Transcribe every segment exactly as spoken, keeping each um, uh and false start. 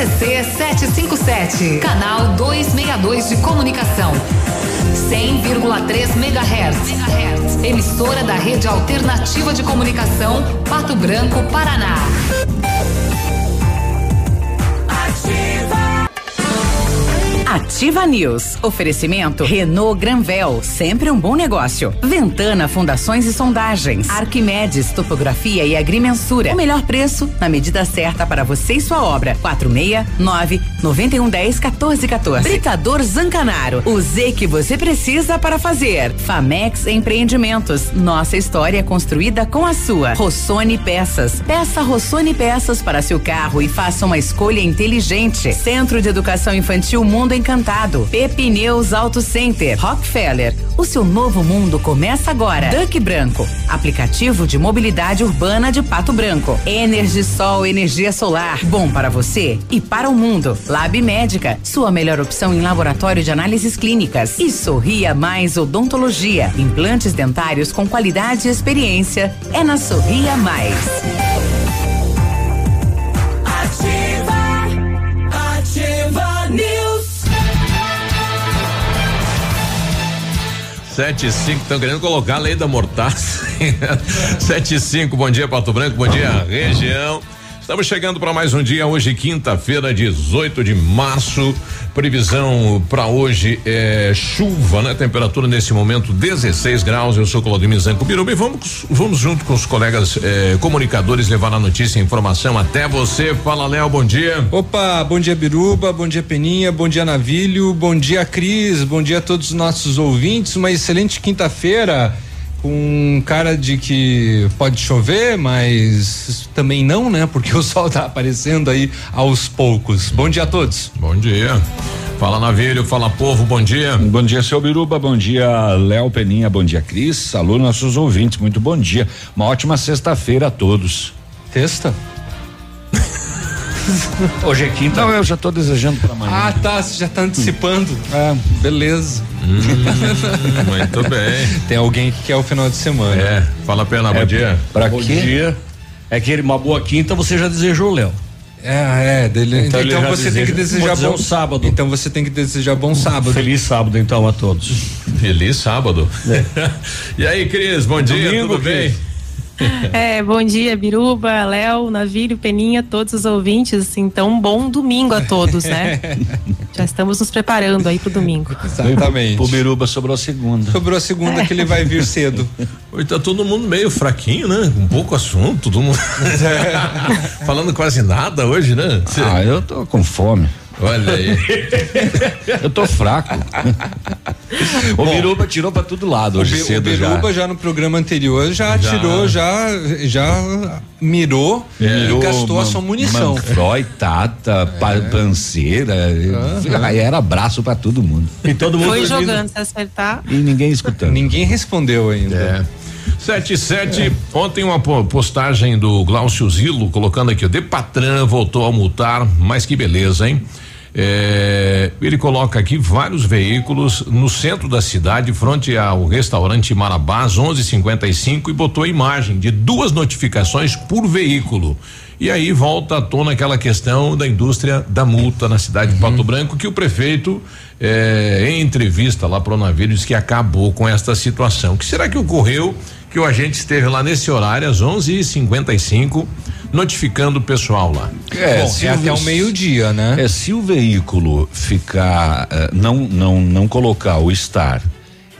C C setecentos e cinquenta e sete, canal duzentos e sessenta e dois de comunicação. cem vírgula três megahertz. Emissora da Rede Alternativa de Comunicação, Pato Branco, Paraná. Ativa News. Oferecimento Renault Granvel, sempre um bom negócio. Ventana, fundações e sondagens. Arquimedes, topografia e agrimensura. O melhor preço na medida certa para você e sua obra. quatro seis nove, nove um um zero, um quatro um quatro. Britador Zancanaro, o Z que você precisa para fazer. Famex Empreendimentos, nossa história construída com a sua. Rossoni Peças, peça Rossoni Peças para seu carro e faça uma escolha inteligente. Centro de Educação Infantil Mundo Encantado, Pepneus Auto Center, Rockefeller, o seu novo mundo começa agora. Duck Branco, aplicativo de mobilidade urbana de Pato Branco. EnergiSol, energia solar, bom para você e para o mundo. Lab Médica, sua melhor opção em laboratório de análises clínicas. E Sorria Mais Odontologia, implantes dentários com qualidade e experiência, é na Sorria Mais. Ativa, Ativa News. sete e cinco, estão querendo colocar a lei da mortaça. sete e cinco, bom dia Pato Branco, bom dia região. Estamos chegando para mais um dia, hoje quinta-feira, dezoito de março. Previsão para hoje é chuva, né? Temperatura nesse momento dezesseis graus. Eu sou Claudemir Zanco Biruba e vamos, vamos junto com os colegas eh, comunicadores levar a notícia e informação até você. Fala, Léo, bom dia. Opa, bom dia Biruba, bom dia Peninha, bom dia Navilho, bom dia Cris, bom dia a todos os nossos ouvintes. Uma excelente quinta-feira. Com cara de que pode chover, mas também não, né? Porque o sol tá aparecendo aí aos poucos. Bom dia a todos. Bom dia. Fala Navilho, fala povo, bom dia. Bom dia, seu Biruba, bom dia, Léo, Peninha, bom dia, Cris. Salve nossos ouvintes, muito bom dia. Uma ótima sexta-feira a todos. Sexta? Hoje é quinta. Não, eu já tô desejando pra amanhã. Ah, tá, você já tá antecipando. Ah, beleza. Hum, muito bem. Tem alguém que quer o final de semana. É, fala Pena, é, bom dia. Pra bom quê? Dia. É que uma boa quinta você já desejou, Léo. É, é, dele, então, então você deseja, tem que desejar bom um sábado. Então você tem que desejar bom sábado. Feliz sábado então a todos. Feliz sábado. É. E aí, Cris, bom dia, domingo, tudo Cris? Bem? É, bom dia Biruba, Léo, Navilho, Peninha, todos os ouvintes, então bom domingo a todos, né? Já estamos nos preparando aí pro domingo. Exatamente. Pro Biruba sobrou a segunda. Sobrou a segunda é. Que ele vai vir cedo. Hoje tá todo mundo meio fraquinho, né? Com pouco assunto, todo mundo falando quase nada hoje, né? Cê... Ah, eu tô com fome. Olha aí. Eu tô fraco. O Bom, Biruba tirou pra todo lado hoje o cedo já. O Biruba já. já no programa anterior já, já. tirou, já, já mirou é. e mirou, gastou man, a sua munição. Manfroy, Tata, é. Panceira, uhum. Aí era abraço pra todo mundo. E todo mundo foi dormindo. Jogando, se acertar. E ninguém escutando. Ninguém respondeu ainda. É. Sete e sete, é. Ontem uma postagem do Glaucio Zilo, colocando aqui, o Depatran voltou a multar, mas que beleza, hein? É, ele coloca aqui vários veículos no centro da cidade, frente ao restaurante Marabás, onze e cinquenta e cinco, e botou a imagem de duas notificações por veículo. E aí volta à tona aquela questão da indústria da multa na cidade uhum. de Pato Branco, que o prefeito é, em entrevista lá para o Navilho diz que acabou com esta situação. O que será que ocorreu que o agente esteve lá nesse horário às onze e cinquenta e cinco notificando o pessoal lá? É, Bom, é até o meio-dia, né? É, se o veículo ficar não não não colocar o estar,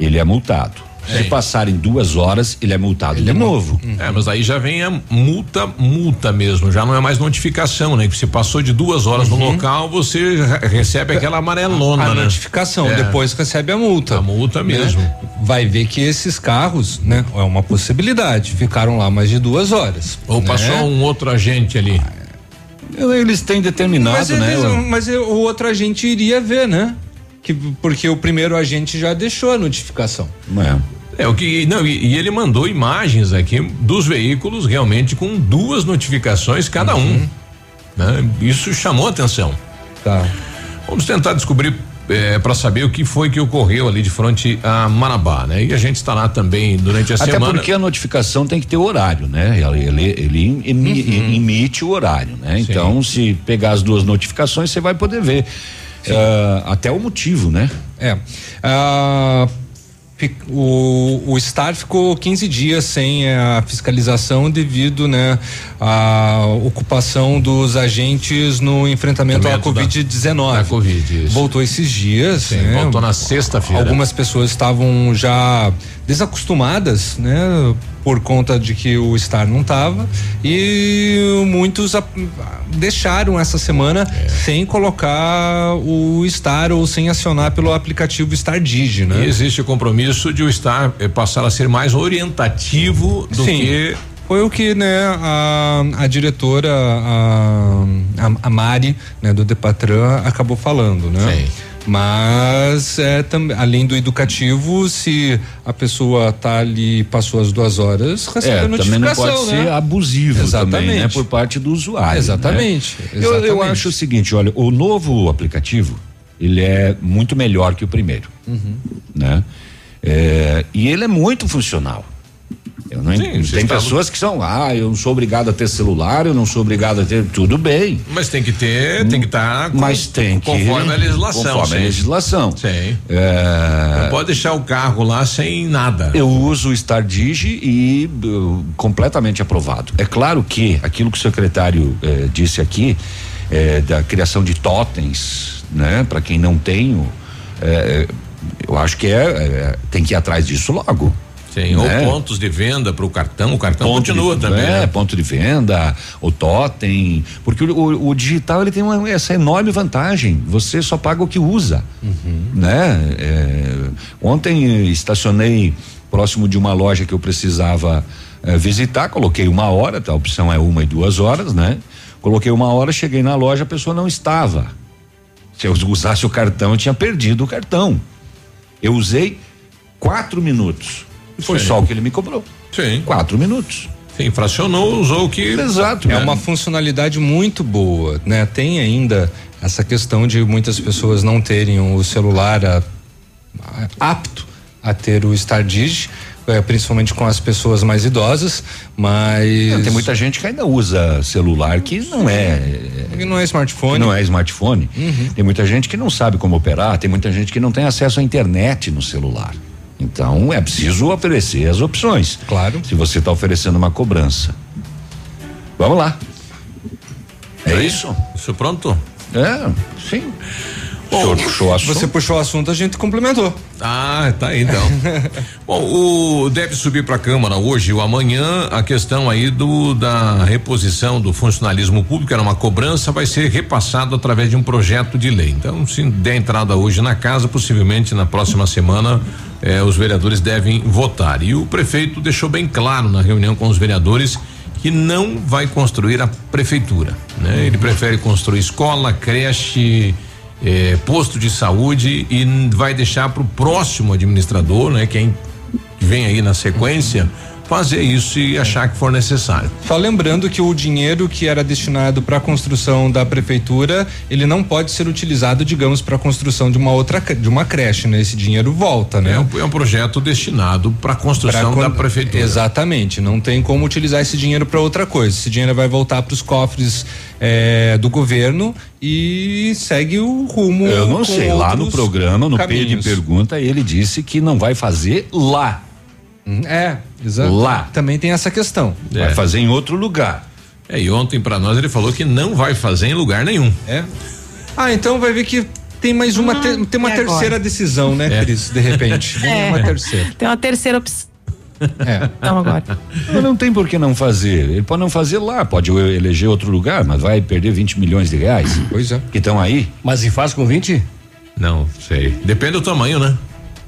ele é multado. Se passarem duas horas, ele é multado ele de é novo. Uhum. É, mas aí já vem a multa, multa mesmo, já não é mais notificação, né? Que você passou de duas horas uhum. no local, você recebe aquela amarelona, a, a né? notificação, é. Depois recebe a multa. A multa mesmo. Né? Vai ver que esses carros, né? É uma possibilidade, ficaram lá mais de duas horas. Ou né? Passou um outro agente ali. Eles têm determinado, mas eles, né? Ela... Mas o outro agente iria ver, né? Que, porque o primeiro agente já deixou a notificação. É. É o que não e, e ele mandou imagens aqui dos veículos realmente com duas notificações cada uhum. um, né? Isso chamou atenção. Tá. Vamos tentar descobrir é, para saber o que foi que ocorreu ali de frente a Marabá, né? E a gente estará também durante a Até semana. Até porque a notificação tem que ter horário, né? Ele, ele, ele emi, uhum. emite o horário, né? Sim. Então, se pegar as duas notificações, você vai poder ver uh, até o motivo, né? É. Uh... O, o Star ficou quinze dias sem a fiscalização devido, né, à ocupação dos agentes no enfrentamento à covid dezenove. COVID, voltou esses dias. Sim, né, voltou na sexta-feira. Algumas pessoas estavam já desacostumadas, né, por conta de que o Star não estava, e muitos a, deixaram essa semana é. sem colocar o Star ou sem acionar pelo aplicativo StarDigi, né? E existe o compromisso de o Star eh, passar a ser mais orientativo do Sim. que foi o que, né, a, a diretora a, a Mari, né, do Depatran acabou falando, né? Sim. Mas é, também, além do educativo, se a pessoa tá ali, passou as duas horas, recebe é, a notificação, também não pode, né, ser abusivo. Exatamente. Também, né, por parte do usuário. Exatamente. Né? Exatamente. Eu, eu acho o seguinte, olha, o novo aplicativo, ele é muito melhor que o primeiro, uhum. né? É, e ele é muito funcional. Eu não Sim, tem pessoas tá... que são, ah, eu não sou obrigado a ter celular, eu não sou obrigado a ter, tudo bem. Mas tem que ter, tem que estar tá mas tem conforme que, a legislação. Conforme sim. a legislação. Sim. É... Não pode deixar o carro lá sem nada. Eu uso o StarDigi e uh, completamente aprovado. É claro que aquilo que o secretário uh, disse aqui, uh, da criação de totens, né, para quem não tem, uh, eu acho que é, uh, tem que ir atrás disso logo. Sim, né? Ou pontos de venda para o cartão, o cartão ponto continua de, também. É, né? Ponto de venda, o totem, porque o, o, o digital ele tem uma, essa enorme vantagem, você só paga o que usa, uhum. né? É, ontem estacionei próximo de uma loja que eu precisava é, visitar, coloquei uma hora, a opção é uma e duas horas, né? Coloquei uma hora, cheguei na loja, a pessoa não estava. Se eu usasse o cartão, eu tinha perdido o cartão. Eu usei quatro minutos. Foi Sim. só o que ele me cobrou. Sim. Quatro minutos. Sim, fracionou, usou o que. Exato. É né? uma funcionalidade muito boa, né? Tem ainda essa questão de muitas pessoas não terem o celular a, a, apto a ter o StarDigi, é, principalmente com as pessoas mais idosas, mas. Não, tem muita gente que ainda usa celular que não é. Que não é smartphone. Que não é smartphone. Uhum. Tem muita gente que não sabe como operar, tem muita gente que não tem acesso à internet no celular. Então é preciso oferecer as opções. Claro. Se você está oferecendo uma cobrança. Vamos lá. É, é isso? Isso pronto? É, sim. Bom, puxou o assunto. Você puxou o assunto, a gente complementou. Ah, tá aí então. Bom, o deve subir para a Câmara hoje ou amanhã a questão aí do da reposição do funcionalismo público, era uma cobrança, vai ser repassado através de um projeto de lei. Então, se der entrada hoje na casa, possivelmente na próxima semana eh, os vereadores devem votar. E o prefeito deixou bem claro na reunião com os vereadores que não vai construir a prefeitura, né? Ele prefere construir escola, creche, É, posto de saúde, e vai deixar para o próximo administrador, né? Quem vem aí na sequência fazer isso e achar que for necessário. Só lembrando que o dinheiro que era destinado para a construção da prefeitura, ele não pode ser utilizado, digamos, para a construção de uma outra de uma creche, né? Esse dinheiro volta, né? É um, é um projeto destinado para a construção pra, da prefeitura. Exatamente. Não tem como utilizar esse dinheiro para outra coisa. Esse dinheiro vai voltar para os cofres é, do governo. E segue o rumo. Eu não sei, lá no programa, no P de pergunta, ele disse que não vai fazer lá. É, exato. Lá. Também tem essa questão. É. Vai fazer em outro lugar. É, e ontem pra nós ele falou que não vai fazer em lugar nenhum. É. Ah, então vai ver que tem mais uma, hum, ter, tem uma é terceira agora. Decisão, né, é. Cris? De repente. É. Uma terceira. Tem uma terceira opção. É. Não, agora. Não tem por que não fazer. Ele pode não fazer lá, pode eleger outro lugar, mas vai perder vinte milhões de reais. Pois é. Que estão aí. Mas e faz com vinte? Não, sei. Depende do tamanho, né?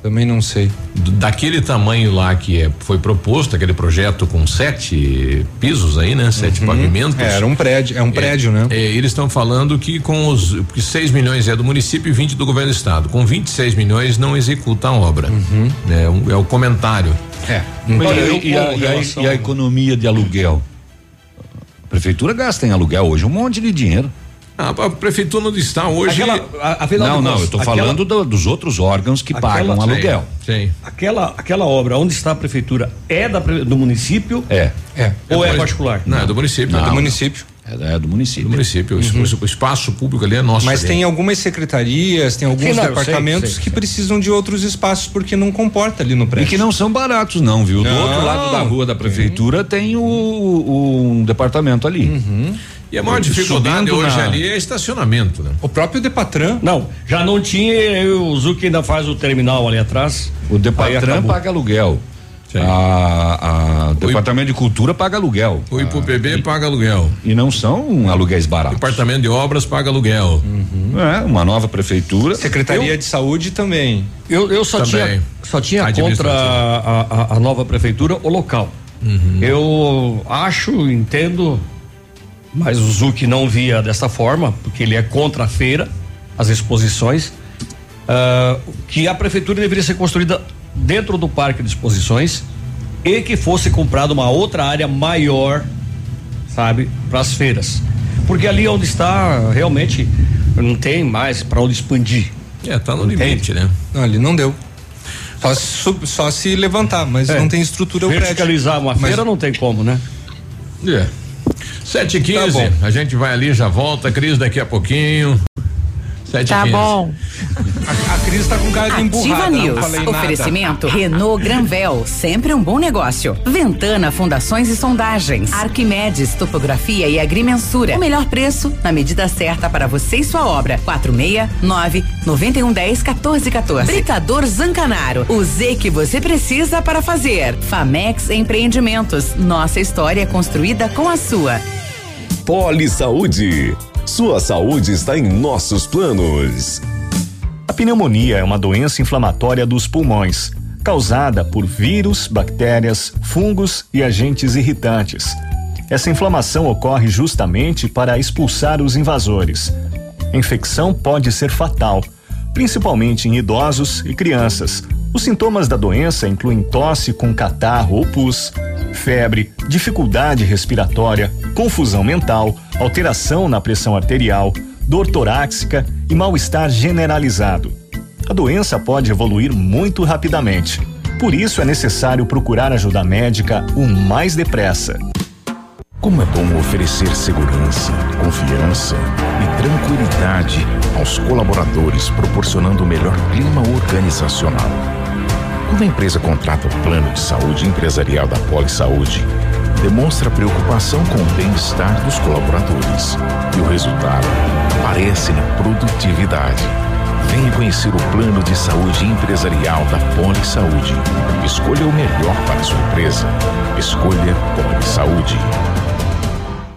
Também não sei. Daquele tamanho lá que é, foi proposto, aquele projeto com sete pisos aí, né? Sete uhum. pavimentos. É, era um prédio, é um prédio, é, né? É, eles estão falando que com os que seis milhões é do município e vinte do governo do estado. Com vinte e seis milhões não executa a obra. Uhum. É, um, é o comentário. É. Então, Olha, eu, e, a, relação... e a economia de aluguel? A prefeitura gasta em aluguel hoje um monte de dinheiro. Ah, a prefeitura onde está hoje. Aquela, a, a Vila não, não, eu estou falando do, dos outros órgãos que aquela, pagam aluguel. Sim. Aquela, aquela obra onde está a prefeitura é da, do município? É. é. Ou é, é particular? Não, não, é do município. Não, é do município. É do município. Do município. Uhum. O espaço público ali é nosso. Mas ali tem algumas secretarias, tem alguns não, departamentos sei, sei, que sei. precisam de outros espaços porque não comporta ali no prédio. E que não são baratos, não, viu? Não. Do outro lado da rua da prefeitura uhum. tem o, o, um departamento ali. Uhum. E a maior dificuldade Subindo hoje na... ali é estacionamento, né? O próprio Depatran. Não, já não tinha, o Zuc ainda faz o terminal ali atrás. O Depatran paga aluguel. A, a o Departamento I... de Cultura paga aluguel. O I P U P B ah, paga aluguel. E não são aluguéis baratos. Departamento de Obras paga aluguel. Uhum. É, uma nova prefeitura. Secretaria eu, de Saúde também. Eu, eu só, também. Tinha, só tinha contra a, a, a nova prefeitura o local. Uhum. Eu acho, entendo, mas o Zuc não via dessa forma, porque ele é contra a feira, as exposições, uh, que a prefeitura deveria ser construída dentro do parque de exposições e que fosse comprada uma outra área maior, sabe, para as feiras, porque ali onde está realmente não tem mais para onde expandir. É, tá no Entende? limite, né? Não, ali não deu. Só se, só se levantar, mas é. não tem estrutura. Verticalizar uma feira mas... não tem como, né? É. Sete e quinze. Tá, a gente vai ali, já volta, Cris, daqui a pouquinho. Tá bom. A, a Cris tá com cara de emburrada. Ativa News. Oferecimento Renault Granvel, sempre um bom negócio. Ventana, fundações e sondagens. Arquimedes, topografia e agrimensura. O melhor preço na medida certa para você e sua obra. quatro seis nove nove um um zero um quatro quatro um quatro. Britador Zancanaro, o Z que você precisa para fazer. Famex Empreendimentos, nossa história construída com a sua. Poli Saúde. Sua saúde está em nossos planos. A pneumonia é uma doença inflamatória dos pulmões, causada por vírus, bactérias, fungos e agentes irritantes. Essa inflamação ocorre justamente para expulsar os invasores. A infecção pode ser fatal, principalmente em idosos e crianças. Os sintomas da doença incluem tosse com catarro ou pus, febre, dificuldade respiratória, confusão mental, alteração na pressão arterial, dor torácica e mal-estar generalizado. A doença pode evoluir muito rapidamente. Por isso é necessário procurar ajuda médica o mais depressa. Como é bom oferecer segurança, confiança e tranquilidade aos colaboradores, proporcionando o melhor clima organizacional. Quando a empresa contrata o plano de saúde empresarial da Poli Saúde, demonstra preocupação com o bem-estar dos colaboradores. E o resultado aparece na produtividade. Venha conhecer o plano de saúde empresarial da Poli Saúde. Escolha o melhor para a sua empresa. Escolha Poli Saúde.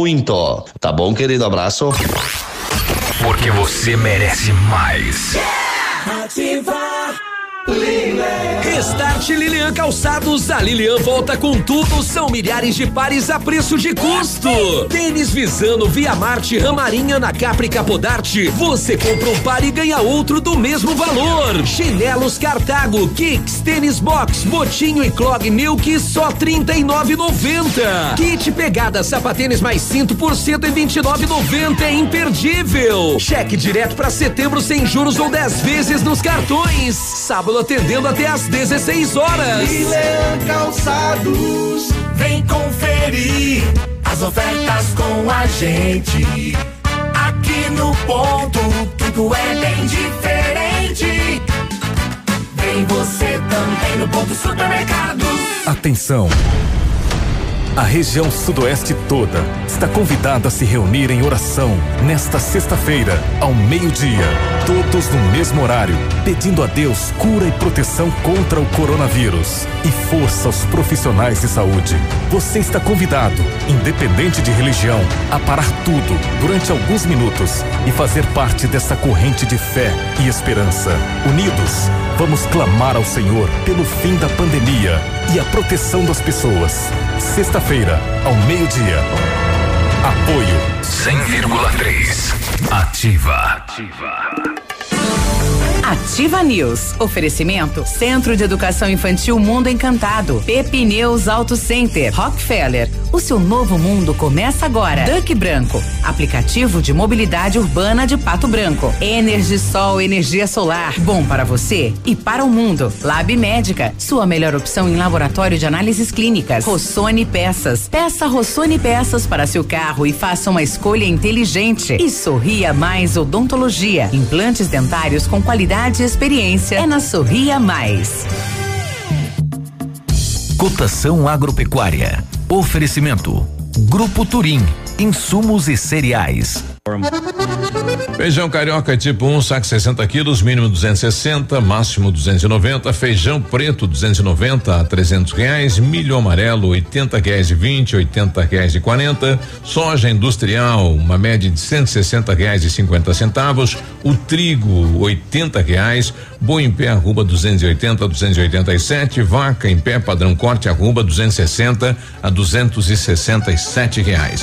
Muito. Tá bom, querido? Abraço. Porque você merece mais. Yeah! Ativa. Lilian. Restart Lilian Calçados. A Lilian volta com tudo. São milhares de pares a preço de custo. Tênis Visano, Via Marte, Ramarinha, na Capri Capodarte. Você compra um par e ganha outro do mesmo valor. Chinelos Cartago, Kicks, Tênis Box, Botinho e Clog Milk, só trinta e nove e noventa. Kit Pegada, sapatênis mais cinto por cento e vinte e nove e noventa. É imperdível. Cheque direto para setembro sem juros ou dez vezes nos cartões. Sábado atendendo até às dezesseis horas. Lilian Calçados, vem conferir as ofertas com a gente. Aqui no ponto, tudo é bem diferente. Vem você também no Ponto Supermercado. Atenção! A região sudoeste toda está convidada a se reunir em oração nesta sexta-feira, ao meio-dia, todos no mesmo horário, pedindo a Deus cura e proteção contra o coronavírus e força aos profissionais de saúde. Você está convidado, independente de religião, a parar tudo durante alguns minutos e fazer parte dessa corrente de fé e esperança. Unidos, vamos clamar ao Senhor pelo fim da pandemia e a proteção das pessoas. Sexta-feira, ao meio-dia. Apoio cem vírgula três. Ativa. Ativa. Ativa News. Oferecimento Centro de Educação Infantil Mundo Encantado, Pepneus Auto Center, Rockefeller. O seu novo mundo começa agora. Duck Branco, aplicativo de mobilidade urbana de Pato Branco. EnergiSol, energia solar, bom para você e para o mundo. Lab Médica, sua melhor opção em laboratório de análises clínicas. Rossoni Peças, peça Rossoni Peças para seu carro e faça uma escolha inteligente. E Sorria Mais Odontologia, implantes dentários com qualidade e experiência é na Sorria Mais. Cotação agropecuária. Oferecimento Grupo Turim, insumos e cereais. Feijão carioca tipo um, um, saco sessenta quilos, mínimo duzentos e sessenta, máximo duzentos e noventa. Feijão preto duzentos e noventa a trezentos reais. Milho amarelo oitenta reais e vinte, oitenta reais e quarenta. Soja industrial uma média de cento e sessenta reais e cinquenta centavos. O trigo oitenta reais. Boi em pé arroba duzentos e oitenta a duzentos e oitenta e sete. Vaca em pé padrão corte arroba duzentos e sessenta a duzentos e sessenta e sete reais.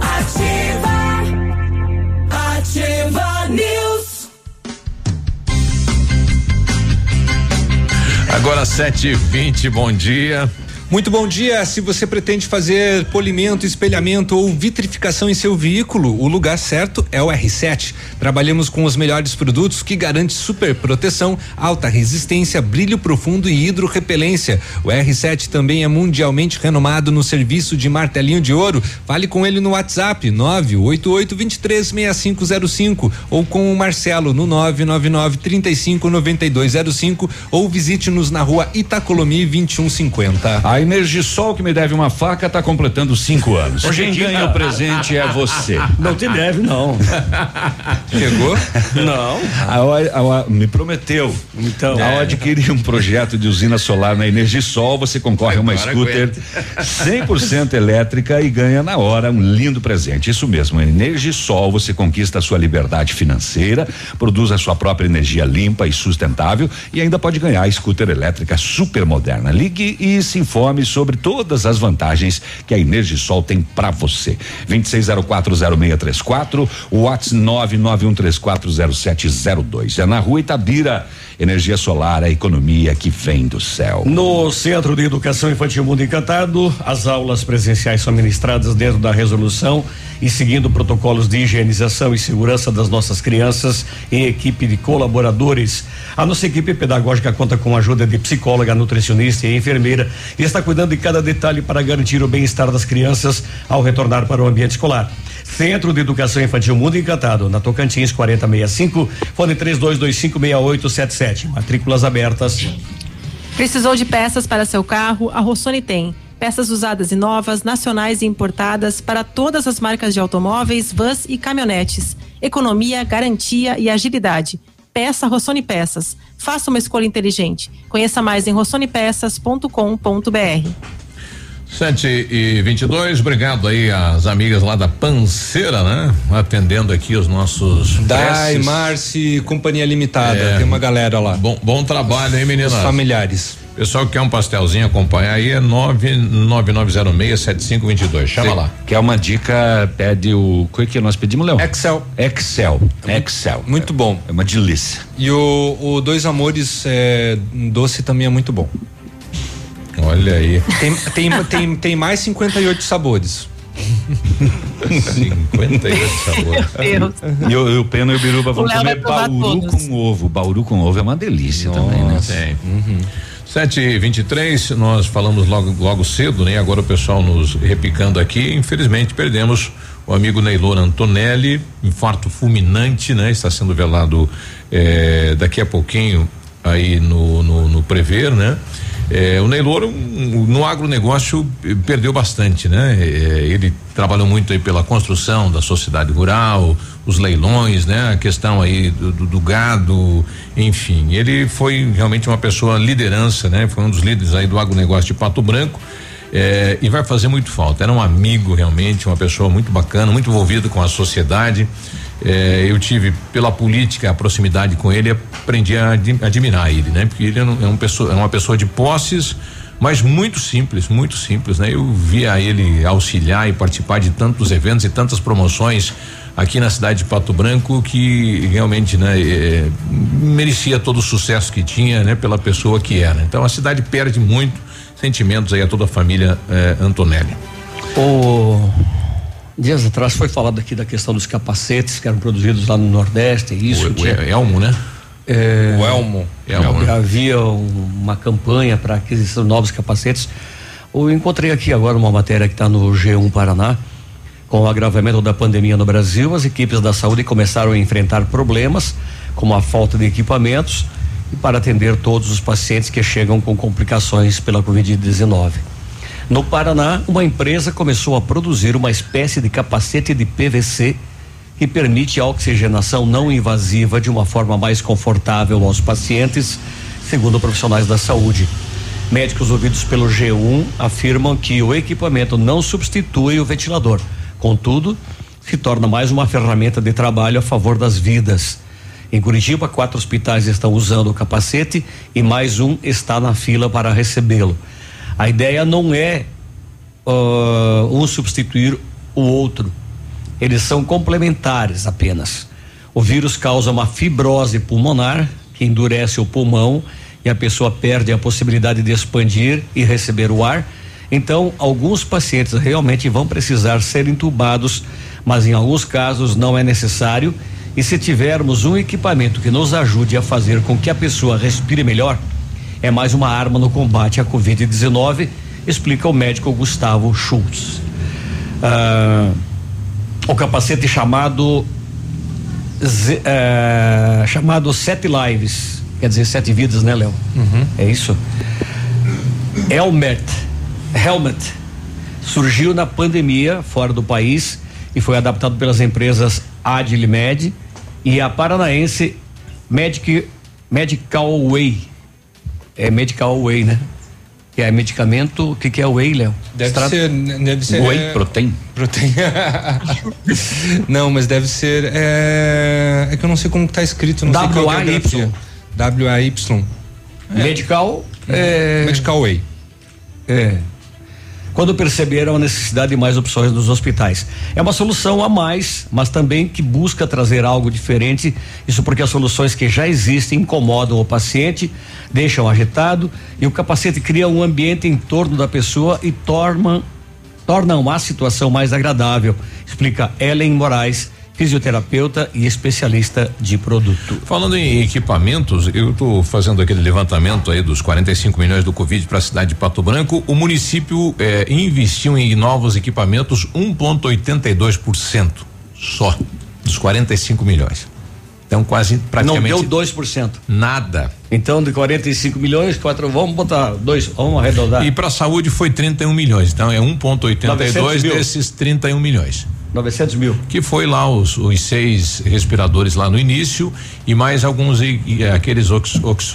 Ativa, Ativa News. Agora sete e vinte, bom dia. Muito bom dia. Se você pretende fazer polimento, espelhamento ou vitrificação em seu veículo, o lugar certo é o R sete. Trabalhamos com os melhores produtos que garante super proteção, alta resistência, brilho profundo e hidrorrepelência. O R sete também é mundialmente renomado no serviço de martelinho de ouro. Fale com ele no WhatsApp nove oito oito, dois três seis cinco zero cinco ou com o Marcelo no nove nove nove, três cinco nove dois zero cinco ou visite-nos na rua Itacolomi vinte e um cinquenta. A EnergiSol, que me deve uma faca, está completando cinco anos. Hoje quem ganha o presente é você. Não te deve, não. Chegou? Não. A, a, a, me prometeu. Então, é. Ao adquirir um projeto de usina solar na EnergiSol, você concorre a uma scooter cem por cento elétrica e ganha na hora um lindo presente. Isso mesmo, a EnergiSol, você conquista a sua liberdade financeira, produz a sua própria energia limpa e sustentável e ainda pode ganhar a scooter elétrica super moderna. Ligue e se informe sobre todas as vantagens que a EnergiSol tem para você. vinte e seis zero quatro zero seis três quatro, WhatsApp nove nove um três quatro zero sete zero dois. É na rua Itabira. Energia solar, a economia que vem do céu. No Centro de Educação Infantil Mundo Encantado, as aulas presenciais são ministradas dentro da resolução e seguindo protocolos de higienização e segurança das nossas crianças em equipe de colaboradores. A nossa equipe pedagógica conta com a ajuda de psicóloga, nutricionista e enfermeira e está cuidando de cada detalhe para garantir o bem-estar das crianças ao retornar para o ambiente escolar. Centro de Educação Infantil Mundo Encantado, na Tocantins quarenta e zero sessenta e cinco, fone três dois dois cinco seis oito sete sete. Matrículas abertas. Precisou de peças para seu carro? A Rossoni tem. Peças usadas e novas, nacionais e importadas para todas as marcas de automóveis, vans e caminhonetes. Economia, garantia e agilidade. Peça Rossoni Peças. Faça uma escolha inteligente. Conheça mais em rossoni peças ponto com ponto b r. sete e vinte e dois, obrigado aí às amigas lá da Panceira, né? Atendendo aqui os nossos Dai, Marci, Companhia Limitada, é, tem uma galera lá. Bom, bom trabalho, hein, meninas? Os familiares. Pessoal que quer um pastelzinho acompanhar aí é nove nove nove zero seis sete cinco dois dois. Chama lá. Quer uma dica? Pede o. O que nós pedimos, Léo? Excel. Excel. Excel. Muito bom. É uma delícia. E o, o Dois Amores é, doce também é muito bom. Olha aí. Tem, tem, tem, tem mais cinquenta e oito sabores. cinquenta e oito sabores. Meu Deus. E o, o Pena e o Biruba vão comer bauru com ovo. Bauru com ovo é uma delícia. Nossa, também, né? Tem. Uhum. sete e vinte e três, nós falamos logo, logo cedo, né? Agora o pessoal nos repicando aqui. Infelizmente perdemos o amigo Neylor Antonelli, infarto fulminante, né? Está sendo velado eh, daqui a pouquinho aí no, no, no Prever, né? É, o Neylor um, no agronegócio perdeu bastante, né? É, ele trabalhou muito aí pela construção da sociedade rural, os leilões, né? A questão aí do, do, do gado, enfim, ele foi realmente uma pessoa liderança, né? Foi um dos líderes aí do agronegócio de Pato Branco, é, e vai fazer muito falta. Era um amigo realmente, uma pessoa muito bacana, muito envolvido com a sociedade. É, eu tive pela política a proximidade com ele, aprendi a admirar ele, né? Porque ele é, um, é, um pessoa, é uma pessoa de posses, mas muito simples, muito simples, né? Eu via ele auxiliar e participar de tantos eventos e tantas promoções aqui na cidade de Pato Branco que realmente, né? É, merecia todo o sucesso que tinha, né? Pela pessoa que era. Então a cidade perde muito, sentimentos aí a toda a família eh, Antonelli. O dias atrás foi falado aqui da questão dos capacetes que eram produzidos lá no Nordeste, isso. O, tinha, o Elmo, né? É, o Elmo. Elmo, né? Havia uma campanha para aquisição de novos capacetes. Eu encontrei aqui agora uma matéria que está no G um Paraná. Com o agravamento da pandemia no Brasil, as equipes da saúde começaram a enfrentar problemas, como a falta de equipamentos, e para atender todos os pacientes que chegam com complicações pela covid dezenove. No Paraná, uma empresa começou a produzir uma espécie de capacete de P V C que permite a oxigenação não invasiva de uma forma mais confortável aos pacientes, segundo profissionais da saúde. Médicos ouvidos pelo G um afirmam que o equipamento não substitui o ventilador, contudo, se torna mais uma ferramenta de trabalho a favor das vidas. Em Curitiba, quatro hospitais estão usando o capacete e mais um está na fila para recebê-lo. A ideia não é uh, um substituir o outro. Eles são complementares apenas. O vírus causa uma fibrose pulmonar que endurece o pulmão e a pessoa perde a possibilidade de expandir e receber o ar. Então, alguns pacientes realmente vão precisar ser intubados, mas em alguns casos não é necessário. E se tivermos um equipamento que nos ajude a fazer com que a pessoa respire melhor, é mais uma arma no combate à covid dezenove, explica o médico Gustavo Schultz. Ah, o capacete chamado ah, chamado Sete Lives, quer dizer, sete vidas, né, Léo? Uhum. É isso? Helmet, Helmet surgiu na pandemia fora do país e foi adaptado pelas empresas Adilmed e a paranaense Medic, Medical Way. É Medical Way, né? Que é medicamento, o que que é Whey, Léo? Deve Estrat... ser, deve ser. Whey, é... protein. Protein. Não, mas deve ser, é... é que eu não sei como tá escrito. Não w sei a é Y. W A Y. É. Medical. É... Medical Way. É. Quando perceberam a necessidade de mais opções nos hospitais. É uma solução a mais, mas também que busca trazer algo diferente, isso porque as soluções que já existem incomodam o paciente, deixam agitado e o capacete cria um ambiente em torno da pessoa e torna, tornam a situação mais agradável, explica Ellen Moraes, fisioterapeuta e especialista de produto. Falando em equipamentos, eu estou fazendo aquele levantamento aí dos quarenta e cinco milhões do Covid para a cidade de Pato Branco. O município eh, investiu em novos equipamentos um vírgula oitenta e dois por cento só dos quarenta e cinco milhões. Então quase praticamente não deu dois por cento. Nada. Então de quarenta e cinco milhões, quatro, vamos botar dois, vamos arredondar. E para a saúde foi trinta e um milhões. Então é um vírgula oitenta e dois desses trinta e um milhões. novecentos mil. Que foi lá os, os seis respiradores lá no início e mais alguns e, e, aqueles ox, ox,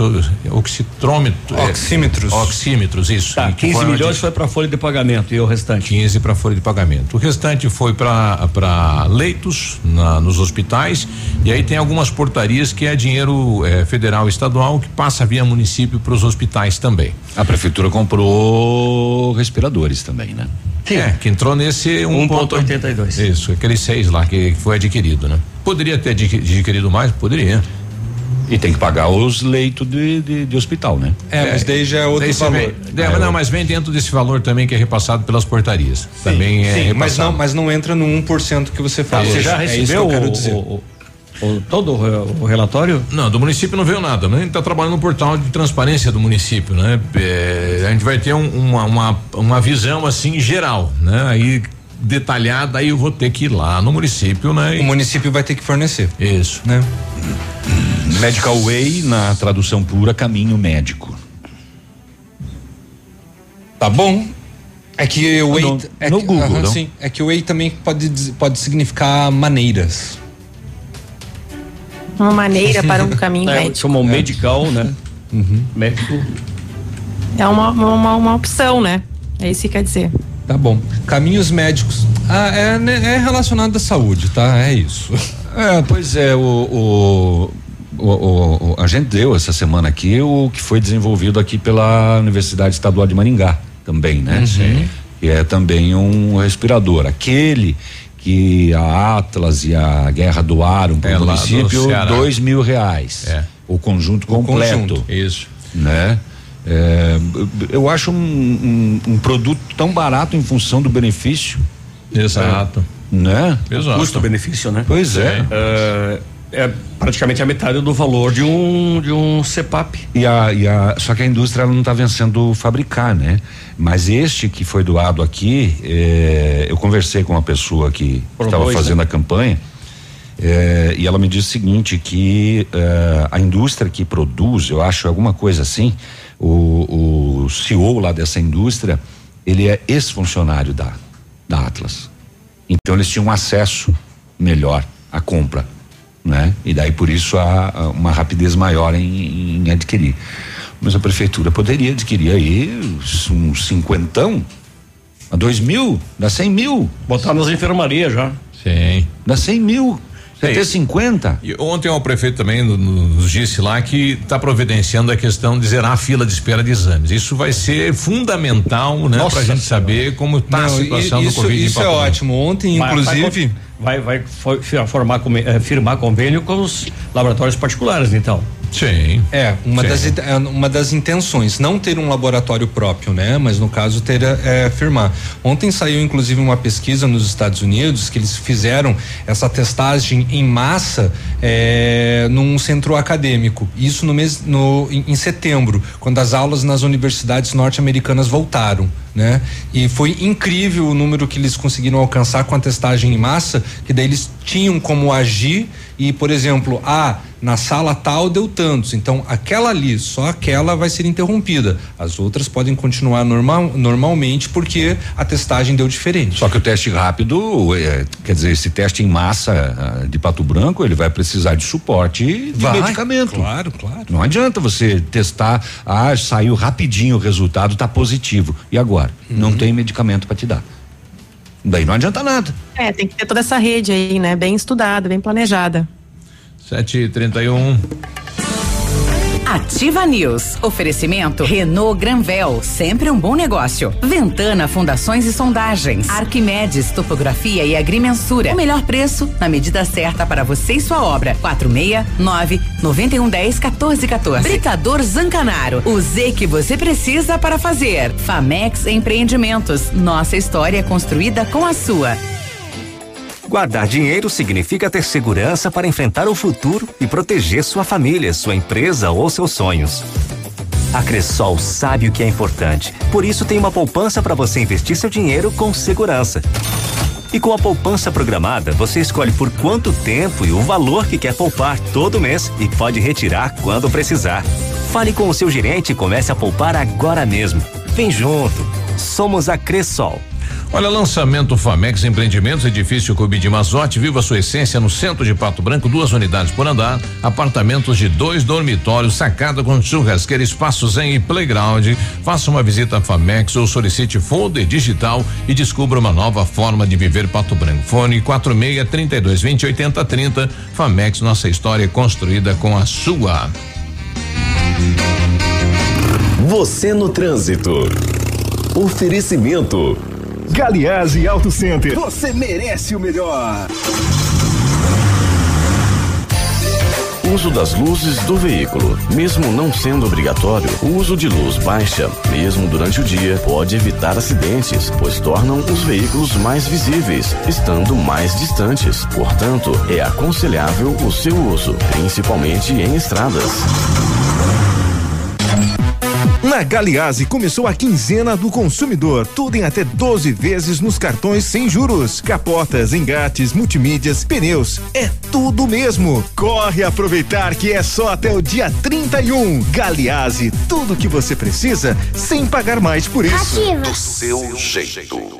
oxitrômetros. Oxímetros. É, oxímetros, isso. Tá, quinze milhões foi para folha de pagamento e o restante? quinze para folha de pagamento. O restante foi para para leitos na, nos hospitais e aí tem algumas portarias que é dinheiro é, federal e estadual que passa via município para os hospitais também. A prefeitura comprou respiradores também, né? Sim. É, que entrou nesse um ponto oitenta e dois. Isso, aqueles seis lá que foi adquirido, né? Poderia ter adquirido mais? Poderia. E tem que pagar os leitos de, de, de hospital, né? É, é, mas daí já é outro valor. Vem, é, é, não, mas vem dentro desse valor também que é repassado pelas portarias. Sim, também é sim, repassado. Mas não, mas não entra no um por cento que você fala. Você já recebeu é isso que eu o, o, o, todo o, o relatório? Não, do município não veio nada, né? A gente tá trabalhando no portal de transparência do município, né? É, a gente vai ter um, uma, uma, uma visão assim geral, né? Aí detalhada, aí eu vou ter que ir lá no município, né? O município vai ter que fornecer. Isso. Né? Medical Way, na tradução pura, caminho médico. Tá bom. É que o Way. No, é no que, Google, aham, sim. É que o Way também pode, pode significar maneiras. Uma maneira para um caminho é, médico. Chamou medical, é. Né? Uhum. Médico. É uma, uma, uma opção, né? É isso que quer dizer. Tá bom. Caminhos médicos. Ah, é, é relacionado à saúde, tá? É isso. É, pois é, o. o... O, o, o, a gente deu essa semana aqui o que foi desenvolvido aqui pela Universidade Estadual de Maringá também, né? Uhum. Que é também um respirador, aquele que a Atlas e a Guerra doaram para o é, município, do dois mil reais, é. O conjunto completo. O conjunto, isso. Né? É, eu acho um, um, um produto tão barato em função do benefício. Exato. Né? Exato. Custo-benefício, né? Pois é. é. é. É praticamente a metade do valor de um de um C PAP. E a, e a, só que a indústria ela não está vencendo fabricar, né? Mas este que foi doado aqui, é, eu conversei com uma pessoa que estava fazendo né? a campanha é, e ela me disse o seguinte, que é, a indústria que produz, eu acho alguma coisa assim, o, o C E O lá dessa indústria, ele é ex-funcionário da, da Atlas. Então eles tinham acesso melhor à compra. Né? E daí por isso há uma rapidez maior em, em adquirir. Mas a prefeitura poderia adquirir aí uns cinquentão, a dois mil, dá cem mil. Botar nas enfermarias já. Sim. Dá cem mil. Até é cinquenta. E ontem o prefeito também nos disse lá que está providenciando a questão de zerar a fila de espera de exames. Isso vai ser fundamental, né? Para a gente saber como está a situação isso, do Covid. Isso é ótimo. Ontem, vai, inclusive, vai vai, vai formar, é, firmar convênio com os laboratórios particulares, então. Sim. É uma sim. das uma das intenções, não ter um laboratório próprio, né? Mas no caso ter é, firmar. Ontem saiu inclusive uma pesquisa nos Estados Unidos que eles fizeram essa testagem em massa é, num centro acadêmico. Isso no mês no em, em setembro, quando as aulas nas universidades norte-americanas voltaram. Né? E foi incrível o número que eles conseguiram alcançar com a testagem em massa, que daí eles tinham como agir e, por exemplo, ah, na sala tal deu tantos, então aquela ali, só aquela vai ser interrompida, as outras podem continuar normal, normalmente porque a testagem deu diferente. Só que o teste rápido, é, quer dizer, esse teste em massa de Pato Branco, ele vai precisar de suporte de vai, medicamento. Claro, claro. Não adianta você testar, ah, saiu rapidinho o resultado, tá positivo, e agora? Não uhum. tem medicamento para te dar. Daí não adianta nada. É, tem que ter toda essa rede aí, né? Bem estudada, bem planejada. sete e trinta e um. Ativa News. Oferecimento Renault Granvel, sempre um bom negócio. Ventana, fundações e sondagens. Arquimedes, topografia e agrimensura. O melhor preço na medida certa para você e sua obra. quatro seis nove nove um um zero um quatro quatro um quatro. Britador Zancanaro, o Z que você precisa para fazer. Famex Empreendimentos, nossa história construída com a sua. Guardar dinheiro significa ter segurança para enfrentar o futuro e proteger sua família, sua empresa ou seus sonhos. A Cresol sabe o que é importante, por isso tem uma poupança para você investir seu dinheiro com segurança. E com a poupança programada, você escolhe por quanto tempo e o valor que quer poupar todo mês e pode retirar quando precisar. Fale com o seu gerente e comece a poupar agora mesmo. Vem junto, somos a Cresol. Olha, lançamento Famex Empreendimentos, edifício Cubi de Mazotti, viva sua essência no centro de Pato Branco, duas unidades por andar, apartamentos de dois dormitórios, sacada com churrasqueira, espaços em e playground. Faça uma visita a Famex ou solicite folder digital e descubra uma nova forma de viver Pato Branco. Fone quarenta e seis, trinta e dois, vinte, oitenta, trinta. Famex, nossa história é construída com a sua. Você no trânsito. Oferecimento Galiase Auto Center. Você merece o melhor. Uso das luzes do veículo. Mesmo não sendo obrigatório, o uso de luz baixa, mesmo durante o dia, pode evitar acidentes, pois tornam os veículos mais visíveis, estando mais distantes. Portanto, é aconselhável o seu uso, principalmente em estradas. Na Galiase começou a quinzena do consumidor, tudo em até doze vezes nos cartões sem juros, capotas, engates, multimídias, pneus, é tudo mesmo. Corre aproveitar que é só até o dia trinta e um. Galiase, tudo que você precisa sem pagar mais por isso. Ativa. Do seu jeito.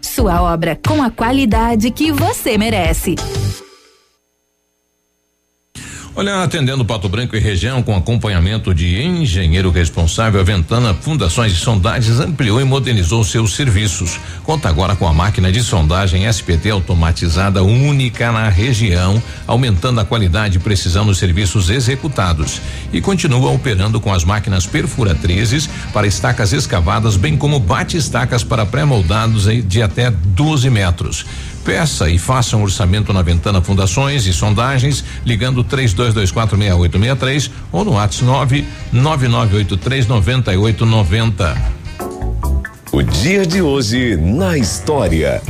Sua obra com a qualidade que você merece. Olha, atendendo Pato Branco e região com acompanhamento de engenheiro responsável, a Ventana Fundações e Sondagens ampliou e modernizou seus serviços. Conta agora com a máquina de sondagem S P T automatizada única na região, aumentando a qualidade e precisão dos serviços executados. E continua operando com as máquinas perfuratrizes para estacas escavadas, bem como bate-estacas para pré-moldados de até doze metros. Peça e faça um orçamento na Ventana Fundações e Sondagens, ligando três dois dois quatro, seis oito seis três ou no WhatsApp nove nove nove oito três, nove oito nove zero. O dia de hoje na história.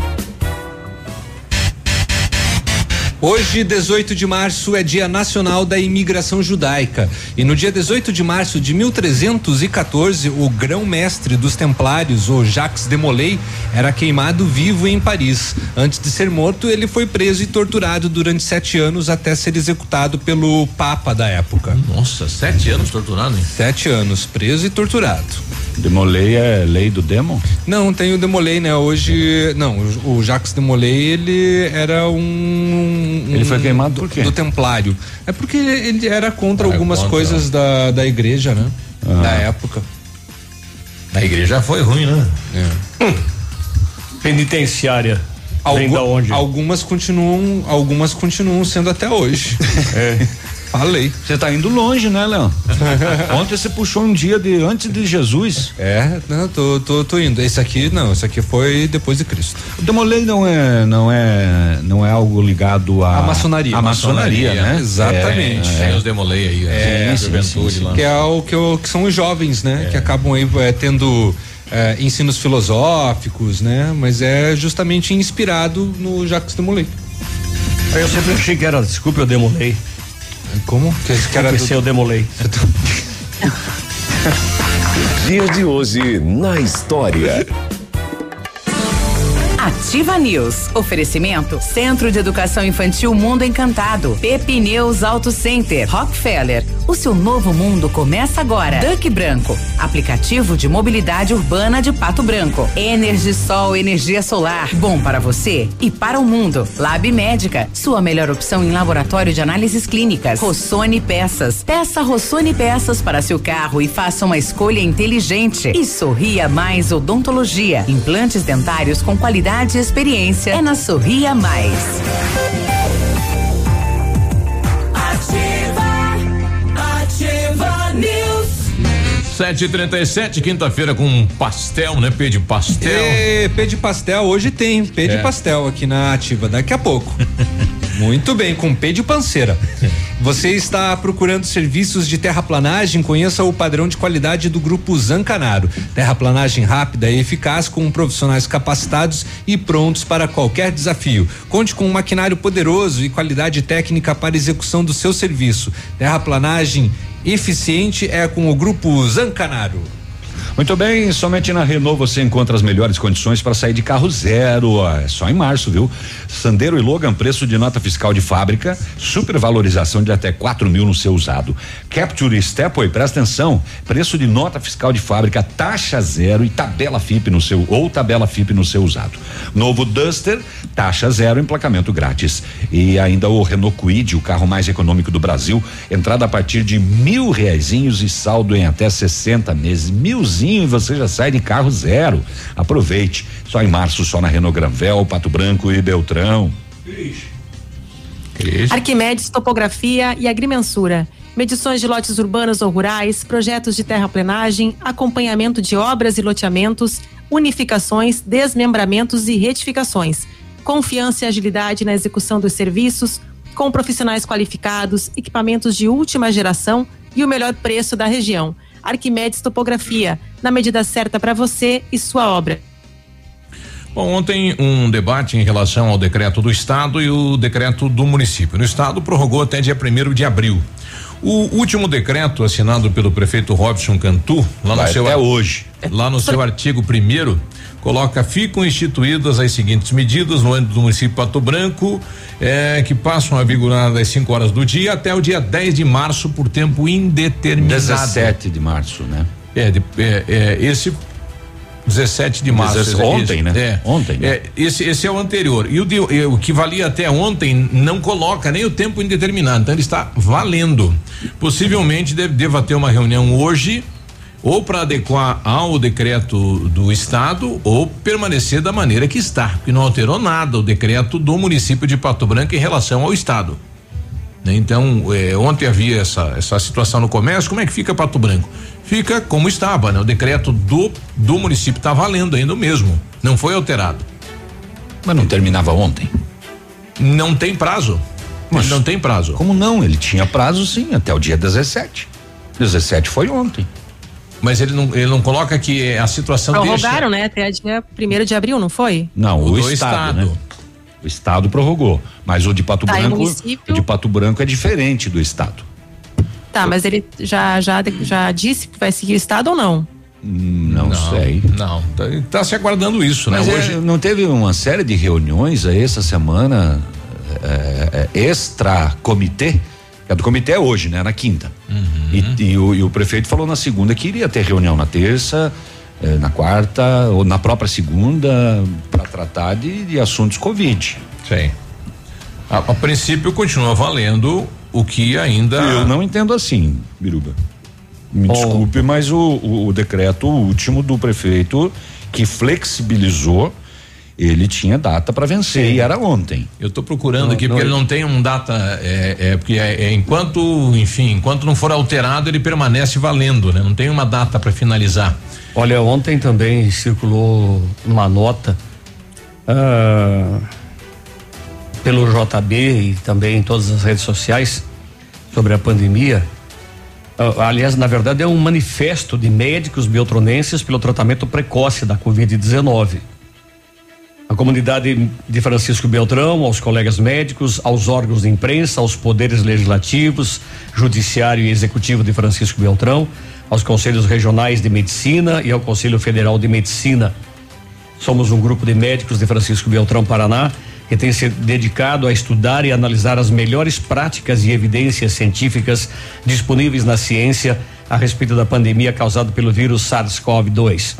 Hoje, dezoito de março, é Dia Nacional da Imigração Judaica. E no dia dezoito de março de mil trezentos e quatorze, o grão-mestre dos Templários, o Jacques de Molay, era queimado vivo em Paris. Antes de ser morto, ele foi preso e torturado durante sete anos até ser executado pelo Papa da época. Nossa, sete anos torturado, hein? Sete anos, preso e torturado. De Molay é lei do demo? Não, tem o de Molay, né? Hoje, não, o Jacques de Molay, ele era um Ele foi queimado por quê? Do Templário. É porque ele era contra ah, algumas contra. coisas da, da igreja, né? Ah. Da época. A igreja foi ruim, né? É. Hum. Penitenciária. Algu- da onde? Algumas continuam, algumas continuam sendo até hoje. É. Falei. Você tá indo longe, né, Léo? Ontem você puxou um dia de antes de Jesus. É, não, tô, tô, tô indo. Esse aqui não, esse aqui foi depois de Cristo. O Demolei não é, não é, não é algo ligado à maçonaria. A maçonaria, maçonaria, né? Exatamente. É, é. Tem os Demolei aí, é, é sim, juventude sim, sim, lá. Que é o que, o, que são os jovens, né? É. Que acabam aí é, tendo é, ensinos filosóficos, né? Mas é justamente inspirado no Jacques Demolei. Eu sempre achei que era, desculpe, eu demolei. Como? Que esse cara do... eu demolei. Dia de hoje na história. Ativa News. Oferecimento Centro de Educação Infantil Mundo Encantado. Pepneus Auto Center. Rockefeller. O seu novo mundo começa agora. Duck Branco. Aplicativo de mobilidade urbana de Pato Branco. EnergiSol. Energia solar. Bom para você e para o mundo. Lab Médica. Sua melhor opção em laboratório de análises clínicas. Rossoni Peças. Peça Rossoni Peças para seu carro e faça uma escolha inteligente. E Sorria Mais Odontologia. Implantes dentários com qualidade e experiência é na Sorria Mais. Ativa, Ativa News. sete e trinta e sete, quinta-feira com pastel, né? Pê de pastel. É, pê de pastel, hoje tem pê é. de pastel aqui na Ativa, daqui a pouco. Muito bem, com pê de Panceira. Você está procurando serviços de terraplanagem? Conheça o padrão de qualidade do Grupo Zancanaro. Terraplanagem rápida e eficaz com profissionais capacitados e prontos para qualquer desafio. Conte com um maquinário poderoso e qualidade técnica para execução do seu serviço. Terraplanagem eficiente é com o Grupo Zancanaro. Muito bem, somente na Renault você encontra as melhores condições para sair de carro zero, é só em março, viu? Sandero e Logan, preço de nota fiscal de fábrica, supervalorização de até quatro mil no seu usado. Captur e Stepway, presta atenção, preço de nota fiscal de fábrica, taxa zero e tabela F I P no seu, ou tabela F I P no seu usado. Novo Duster, taxa zero, emplacamento grátis. E ainda o Renault Kwid, o carro mais econômico do Brasil, entrada a partir de mil reaisinhos e saldo em até sessenta meses, milzinho. E você já sai de carro zero. Aproveite. Só em março, só na Renault Granvel, Pato Branco e Beltrão. Cris. Cris. Arquimedes, topografia e agrimensura. Medições de lotes urbanos ou rurais, projetos de terraplenagem, acompanhamento de obras e loteamentos, unificações, desmembramentos e retificações. Confiança e agilidade na execução dos serviços, com profissionais qualificados, equipamentos de última geração e o melhor preço da região. Arquimedes Topografia, na medida certa para você e sua obra. Bom, ontem um debate em relação ao decreto do estado e o decreto do município. No estado prorrogou até dia primeiro de abril. O último decreto assinado pelo prefeito Robson Cantu, lá no seu até hoje, lá no seu artigo primeiro, coloca: ficam instituídas as seguintes medidas no âmbito do município de Pato Branco, eh, que passam a vigorar das cinco horas do dia até o dia dez de março por tempo indeterminado. dezessete de março, né? É, de, é, é esse dezessete de março. dezessete, ontem, esse, né? É, ontem. Né? É, esse, esse é o anterior. E o, de, o que valia até ontem não coloca nem o tempo indeterminado. Então ele está valendo. Possivelmente deve, deva ter uma reunião hoje, ou para adequar ao decreto do estado, ou permanecer da maneira que está, porque não alterou nada o decreto do município de Pato Branco em relação ao estado. Então, eh, ontem havia essa, essa situação no comércio. Como é que fica Pato Branco? Fica como estava, né? O decreto do, do município está valendo ainda o mesmo, não foi alterado. Mas não terminava ontem? Não tem prazo. Mas não tem prazo. Como não? Ele tinha prazo, sim, até o dia dezessete. dezessete foi ontem. Mas ele não, ele não coloca que a situação prorrogaram, deixa... Prorrogaram, né? Até dia primeiro de abril, não foi? Não, o, o estado, estado. Né? O estado prorrogou, mas o de Pato tá, Branco, o de Pato Branco é diferente do estado. Tá, mas ele já já já disse que vai seguir o estado ou não? Não, não sei. Não, tá, tá se aguardando isso, mas né? Hoje é, não teve uma série de reuniões aí essa semana é, é, extra comitê. É do comitê é hoje, né? Na quinta. Uhum. E, e, o, e o prefeito falou na segunda que iria ter reunião na terça, eh, na quarta ou na própria segunda para tratar de, de assuntos Covid. Sim. A, a princípio continua valendo o que ainda. Eu não entendo assim, Biruba. Me oh. desculpe, mas o, o, o decreto último do prefeito que flexibilizou, ele tinha data para vencer. Sim. E era ontem. Eu estou procurando não, aqui não, porque ele não tem um data, é, é porque é, é enquanto, enfim, enquanto não for alterado ele permanece valendo, né? Não tem uma data para finalizar. Olha, ontem também circulou uma nota ah, pelo J B e também em todas as redes sociais sobre a pandemia. Ah, aliás, na verdade é um manifesto de médicos biotronenses pelo tratamento precoce da covid dezenove. A comunidade de Francisco Beltrão, aos colegas médicos, aos órgãos de imprensa, aos poderes legislativos, judiciário e executivo de Francisco Beltrão, aos conselhos regionais de medicina e ao Conselho Federal de Medicina. Somos um grupo de médicos de Francisco Beltrão, Paraná, que tem se dedicado a estudar e analisar as melhores práticas e evidências científicas disponíveis na ciência a respeito da pandemia causada pelo vírus SARS-CoV dois.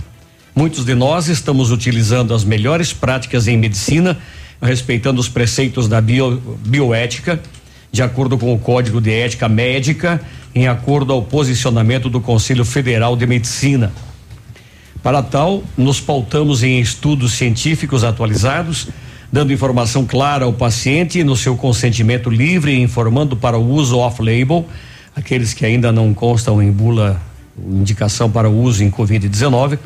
Muitos de nós estamos utilizando as melhores práticas em medicina, respeitando os preceitos da bio, bioética, de acordo com o Código de Ética Médica, em acordo ao posicionamento do Conselho Federal de Medicina. Para tal, nos pautamos em estudos científicos atualizados, dando informação clara ao paciente no seu consentimento livre e informando para o uso off-label, aqueles que ainda não constam em bula indicação para o uso em covid dezenove,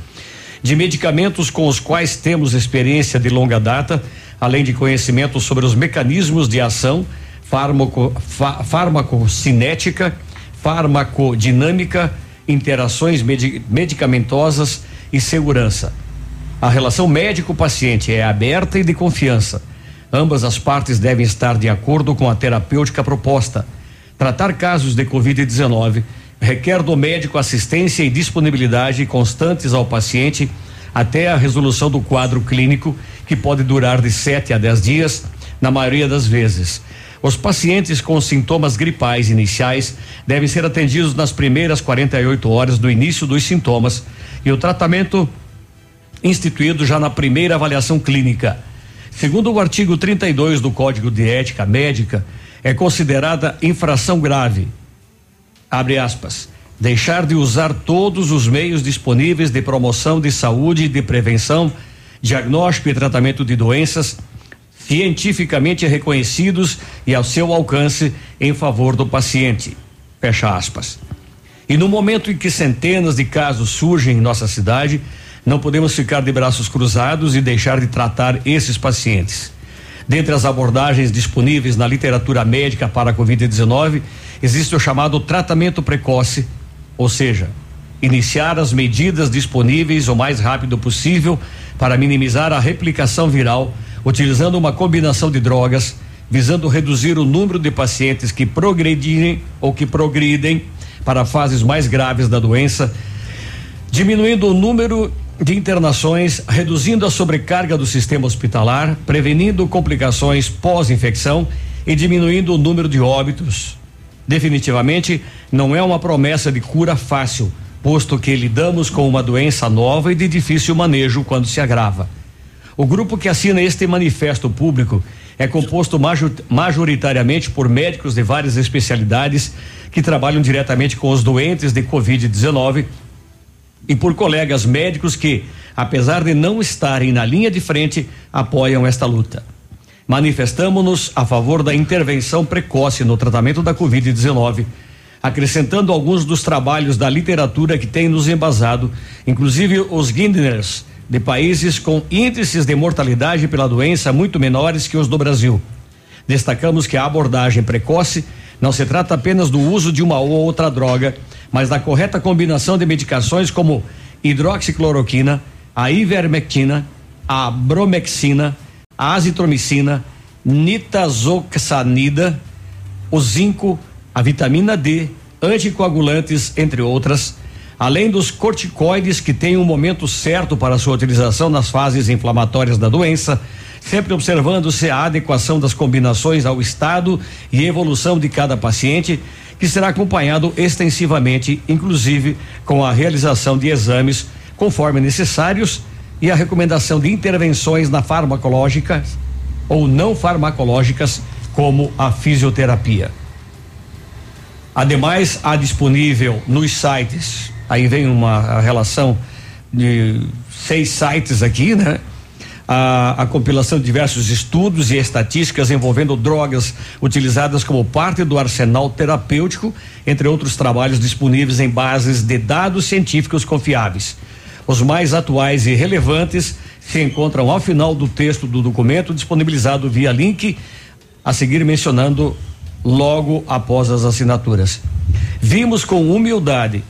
de medicamentos com os quais temos experiência de longa data, além de conhecimento sobre os mecanismos de ação, fármaco, fá, farmacocinética, farmacodinâmica, interações medi, medicamentosas e segurança. A relação médico-paciente é aberta e de confiança. Ambas as partes devem estar de acordo com a terapêutica proposta. Tratar casos de covid dezenove requer do médico assistência e disponibilidade constantes ao paciente até a resolução do quadro clínico, que pode durar de sete a dez dias, na maioria das vezes. Os pacientes com sintomas gripais iniciais devem ser atendidos nas primeiras quarenta e oito horas do início dos sintomas e o tratamento instituído já na primeira avaliação clínica. Segundo o artigo trinta e dois do Código de Ética Médica, é considerada infração grave, abre aspas, deixar de usar todos os meios disponíveis de promoção de saúde, de prevenção, diagnóstico e tratamento de doenças cientificamente reconhecidos e ao seu alcance em favor do paciente, fecha aspas. E no momento em que centenas de casos surgem em nossa cidade, não podemos ficar de braços cruzados e deixar de tratar esses pacientes. Dentre as abordagens disponíveis na literatura médica para a covid dezenove, existe o chamado tratamento precoce, ou seja, iniciar as medidas disponíveis o mais rápido possível para minimizar a replicação viral, utilizando uma combinação de drogas, visando reduzir o número de pacientes que progredirem ou que progridem para fases mais graves da doença, diminuindo o número de internações, reduzindo a sobrecarga do sistema hospitalar, prevenindo complicações pós-infecção e diminuindo o número de óbitos. Definitivamente, não é uma promessa de cura fácil, posto que lidamos com uma doença nova e de difícil manejo quando se agrava. O grupo que assina este manifesto público é composto majoritariamente por médicos de várias especialidades que trabalham diretamente com os doentes de covid dezenove e por colegas médicos que, apesar de não estarem na linha de frente, apoiam esta luta. Manifestamo-nos a favor da intervenção precoce no tratamento da covid dezenove, acrescentando alguns dos trabalhos da literatura que tem nos embasado, inclusive os Guinness, de países com índices de mortalidade pela doença muito menores que os do Brasil. Destacamos que a abordagem precoce não se trata apenas do uso de uma ou outra droga, mas da correta combinação de medicações como hidroxicloroquina, a ivermectina, a bromexina, a azitromicina, nitazoxanida, o zinco, a vitamina D, anticoagulantes, entre outras, além dos corticoides, que têm um momento certo para sua utilização nas fases inflamatórias da doença, sempre observando-se a adequação das combinações ao estado e evolução de cada paciente, que será acompanhado extensivamente, inclusive com a realização de exames conforme necessários e a recomendação de intervenções na farmacológica ou não farmacológicas, como a fisioterapia. Ademais, há disponível nos sites, aí vem uma relação de seis sites aqui, né? A, a compilação de diversos estudos e estatísticas envolvendo drogas utilizadas como parte do arsenal terapêutico, entre outros trabalhos disponíveis em bases de dados científicos confiáveis. Os mais atuais e relevantes se encontram ao final do texto do documento, disponibilizado via link, a seguir mencionando logo após as assinaturas. Vimos com humildade,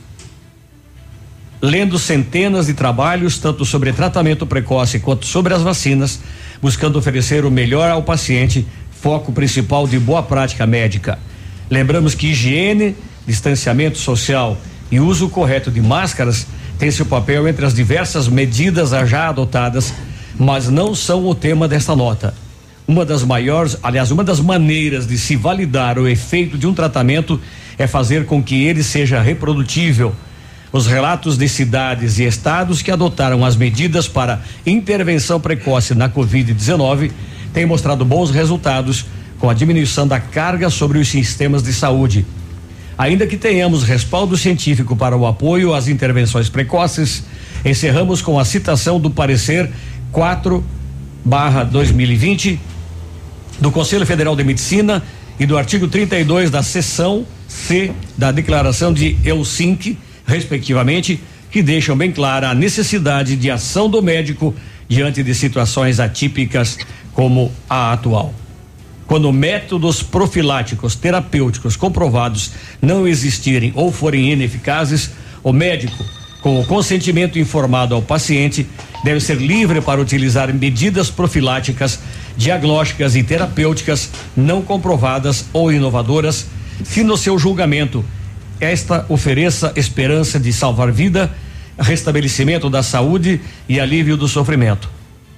lendo centenas de trabalhos, tanto sobre tratamento precoce quanto sobre as vacinas, buscando oferecer o melhor ao paciente, foco principal de boa prática médica. Lembramos que higiene, distanciamento social e uso correto de máscaras têm seu papel entre as diversas medidas já adotadas, mas não são o tema desta nota. Uma das maiores, aliás, uma das maneiras de se validar o efeito de um tratamento é fazer com que ele seja reprodutível. Os relatos de cidades e estados que adotaram as medidas para intervenção precoce na covid dezenove têm mostrado bons resultados, com a diminuição da carga sobre os sistemas de saúde. Ainda que tenhamos respaldo científico para o apoio às intervenções precoces, encerramos com a citação do parecer quatro barra dois mil e vinte do Conselho Federal de Medicina e do artigo trinta e dois da seção C da Declaração de Helsinki, respectivamente, que deixam bem clara a necessidade de ação do médico diante de situações atípicas como a atual. quando métodos profiláticos terapêuticos comprovados não existirem ou forem ineficazes, o médico, com o consentimento informado ao paciente, deve ser livre para utilizar medidas profiláticas, diagnósticas e terapêuticas não comprovadas ou inovadoras, se no seu julgamento esta ofereça esperança de salvar vida, restabelecimento da saúde e alívio do sofrimento.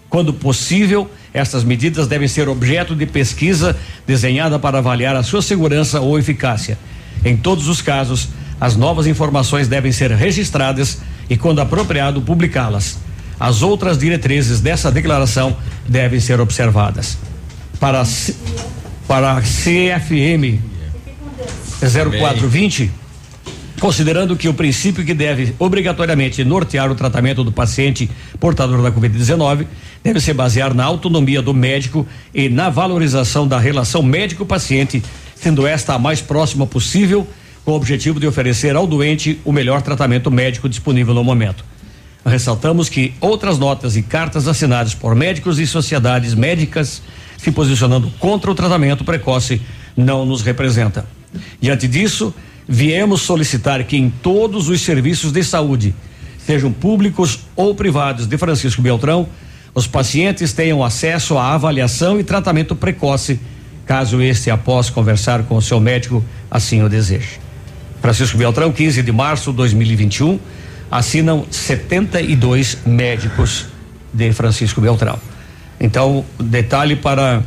Quando possível, estas medidas devem ser objeto de pesquisa desenhada para avaliar a sua segurança ou eficácia. Em todos os casos, as novas informações devem ser registradas e, quando apropriado, publicá-las. As outras diretrizes dessa declaração devem ser observadas. Para a, C... para a C F M zero quatro vinte, considerando que o princípio que deve obrigatoriamente nortear o tratamento do paciente portador da covid dezenove deve se basear na autonomia do médico e na valorização da relação médico-paciente, sendo esta a mais próxima possível, com o objetivo de oferecer ao doente o melhor tratamento médico disponível no momento. Ressaltamos que outras notas e cartas assinadas por médicos e sociedades médicas se posicionando contra o tratamento precoce não nos representa. Diante disso, viemos solicitar que em todos os serviços de saúde, sejam públicos ou privados de Francisco Beltrão, os pacientes tenham acesso à avaliação e tratamento precoce, caso este, após conversar com o seu médico, assim o deseje. Francisco Beltrão, quinze de março de dois mil e vinte e um, assinam setenta e dois médicos de Francisco Beltrão. Então, detalhe para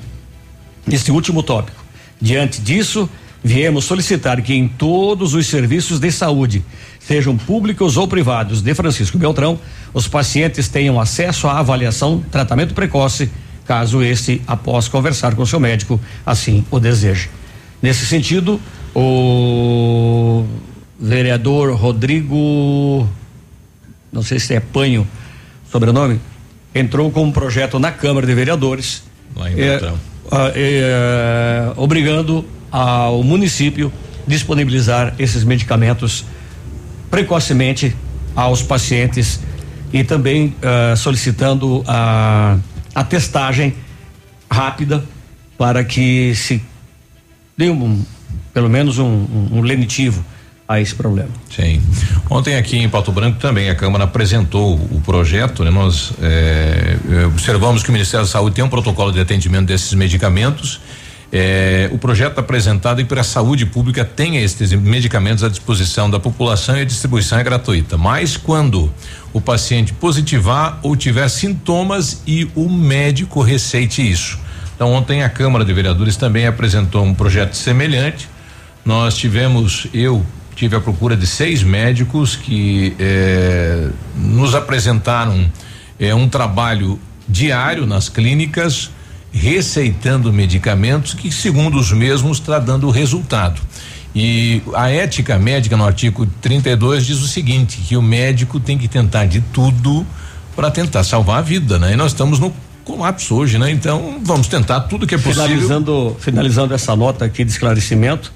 esse último tópico. Diante disso, viemos solicitar que em todos os serviços de saúde, sejam públicos ou privados de Francisco Beltrão, os pacientes tenham acesso à avaliação, tratamento precoce, caso este, após conversar com seu médico, assim o deseje. Nesse sentido, o vereador Rodrigo, não sei se é Panho, sobrenome, entrou com um projeto na Câmara de Vereadores, lá em Beltrão, é, é, obrigando ao município disponibilizar esses medicamentos precocemente aos pacientes e também uh, solicitando a, a testagem rápida para que se dê um, pelo menos um, um, um lenitivo a esse problema. Sim. Ontem aqui em Pato Branco também a Câmara apresentou o projeto, né? Nós eh, observamos que o Ministério da Saúde tem um protocolo de atendimento desses medicamentos. É, o projeto apresentado é para a saúde pública tenha estes medicamentos à disposição da população e a distribuição é gratuita, mas quando o paciente positivar ou tiver sintomas e o médico receite isso. Então ontem a Câmara de Vereadores também apresentou um projeto semelhante. Nós tivemos, eu tive a procura de seis médicos que eh, nos apresentaram eh, um trabalho diário nas clínicas, receitando medicamentos que, segundo os mesmos, está dando resultado. E a ética médica no artigo trinta e dois diz o seguinte, que o médico tem que tentar de tudo para tentar salvar a vida, né? E nós estamos no colapso hoje, né? Então vamos tentar tudo que é possível. Finalizando, finalizando essa nota aqui de esclarecimento,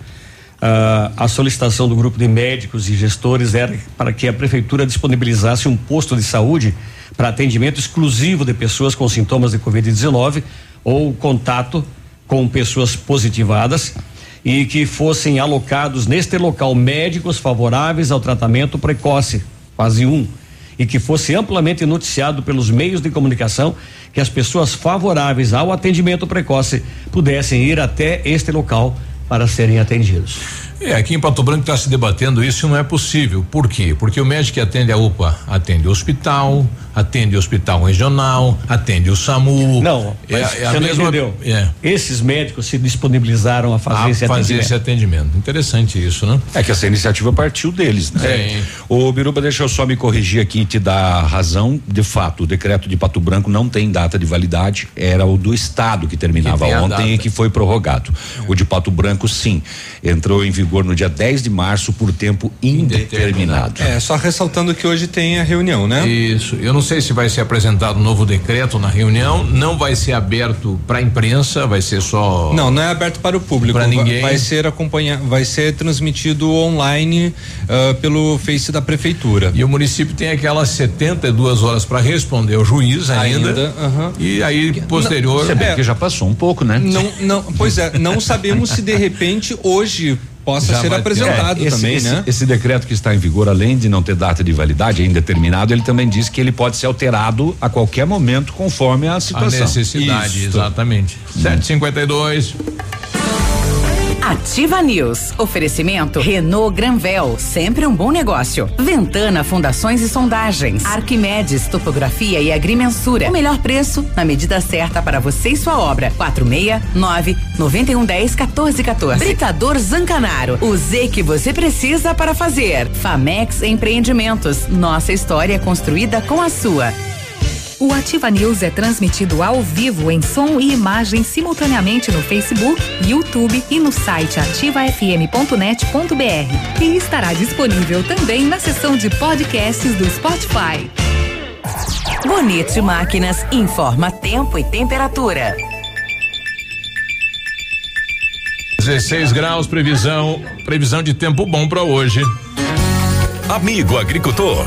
uh, a solicitação do grupo de médicos e gestores era para que a prefeitura disponibilizasse um posto de saúde para atendimento exclusivo de pessoas com sintomas de covid dezenove ou contato com pessoas positivadas e que fossem alocados neste local médicos favoráveis ao tratamento precoce, fase um, e que fosse amplamente noticiado pelos meios de comunicação que as pessoas favoráveis ao atendimento precoce pudessem ir até este local para serem atendidos. É, aqui em Pato Branco está se debatendo isso e não é possível. Por quê? Porque o médico que atende a U P A atende o hospital, atende o hospital regional, atende o SAMU. Não, é, mas é a você mesma, não entendeu. É. Esses médicos se disponibilizaram a fazer a esse fazer atendimento. esse atendimento. Interessante isso, né? É que essa iniciativa partiu deles, né? É. Ô, Biruba, deixa eu só me corrigir aqui e te dar razão. De fato, o decreto de Pato Branco não tem data de validade, era o do estado que terminava que ontem e que foi prorrogado. É. O de Pato Branco, sim, entrou em vigor vigor no dia dez de março por tempo indeterminado. É, só ressaltando que hoje tem a reunião, né? Isso. Eu não sei se vai ser apresentado um novo decreto na reunião, não vai ser aberto para a imprensa, vai ser só... Não, não é aberto para o público. Para ninguém. Vai ser acompanhado, vai ser transmitido online uh, pelo Face da prefeitura. E o município tem aquelas setenta e duas horas para responder ao juiz ainda. ainda uh-huh. E aí posterior... Você vê que já passou um pouco, né? Não, não, pois é, não sabemos se de repente hoje possa já ser apresentado é, esse, também, esse, né? Esse decreto que está em vigor, além de não ter data de validade, é indeterminado, ele também diz que ele pode ser alterado a qualquer momento conforme a situação. A necessidade, Isto. exatamente. sete e cinquenta e dois. Ativa News. Oferecimento Renault Granvel, sempre um bom negócio. Ventana, fundações e sondagens. Arquimedes, topografia e agrimensura. O melhor preço na medida certa para você e sua obra. quatro seis nove nove um um zero um quatro quatro um quatro. Britador Zancanaro, o Z que você precisa para fazer. Famex Empreendimentos, nossa história construída com a sua. O Ativa News é transmitido ao vivo em som e imagem simultaneamente no Facebook, YouTube e no site ativa f m ponto net ponto b r. E estará disponível também na seção de podcasts do Spotify. Bonito Máquinas informa tempo e temperatura. dezesseis graus, previsão, previsão de tempo bom para hoje. Amigo agricultor,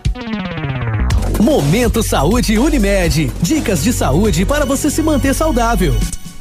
Momento Saúde Unimed. Dicas de saúde para você se manter saudável.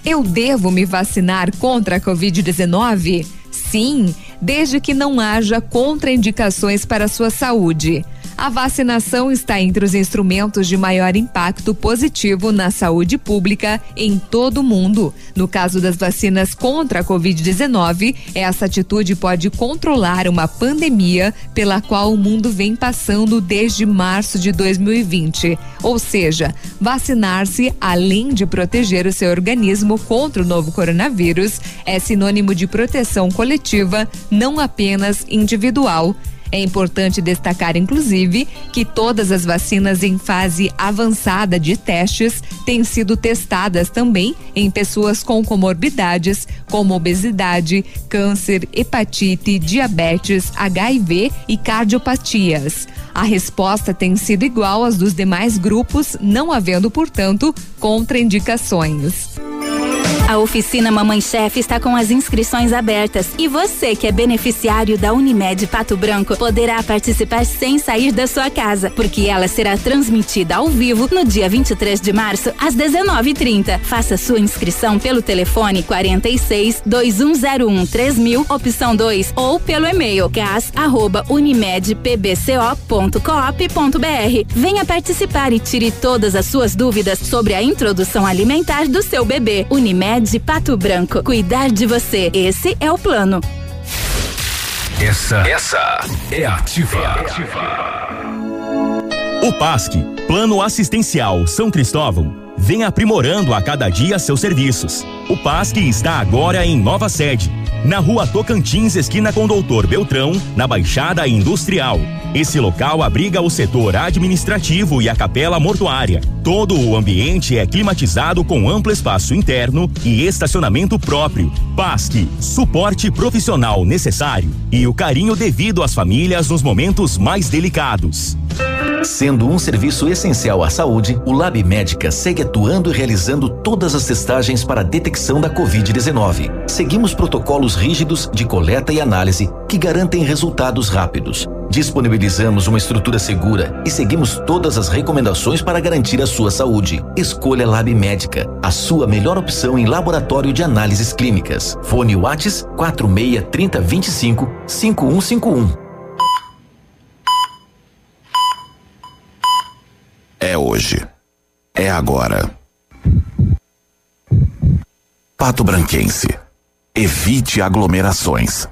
Eu devo me vacinar contra a covid dezenove? Sim, desde que não haja contraindicações para a sua saúde. A vacinação está entre os instrumentos de maior impacto positivo na saúde pública em todo o mundo. No caso das vacinas contra a covid dezenove, essa atitude pode controlar uma pandemia pela qual o mundo vem passando desde março de dois mil e vinte. Ou seja, vacinar-se, além de proteger o seu organismo contra o novo coronavírus, é sinônimo de proteção coletiva, não apenas individual. É importante destacar, inclusive, que todas as vacinas em fase avançada de testes têm sido testadas também em pessoas com comorbidades, como obesidade, câncer, hepatite, diabetes, H I V e cardiopatias. A resposta tem sido igual às dos demais grupos, não havendo, portanto, contraindicações. A oficina Mamãe Chef está com as inscrições abertas e você que é beneficiário da Unimed Pato Branco poderá participar sem sair da sua casa, porque ela será transmitida ao vivo no dia vinte e três de março às dezenove e trinta. Faça sua inscrição pelo telefone quarenta e seis, dois um zero um, três mil, opção dois, ou pelo e-mail cas arroba unimed p b c o ponto coop ponto b r. Venha participar e tire todas as suas dúvidas sobre a introdução alimentar do seu bebê. Unimed de Pato Branco. Cuidar de você. Esse é o plano. Essa, essa é Ativa. É Ativa. O PASC, Plano Assistencial São Cristóvão, vem aprimorando a cada dia seus serviços. O PASC está agora em nova sede, na Rua Tocantins, esquina com Doutor Beltrão, na Baixada Industrial. Esse local abriga o setor administrativo e a capela mortuária. Todo o ambiente é climatizado com amplo espaço interno e estacionamento próprio. PASC, suporte profissional necessário e o carinho devido às famílias nos momentos mais delicados. Sendo um serviço essencial à saúde, o Lab Médica segue atuando e realizando todas as testagens para a detecção da covid dezenove. Seguimos protocolos rígidos de coleta e análise que garantem resultados rápidos. Disponibilizamos uma estrutura segura e seguimos todas as recomendações para garantir a sua saúde. Escolha Lab Médica, a sua melhor opção em laboratório de análises clínicas. Fone Whats quarenta e seis, trinta, vinte e cinco, cinquenta e um cinquenta e um. É hoje. É agora. Pato Branquense, evite aglomerações.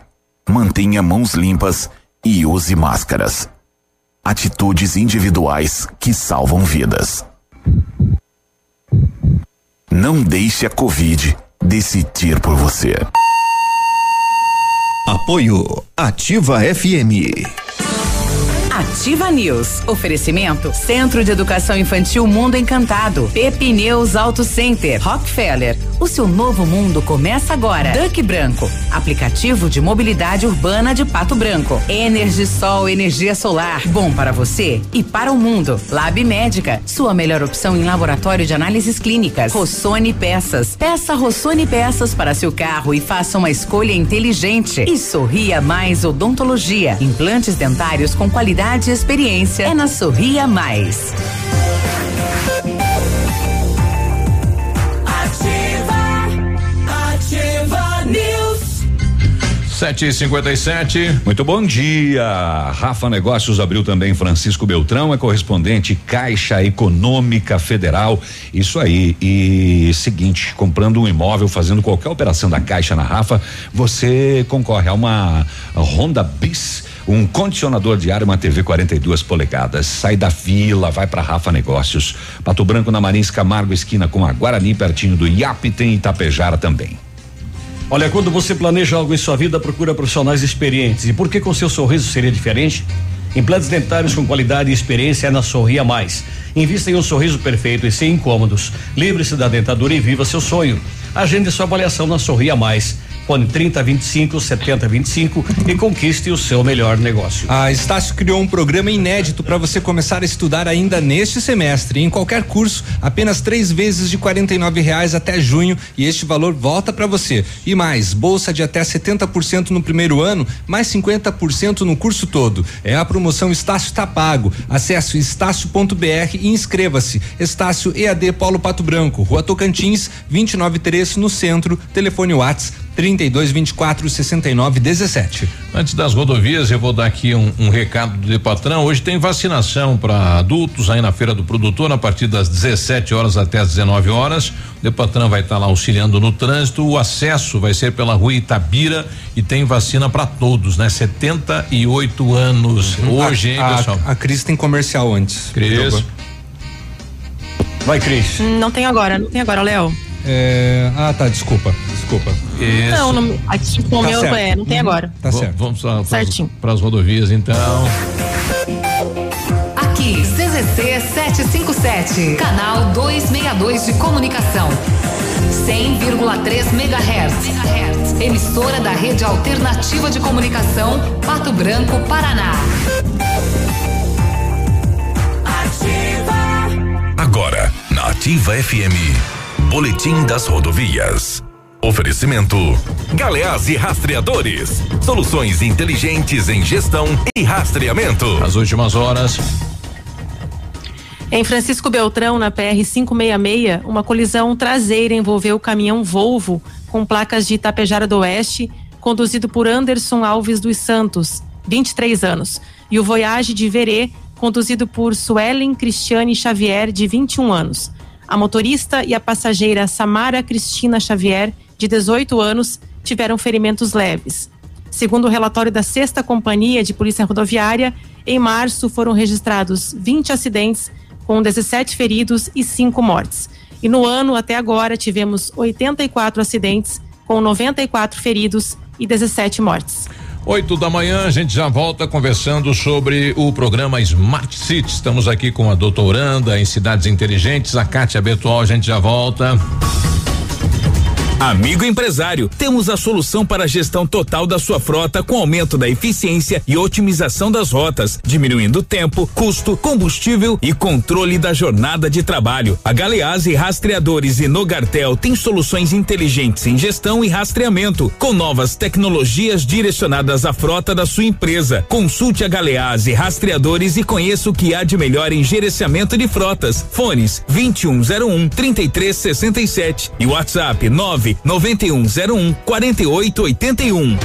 Mantenha mãos limpas e use máscaras. Atitudes individuais que salvam vidas. Não deixe a Covid decidir por você. Apoio Ativa F M. Ativa News. Oferecimento Centro de Educação Infantil Mundo Encantado, Pepneus Auto Center, Rockefeller. O seu novo mundo começa agora. Duck Branco, aplicativo de mobilidade urbana de Pato Branco. EnergiSol, energia solar, bom para você e para o mundo. Lab Médica, sua melhor opção em laboratório de análises clínicas. Rossoni Peças, peça Rossoni Peças para seu carro e faça uma escolha inteligente. E Sorria Mais Odontologia, implantes dentários com qualidade e experiência é na Sorria Mais. Ativa, Ativa News. sete e cinquenta e sete. Muito bom dia. Rafa Negócios abriu também. Francisco Beltrão é correspondente Caixa Econômica Federal. Isso aí. E seguinte, comprando um imóvel, fazendo qualquer operação da Caixa na Rafa, você concorre a uma Honda Bis, um condicionador de ar e uma T V quarenta e duas polegadas. Sai da fila, vai pra Rafa Negócios. Pato Branco, na Marins Camargo, esquina com a Guarani, pertinho do I A P, tem Itapejara também. Olha, quando você planeja algo em sua vida, procura profissionais experientes. E por que com seu sorriso seria diferente? Implantes dentários com qualidade e experiência é na Sorria Mais. Invista em um sorriso perfeito e sem incômodos. Livre-se da dentadura e viva seu sonho. Agende sua avaliação na Sorria Mais. Fone trinta, vinte e cinco, setenta, vinte e cinco e conquiste o seu melhor negócio. A Estácio criou um programa inédito para você começar a estudar ainda neste semestre. Em qualquer curso, apenas três vezes de quarenta e nove reais até junho, e este valor volta para você. E mais, bolsa de até setenta por cento no primeiro ano, mais cinquenta por cento no curso todo. É a promoção Estácio Tá Pago. Acesse estácio ponto b r e inscreva-se. Estácio E A D Polo Pato Branco, Rua Tocantins, vinte e nove três, no centro. Telefone WhatsApp trinta e dois, vinte e quatro, sessenta e nove, dezessete. Antes das rodovias, eu vou dar aqui um, um recado do Depatran. Hoje tem vacinação para adultos aí na Feira do Produtor, a partir das dezessete horas até as dezenove horas. O Depatran vai estar tá lá auxiliando no trânsito. O acesso vai ser pela Rua Itabira e tem vacina para todos, né? setenta e oito anos. Uhum. Hoje, hein, a, pessoal? A, a Cris tem comercial antes. Cris. Vai, Cris. Não tem agora, não tem agora, Léo. É, ah, tá, desculpa, desculpa. Isso. Não, não, aqui com o meu é, não tem agora. Tá certo. Vamos lá para as rodovias, então. Aqui, C C sete cinco sete, canal duzentos e sessenta e dois de comunicação. cem vírgula três megahertz. Emissora da Rede Alternativa de Comunicação, Pato Branco, Paraná. Ativa. Agora, na Ativa F M. Boletim das rodovias. Oferecimento Galeás e Rastreadores. Soluções inteligentes em gestão e rastreamento. As últimas horas. Em Francisco Beltrão, na P R quinhentos e sessenta e seis, uma colisão traseira envolveu o caminhão Volvo com placas de Itapejara do Oeste, conduzido por Anderson Alves dos Santos, vinte e três anos, e o Voyage de Verê, conduzido por Suelen Cristiane Xavier, de vinte e um anos. A motorista e a passageira Samara Cristina Xavier, de dezoito anos, tiveram ferimentos leves. Segundo o relatório da sexta Companhia de Polícia Rodoviária, em março foram registrados vinte acidentes, com dezessete feridos e cinco mortes. E no ano, até agora, tivemos oitenta e quatro acidentes, com noventa e quatro feridos e dezessete mortes. Oito da manhã, a gente já volta conversando sobre o programa Smart City. Estamos aqui com a doutoranda em cidades inteligentes, a Kátia Bertual. A gente já volta. Amigo empresário, temos a solução para a gestão total da sua frota, com aumento da eficiência e otimização das rotas, diminuindo tempo, custo, combustível e controle da jornada de trabalho. A Galeás e Rastreadores e Nogartel tem soluções inteligentes em gestão e rastreamento, com novas tecnologias direcionadas à frota da sua empresa. Consulte a Galeás e Rastreadores e conheça o que há de melhor em gerenciamento de frotas. Fones vinte e um zero um, trinta e três sessenta e sete e WhatsApp nove nove um zero um quatro oito oito um.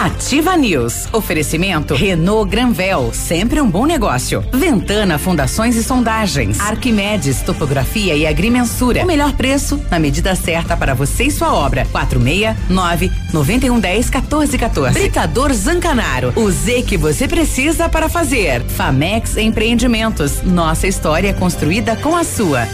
Ativa News. Oferecimento Renault Granvel, sempre um bom negócio. Ventana Fundações e Sondagens. Arquimedes Topografia e Agrimensura. O melhor preço na medida certa para você e sua obra. quatro seis nove nove um um zero um quatro quatorze quatorze. Britador Zancanaro. O Z que você precisa para fazer. Famex Empreendimentos. Nossa história construída com a sua.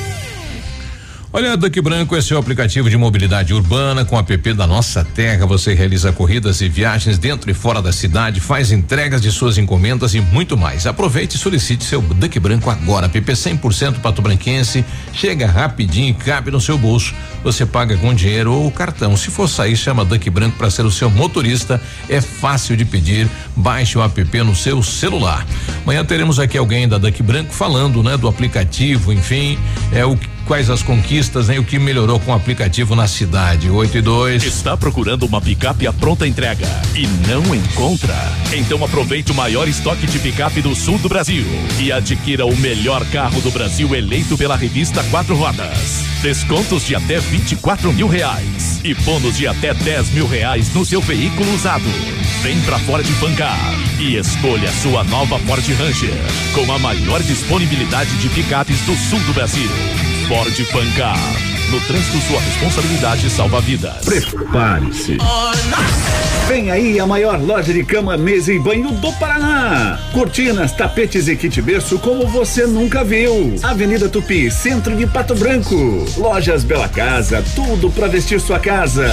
Olha, Duck Branco é seu aplicativo de mobilidade urbana com app da nossa terra. Você realiza corridas e viagens dentro e fora da cidade, faz entregas de suas encomendas e muito mais. Aproveite e solicite seu Duck Branco agora. App cem por cento patobranquense, chega rapidinho e cabe no seu bolso. Você paga com dinheiro ou cartão. Se for sair, chama Duck Branco para ser o seu motorista. É fácil de pedir. Baixe o app no seu celular. Amanhã teremos aqui alguém da Duck Branco falando, né, do aplicativo, enfim, é o que quais as conquistas, né? O que melhorou com o aplicativo na cidade. oito e dois. Está procurando uma picape à pronta entrega e não encontra? Então aproveite o maior estoque de picape do sul do Brasil e adquira o melhor carro do Brasil eleito pela revista Quatro Rodas. Descontos de até vinte e quatro mil reais e bônus de até dez mil reais no seu veículo usado. Vem pra Ford Fancar e escolha sua nova Ford Ranger com a maior disponibilidade de picapes do sul do Brasil. Ford Fancar. No trânsito, sua responsabilidade salva vidas. Prepare-se. Vem aí a maior loja de cama, mesa e banho do Paraná. Cortinas, tapetes e kit berço como você nunca viu. Avenida Tupi, centro de Pato Branco. Lojas Bela Casa, tudo pra vestir sua casa.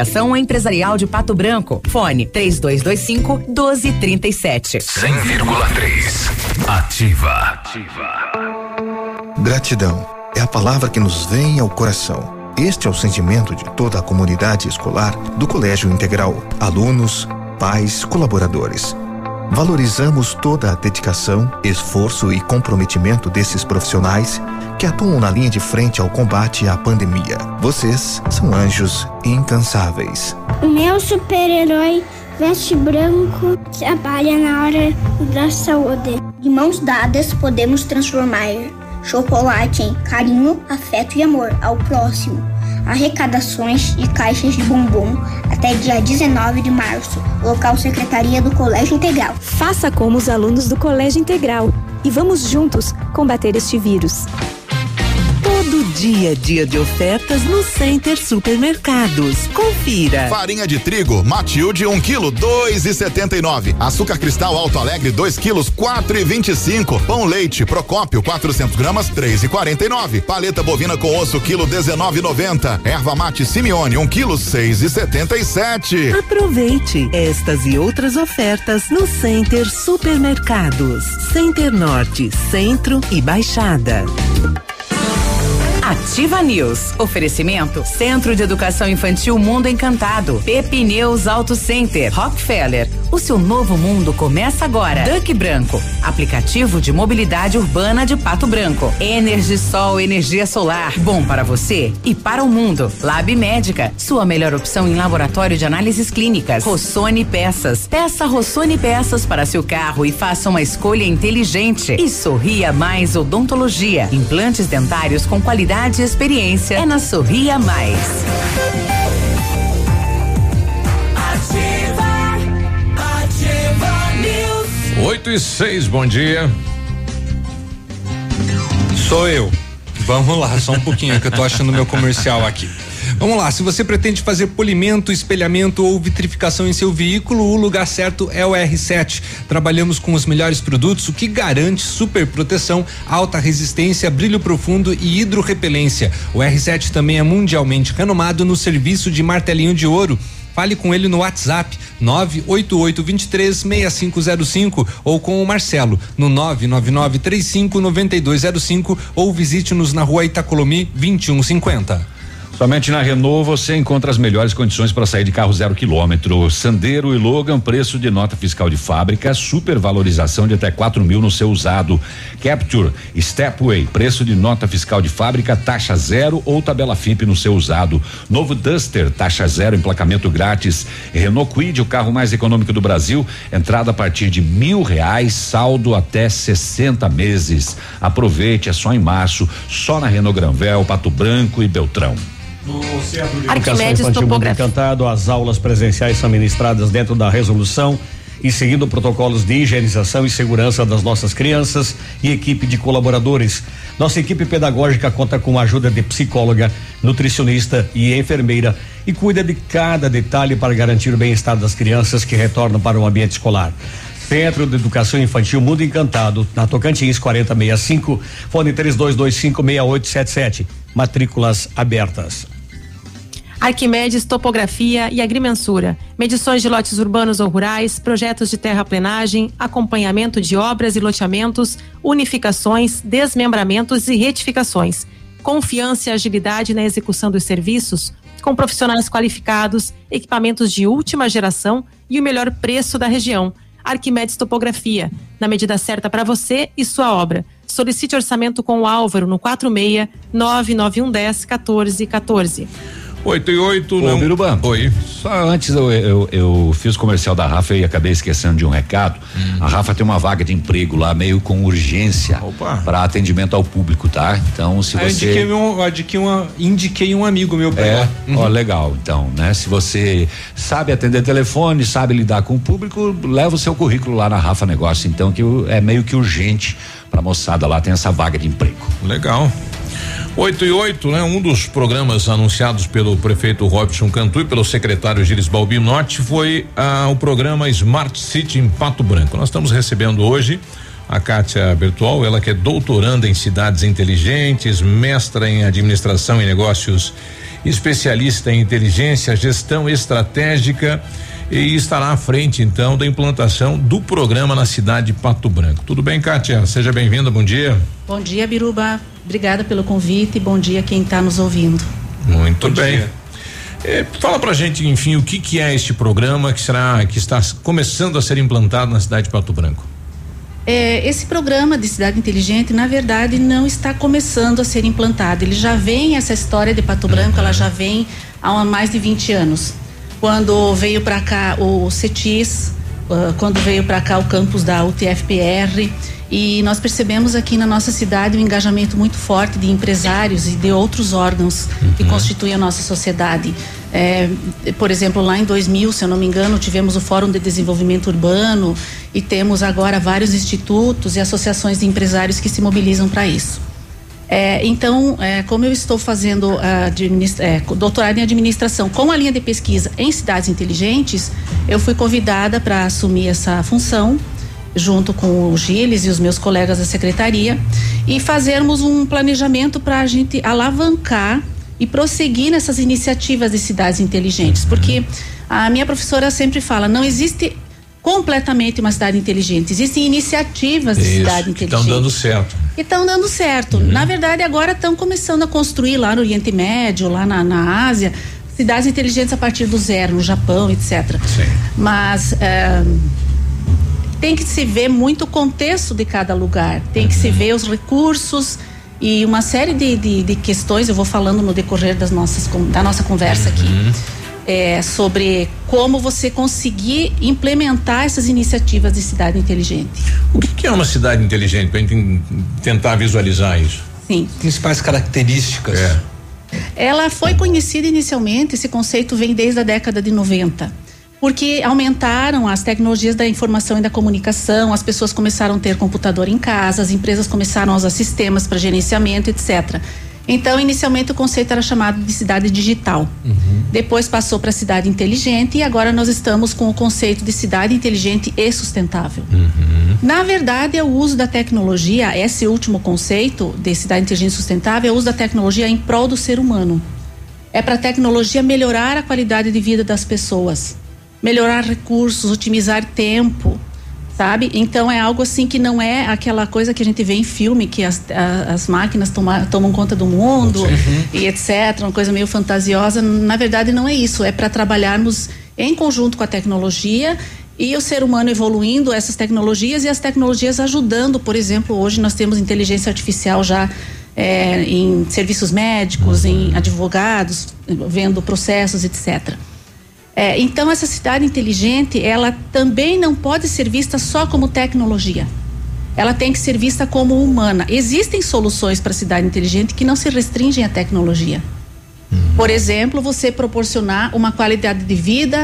Empresarial de Pato Branco. Fone três dois dois cinco, um dois três sete. cem vírgula três. Ativa. Ativa. Gratidão é a palavra que nos vem ao coração. Este é o sentimento de toda a comunidade escolar do Colégio Integral. Alunos, pais, colaboradores. Valorizamos toda a dedicação, esforço e comprometimento desses profissionais que atuam na linha de frente ao combate à pandemia. Vocês são anjos incansáveis. O meu super-herói veste branco trabalha na área da saúde. De mãos dadas podemos transformar chocolate em carinho, afeto e amor ao próximo. Arrecadações e caixas de bombom até dia dezenove de março, local Secretaria do Colégio Integral. Faça como os alunos do Colégio Integral e vamos juntos combater este vírus. Todo dia, dia de ofertas no Center Supermercados. Confira. Farinha de trigo Matilde, um quilo, dois e setenta e nove. Açúcar Cristal Alto Alegre, dois quilos, quatro e vinte e cinco. Pão leite Procópio, quatrocentos gramas, três e quarenta e nove. Paleta bovina com osso, quilo, dezenove e noventa. Erva mate Simeone, um quilo, seis e setenta e sete. Aproveite estas e outras ofertas no Center Supermercados. Center Norte, Centro e Baixada. Ativa News. Oferecimento Centro de Educação Infantil Mundo Encantado, Pepneus Auto Center, Rockefeller. O seu novo mundo começa agora. Duck Branco, aplicativo de mobilidade urbana de Pato Branco. EnergiSol, energia solar, bom para você e para o mundo. Lab Médica, sua melhor opção em laboratório de análises clínicas. Rossoni Peças, peça Rossoni Peças para seu carro e faça uma escolha inteligente. E Sorria Mais Odontologia, implantes dentários com qualidade e experiência é na Sorria Mais. Ativa, Ativa News. oito e seis, bom dia. Sou eu. Vamos lá, só um pouquinho que eu tô achando meu comercial aqui. Vamos lá, se você pretende fazer polimento, espelhamento ou vitrificação em seu veículo, o lugar certo é o R sete. Trabalhamos com os melhores produtos, o que garante super proteção, alta resistência, brilho profundo e hidrorrepelência. O R sete também é mundialmente renomado no serviço de martelinho de ouro. Fale com ele no WhatsApp nove oito oito dois três seis cinco zero cinco ou com o Marcelo no nove nove nove três cinco nove dois zero cinco ou visite-nos na Rua Itacolomi vinte e um cinquenta. Somente na Renault você encontra as melhores condições para sair de carro zero quilômetro. Sandero e Logan, preço de nota fiscal de fábrica, supervalorização de até quatro mil no seu usado. Captur, Stepway, preço de nota fiscal de fábrica, taxa zero ou tabela F I P no seu usado. Novo Duster, taxa zero, emplacamento grátis. Renault Kwid, o carro mais econômico do Brasil, entrada a partir de mil reais, saldo até sessenta meses. Aproveite, é só em março, só na Renault Granvel, Pato Branco e Beltrão. No Centro de Arquimedes, Educação Infantil Mundo Encantado, as aulas presenciais são ministradas dentro da resolução e seguindo protocolos de higienização e segurança das nossas crianças e equipe de colaboradores. Nossa equipe pedagógica conta com a ajuda de psicóloga, nutricionista e enfermeira e cuida de cada detalhe para garantir o bem-estar das crianças que retornam para o ambiente escolar. Centro de Educação Infantil Mundo Encantado, na Tocantins quarenta e zero sessenta e cinco, fone três dois dois cinco seis oito sete sete. Matrículas abertas. Arquimedes, topografia e agrimensura, medições de lotes urbanos ou rurais, projetos de terraplenagem, acompanhamento de obras e loteamentos, unificações, desmembramentos e retificações. Confiança e agilidade na execução dos serviços, com profissionais qualificados, equipamentos de última geração e o melhor preço da região. Arquimedes Topografia, na medida certa para você e sua obra. Solicite orçamento com o Álvaro no quatro seis nove nove um um zero um quatro um quatro. oito e oito, não. Ô, Biruba. Oi. Só antes eu, eu, eu fiz o comercial da Rafa e acabei esquecendo de um recado. Hum. A Rafa tem uma vaga de emprego lá, meio com urgência, para atendimento ao público, tá? Então, se ah, você. Eu indiquei, um, indiquei, uma, indiquei um amigo meu pra ela. É, uhum. Ó, legal. Então, né? Se você sabe atender telefone, sabe lidar com o público, leva o seu currículo lá na Rafa Negócio, então, que é meio que urgente pra moçada lá, tem essa vaga de emprego. Legal. oito e oito, né? Um dos programas anunciados pelo prefeito Robson Cantu e pelo secretário Gilles Balbinotti foi ah, o programa Smart City em Pato Branco. Nós estamos recebendo hoje a Kátia Bertual, ela que é doutoranda em cidades inteligentes, mestra em administração e negócios, especialista em inteligência, gestão estratégica, e estará à frente então da implantação do programa na cidade de Pato Branco. Tudo bem, Kátia? Seja bem-vinda, bom dia. Bom dia, Biruba. Obrigada pelo convite e bom dia a quem está nos ouvindo. Muito bom bem. É, fala pra gente, enfim, o que que é este programa que será, que está começando a ser implantado na cidade de Pato Branco? É, esse programa de cidade inteligente, na verdade, não está começando a ser implantado. Ele já vem, essa história de Pato Branco, uhum. ela já vem há mais de vinte anos. Quando veio para cá o CETIS, quando veio para cá o campus da U T F P R, e nós percebemos aqui na nossa cidade um engajamento muito forte de empresários e de outros órgãos que constituem a nossa sociedade. É, por exemplo, lá em dois mil, se eu não me engano, tivemos o Fórum de Desenvolvimento Urbano e temos agora vários institutos e associações de empresários que se mobilizam para isso. É, então, é, como eu estou fazendo é, doutorado em administração com a linha de pesquisa em cidades inteligentes, eu fui convidada para assumir essa função junto com o Gilles e os meus colegas da secretaria e fazermos um planejamento para a gente alavancar e prosseguir nessas iniciativas de cidades inteligentes, porque a minha professora sempre fala, não existe completamente uma cidade inteligente, existem iniciativas de Isso, cidade inteligente. Estão dando certo. E estão dando certo, uhum. na verdade agora estão começando a construir lá no Oriente Médio, lá na, na Ásia, cidades inteligentes a partir do zero, no Japão, etcétera. Sim. Mas é, tem que se ver muito o contexto de cada lugar, tem que se ver os recursos e uma série de, de, de questões, eu vou falando no decorrer das nossas, da nossa conversa aqui, uhum. é, sobre como você conseguir implementar essas iniciativas de cidade inteligente. O que, que é uma cidade inteligente, para a gente tentar visualizar isso? Sim. Principais características. É. Ela foi conhecida inicialmente, esse conceito vem desde a década de noventa. Porque aumentaram as tecnologias da informação e da comunicação, as pessoas começaram a ter computador em casa, as empresas começaram a usar sistemas para gerenciamento, etcétera. Então, inicialmente o conceito era chamado de cidade digital. Uhum. Depois passou para cidade inteligente e agora nós estamos com o conceito de cidade inteligente e sustentável. Uhum. Na verdade, é o uso da tecnologia, esse último conceito de cidade inteligente e sustentável, é o uso da tecnologia em prol do ser humano. É para a tecnologia melhorar a qualidade de vida das pessoas, melhorar recursos, otimizar tempo, sabe? Então é algo assim que não é aquela coisa que a gente vê em filme, que as, a, as máquinas toma, tomam conta do mundo, uhum, e etcétera. Uma coisa meio fantasiosa. Na verdade não é isso, é para trabalharmos em conjunto com a tecnologia e o ser humano evoluindo essas tecnologias e as tecnologias ajudando. Por exemplo, hoje nós temos inteligência artificial já É, em serviços médicos, em advogados, vendo processos, etcétera. É, então essa cidade inteligente, ela também não pode ser vista só como tecnologia. Ela tem que ser vista como humana. Existem soluções para a cidade inteligente que não se restringem à tecnologia. Por exemplo, você proporcionar uma qualidade de vida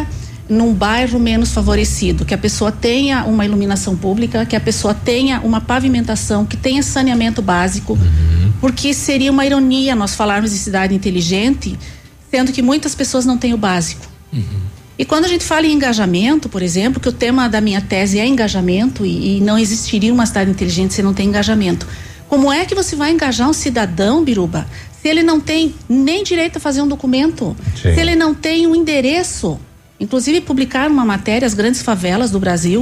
num bairro menos favorecido, que a pessoa tenha uma iluminação pública, que a pessoa tenha uma pavimentação, que tenha saneamento básico, uhum, porque seria uma ironia nós falarmos de cidade inteligente, sendo que muitas pessoas não têm o básico. Uhum. E quando a gente fala em engajamento, por exemplo, que o tema da minha tese é engajamento, e, e não existiria uma cidade inteligente se não tem engajamento. Como é que você vai engajar um cidadão, Biruba, se ele não tem nem direito a fazer um documento, sim, se ele não tem um endereço? Inclusive publicaram uma matéria, as grandes favelas do Brasil,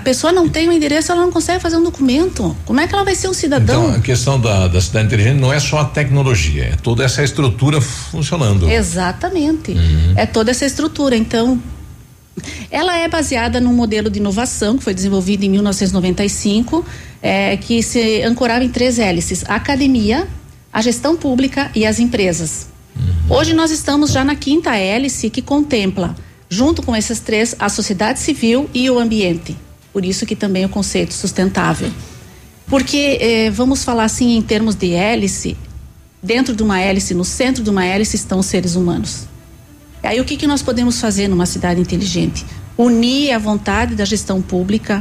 a pessoa não tem um endereço, ela não consegue fazer um documento. Como é que ela vai ser um cidadão? Então a questão da, da cidade inteligente não é só a tecnologia, é toda essa estrutura funcionando. Exatamente, uhum, é toda essa estrutura. Então ela é baseada num modelo de inovação que foi desenvolvido em mil novecentos e noventa e cinco, é, que se ancorava em três hélices: a academia, a gestão pública e as empresas. Uhum. Hoje nós estamos já na quinta hélice, que contempla, junto com essas três, a sociedade civil e o ambiente. Por isso que também o conceito sustentável. Porque, eh, vamos falar assim em termos de hélice, dentro de uma hélice, no centro de uma hélice estão os seres humanos. E aí o que que nós podemos fazer numa cidade inteligente? Unir a vontade da gestão pública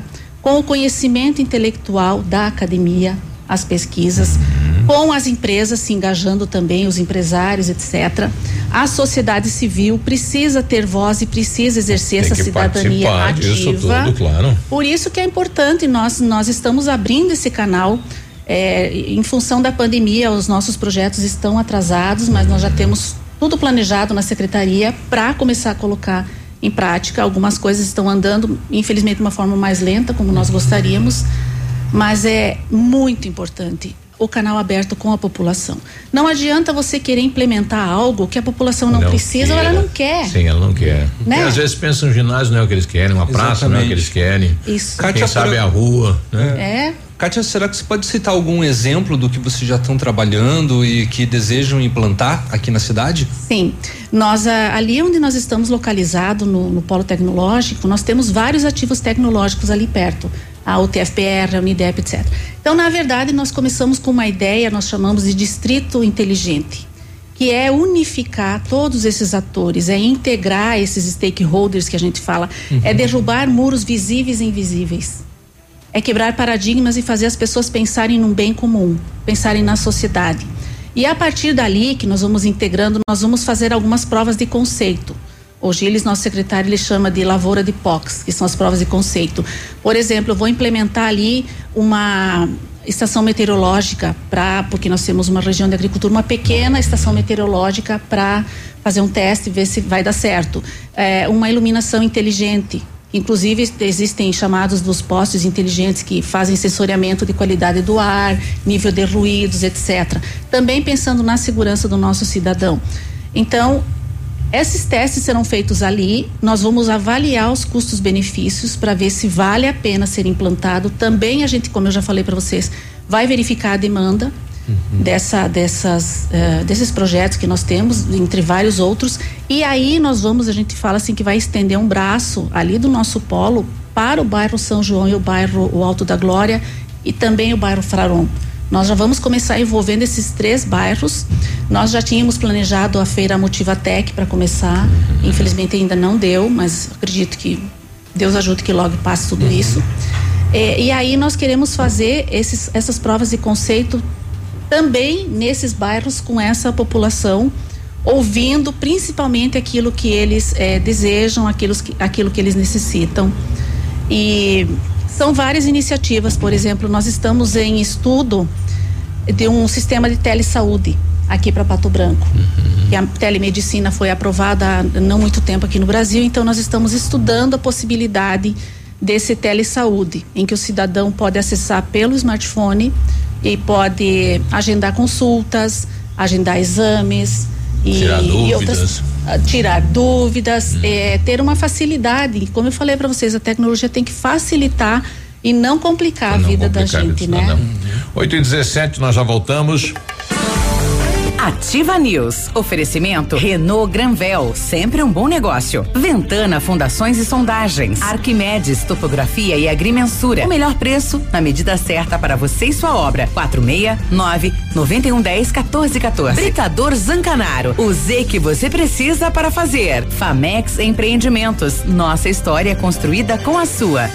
com o conhecimento intelectual da academia, as pesquisas, com as empresas se engajando também, os empresários, etcétera. A sociedade civil precisa ter voz e precisa exercer essa cidadania ativa. Tudo, claro. Por isso que é importante, nós, nós estamos abrindo esse canal, é, em função da pandemia, os nossos projetos estão atrasados, mas nós já temos tudo planejado na secretaria para começar a colocar em prática. Algumas coisas estão andando, infelizmente, de uma forma mais lenta, como nós gostaríamos, mas é muito importante o canal aberto com a população. Não adianta você querer implementar algo que a população não, não precisa, ou ela não quer. Sim, ela não quer. Né? Porque às vezes pensa um ginásio, não é o que eles querem, uma exatamente, praça não é o que eles querem. Isso. Quem Kátia, sabe será... a rua, né? É. Kátia, será que você pode citar algum exemplo do que vocês já estão trabalhando e que desejam implantar aqui na cidade? Sim. Nós, ali onde nós estamos localizados, no, no polo tecnológico, nós temos vários ativos tecnológicos ali perto. A U T F P R, a Unidep, etcétera. Então, na verdade, nós começamos com uma ideia, nós chamamos de distrito inteligente, que é unificar todos esses atores, é integrar esses stakeholders que a gente fala, uhum, é derrubar muros visíveis e invisíveis, é quebrar paradigmas e fazer as pessoas pensarem num bem comum, pensarem na sociedade. E a partir dali que nós vamos integrando, nós vamos fazer algumas provas de conceito. O Gilles, nosso secretário, ele chama de lavoura de P O Cs, que são as provas de conceito. Por exemplo, eu vou implementar ali uma estação meteorológica, pra, porque nós temos uma região de agricultura, uma pequena estação meteorológica para fazer um teste, ver se vai dar certo. É, uma iluminação inteligente. Inclusive, existem chamados dos postes inteligentes que fazem sensoriamento de qualidade do ar, nível de ruídos, etcétera. Também pensando na segurança do nosso cidadão. Então, esses testes serão feitos ali, nós vamos avaliar os custos-benefícios para ver se vale a pena ser implantado. Também a gente, como eu já falei para vocês, vai verificar a demanda, uhum, dessa, dessas, uh, desses projetos que nós temos, entre vários outros. E aí nós vamos, a gente fala assim que vai estender um braço ali do nosso polo para o bairro São João e o bairro o Alto da Glória e também o bairro Fraron. Nós já vamos começar envolvendo esses três bairros. Nós já tínhamos planejado a feira Motivatec para começar. Uhum. Infelizmente ainda não deu, mas acredito que Deus ajude que logo passe tudo, uhum, isso. É, e aí nós queremos fazer esses, essas provas de conceito também nesses bairros com essa população, ouvindo principalmente aquilo que eles é, desejam, aquilo que, aquilo que eles necessitam. E são várias iniciativas. Por exemplo, nós estamos em estudo de um sistema de telesaúde aqui para Pato Branco. Uhum. E a telemedicina foi aprovada há não muito tempo aqui no Brasil, então nós estamos estudando a possibilidade desse telesaúde, em que o cidadão pode acessar pelo smartphone e pode agendar consultas, agendar exames e tirar dúvidas, e outras, tirar dúvidas, hum. é, ter uma facilidade. Como eu falei para vocês, a tecnologia tem que facilitar e não complicar não a vida complicar da gente, né? oito e dezessete, nós já voltamos. Ativa News. Oferecimento Renault Granvel, sempre um bom negócio. Ventana Fundações e Sondagens. Arquimedes Topografia e Agrimensura. O melhor preço na medida certa para você e sua obra. quatro seis nove nove um um zero um quatro um quatro. Britador Zancanaro. O Z que você precisa para fazer. Famex Empreendimentos. Nossa história construída com a sua.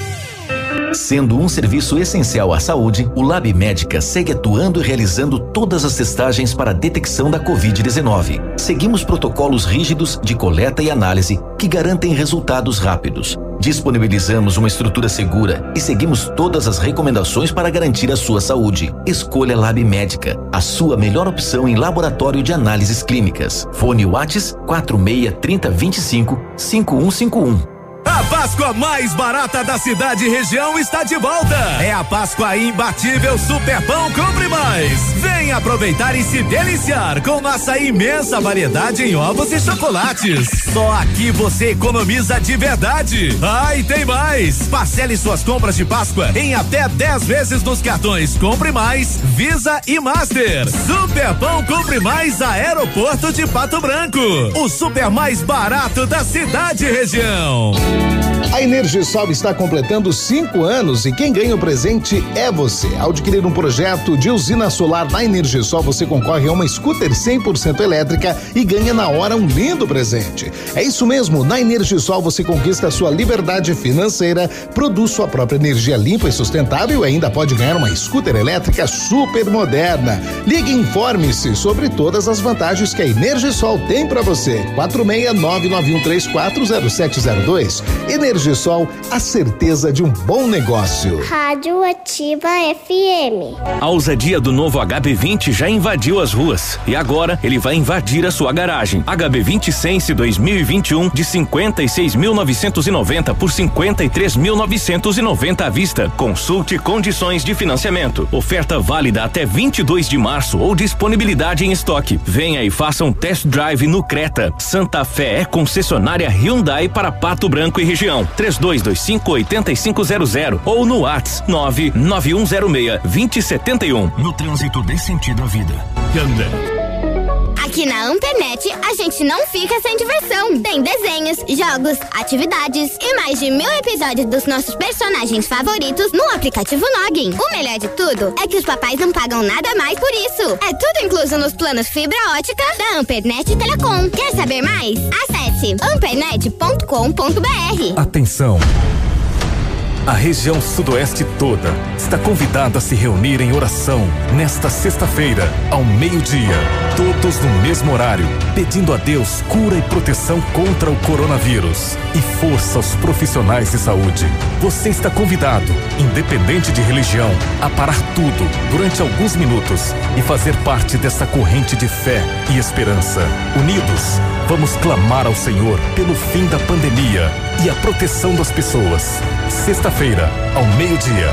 Sendo um serviço essencial à saúde, o Lab Médica segue atuando e realizando todas as testagens para a detecção da covid dezenove. Seguimos protocolos rígidos de coleta e análise que garantem resultados rápidos. Disponibilizamos uma estrutura segura e seguimos todas as recomendações para garantir a sua saúde. Escolha Lab Médica, a sua melhor opção em laboratório de análises clínicas. Fone Whats quatro seis três zero dois cinco cinco um cinco um. A Páscoa mais barata da cidade e região está de volta. É a Páscoa imbatível Super Pão Compre Mais. Vem aproveitar e se deliciar com nossa imensa variedade em ovos e chocolates. Só aqui você economiza de verdade. Ah, e tem mais. Parcele suas compras de Páscoa em até dez vezes nos cartões Compre Mais, Visa e Master. Super Pão Compre Mais Aeroporto de Pato Branco. O super mais barato da cidade e região. A EnergiSol está completando cinco anos e quem ganha o presente é você. Ao adquirir um projeto de usina solar da EnergiSol, você concorre a uma scooter cem por cento elétrica e ganha na hora um lindo presente. É isso mesmo, na EnergiSol você conquista sua liberdade financeira, produz sua própria energia limpa e sustentável e ainda pode ganhar uma scooter elétrica super moderna. Ligue e informe-se sobre todas as vantagens que a EnergiSol tem para você. quatro seis nove nove um três quatro zero sete zero dois. EnergiSol, a certeza de um bom negócio. Rádio Ativa F M. A ousadia do novo H B vinte já invadiu as ruas e agora ele vai invadir a sua garagem. H B vinte Sense dois mil e vinte e um de cinquenta e seis mil novecentos e noventa por cinquenta e três mil novecentos e noventa à vista. Consulte condições de financiamento. Oferta válida até vinte e dois de março ou disponibilidade em estoque. Venha e faça um test drive no Creta. Santa Fé é concessionária Hyundai para Pato Branco e região. Três dois dois cinco oito cinco zero zero ou no Whats nove nove um zero seis dois zero sete um. No trânsito dê sentido à vida. Hyundai. Aqui na Ampernet, a gente não fica sem diversão. Tem desenhos, jogos, atividades e mais de mil episódios dos nossos personagens favoritos no aplicativo Login. O melhor de tudo é que os papais não pagam nada mais por isso. É tudo incluso nos planos fibra ótica da Ampernet Telecom. Quer saber mais? Acesse ampernet ponto com ponto br. Atenção! A região sudoeste toda está convidada a se reunir em oração nesta sexta-feira, ao meio-dia, todos no mesmo horário, pedindo a Deus cura e proteção contra o coronavírus e força aos profissionais de saúde. Você está convidado, independente de religião, a parar tudo durante alguns minutos e fazer parte dessa corrente de fé e esperança. Unidos, vamos clamar ao Senhor pelo fim da pandemia e a proteção das pessoas. Sexta-feira Feira, ao meio-dia.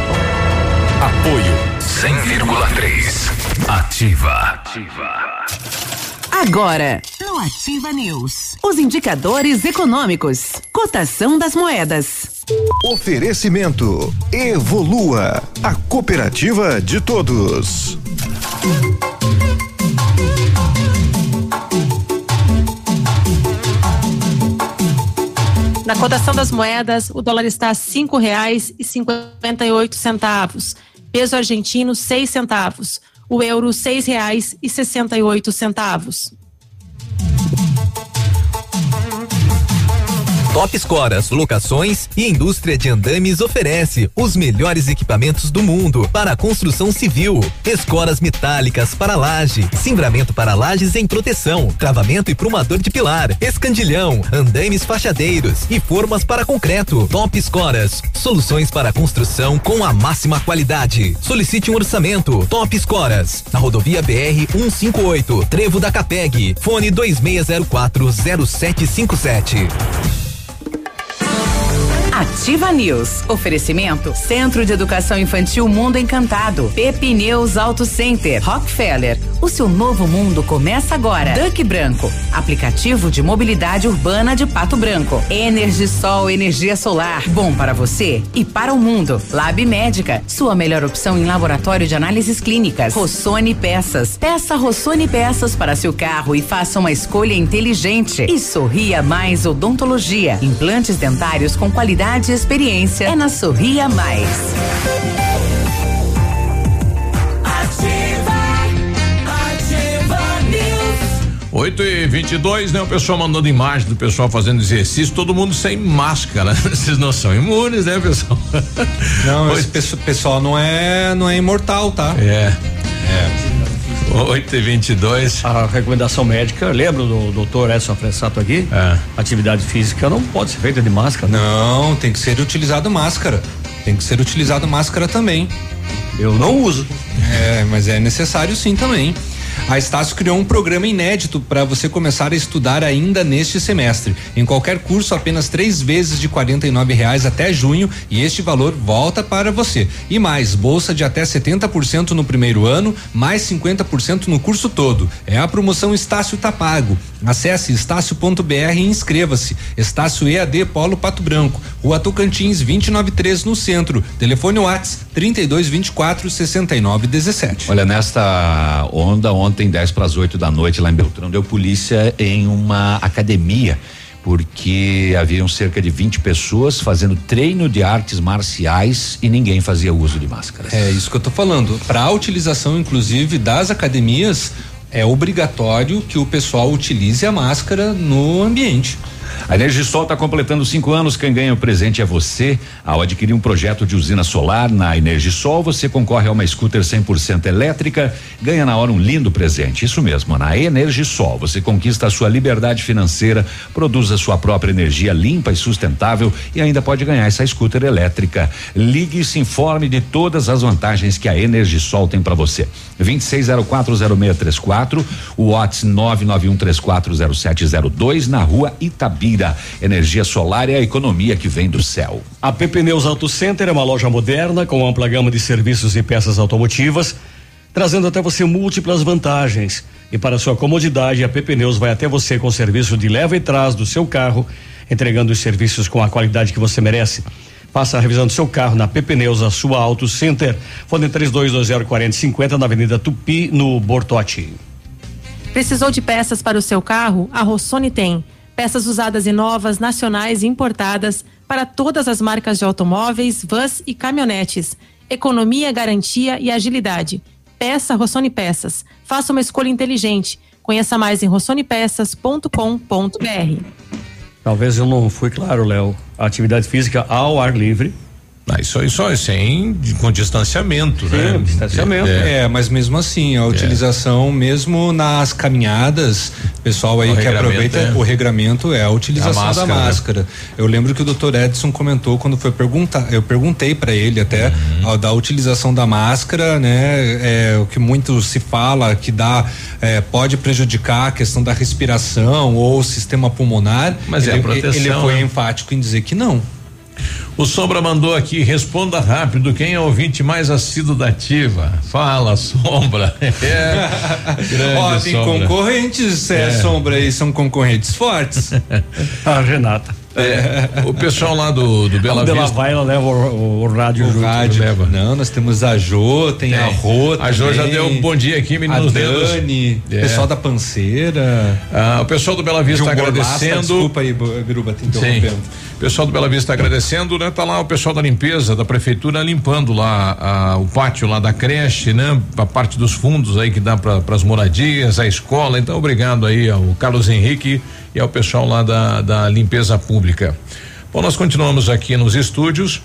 Apoio cem vírgula três. Ativa. Ativa. Agora, no Ativa News, os indicadores econômicos, cotação das moedas. Oferecimento Evolua, a cooperativa de todos. Na cotação das moedas, o dólar está a cinco reais e cinquenta e oito centavos, peso argentino seis centavos, o euro seis reais e sessenta e oito centavos. Top Escoras, Locações e Indústria de Andames oferece os melhores equipamentos do mundo para a construção civil. Escoras metálicas para laje, cimbramento para lajes em proteção, travamento e prumador de pilar, escandilhão, andames fachadeiros e formas para concreto. Top Escoras, soluções para construção com a máxima qualidade. Solicite um orçamento. Top Escoras, na rodovia B R cento e cinquenta e oito, Trevo da Capeg, fone dois seis zero quatro zero sete cinco sete. Ativa News. Oferecimento Centro de Educação Infantil Mundo Encantado, Pepneus Auto Center, Rockefeller. O seu novo mundo começa agora. Duck Branco, aplicativo de mobilidade urbana de Pato Branco. EnergiSol, energia solar, bom para você e para o mundo. Lab Médica, sua melhor opção em laboratório de análises clínicas. Rossoni Peças, peça Rossoni Peças para seu carro e faça uma escolha inteligente. E Sorria Mais Odontologia, implantes dentários com qualidade e experiência é na Sorria Mais. Ativa, Ativa News. oito e vinte e dois, né? O pessoal mandando imagem do pessoal fazendo exercício, todo mundo sem máscara. Vocês não são imunes, né, pessoal? Não, esse pessoal, pessoal não é, não é imortal, tá? É. É. oito e vinte e dois. A recomendação médica, lembra do doutor Edson Fressato aqui? É. Atividade física não pode ser feita de máscara. Não, né? Tem que ser utilizado máscara. Tem que ser utilizado máscara também. Eu não uso. É, mas é necessário sim também. A Estácio criou um programa inédito para você começar a estudar ainda neste semestre. Em qualquer curso, apenas três vezes de quarenta e nove reais até junho, e este valor volta para você. E mais, bolsa de até setenta por cento no primeiro ano, mais cinquenta por cento no curso todo. É a promoção Estácio Tá Pago. Acesse estácio ponto b r e inscreva-se. Estácio E A D Polo Pato Branco, Rua Tocantins vinte e nove três no centro. Telefone WhatsApp trinta e dois vinte e quatro sessenta e nove dezessete. Olha, nesta onda onda ontem, dez para as oito da noite, lá em Beltrão, deu polícia em uma academia, porque haviam cerca de vinte pessoas fazendo treino de artes marciais e ninguém fazia uso de máscaras. É isso que eu tô falando. Para a utilização, inclusive, das academias, é obrigatório que o pessoal utilize a máscara no ambiente. A EnergiSol está completando cinco anos. Quem ganha o presente é você. Ao adquirir um projeto de usina solar na EnergiSol, você concorre a uma scooter cem por cento elétrica, ganha na hora um lindo presente. Isso mesmo, na EnergiSol você conquista a sua liberdade financeira, produz a sua própria energia limpa e sustentável e ainda pode ganhar essa scooter elétrica. Ligue e se informe de todas as vantagens que a EnergiSol tem para você. vinte e seis zero quatro zero seis três quatro, o WhatsApp nove nove um três quatro zero sete zero dois, na Rua Itabi. Energia solar é a economia que vem do céu. A Pepneus Auto Center é uma loja moderna com ampla gama de serviços e peças automotivas, trazendo até você múltiplas vantagens. E para sua comodidade, a Pepneus vai até você com o serviço de leva e trás do seu carro, entregando os serviços com a qualidade que você merece. Faça a revisão do seu carro na Pepneus, a sua Auto Center. Fone trinta e dois vinte e zero quarenta e cinquenta, na Avenida Tupi, no Bortote. Precisou de peças para o seu carro? A Rossoni tem. Peças usadas e novas, nacionais e importadas, para todas as marcas de automóveis, vans e caminhonetes. Economia, garantia e agilidade. Peça Rossoni Peças. Faça uma escolha inteligente. Conheça mais em rossoni peças ponto com ponto b r. Talvez eu não fui claro, Léo. Atividade física ao ar livre. Ah, isso aí só é sem, com distanciamento, Sim, né? distanciamento. É. é, mas mesmo assim, a utilização, é. mesmo nas caminhadas, pessoal aí o que aproveita, é. o regramento é a utilização a máscara, da máscara. Né? Eu lembro que o doutor Edson comentou quando foi perguntar, eu perguntei para ele até uhum. a, da utilização da máscara, né? É, o que muito se fala que dá, é, pode prejudicar a questão da respiração ou o sistema pulmonar. Mas ele, é a proteção. Ele foi né? enfático em dizer que não. O Sombra mandou aqui, responda rápido, quem é o ouvinte mais assíduo da Ativa? Fala, Sombra. É. Ó, tem Sombra. Concorrentes, é, é. Sombra aí, são concorrentes fortes. A Renata. É, o pessoal lá do, do Bela Vista. Ela vai, ela leva o, o rádio. O junto, rádio. Leva. Não, nós temos a Jô, tem é. a Rô. A Jô já deu um bom dia aqui, menino dedos. É. Pessoal da Panceira. Ah, o pessoal do Bela Vista um agradecendo. Borlasta, desculpa aí, Biruba, te interrompendo. O pessoal do Bela Vista agradecendo, né? Tá lá o pessoal da limpeza da prefeitura limpando lá a, o pátio lá da creche, né? A parte dos fundos aí que dá para as moradias, a escola. Então, obrigado aí ao Carlos Henrique e ao pessoal lá da, da limpeza pública. Pública. Bom, nós continuamos aqui nos estúdios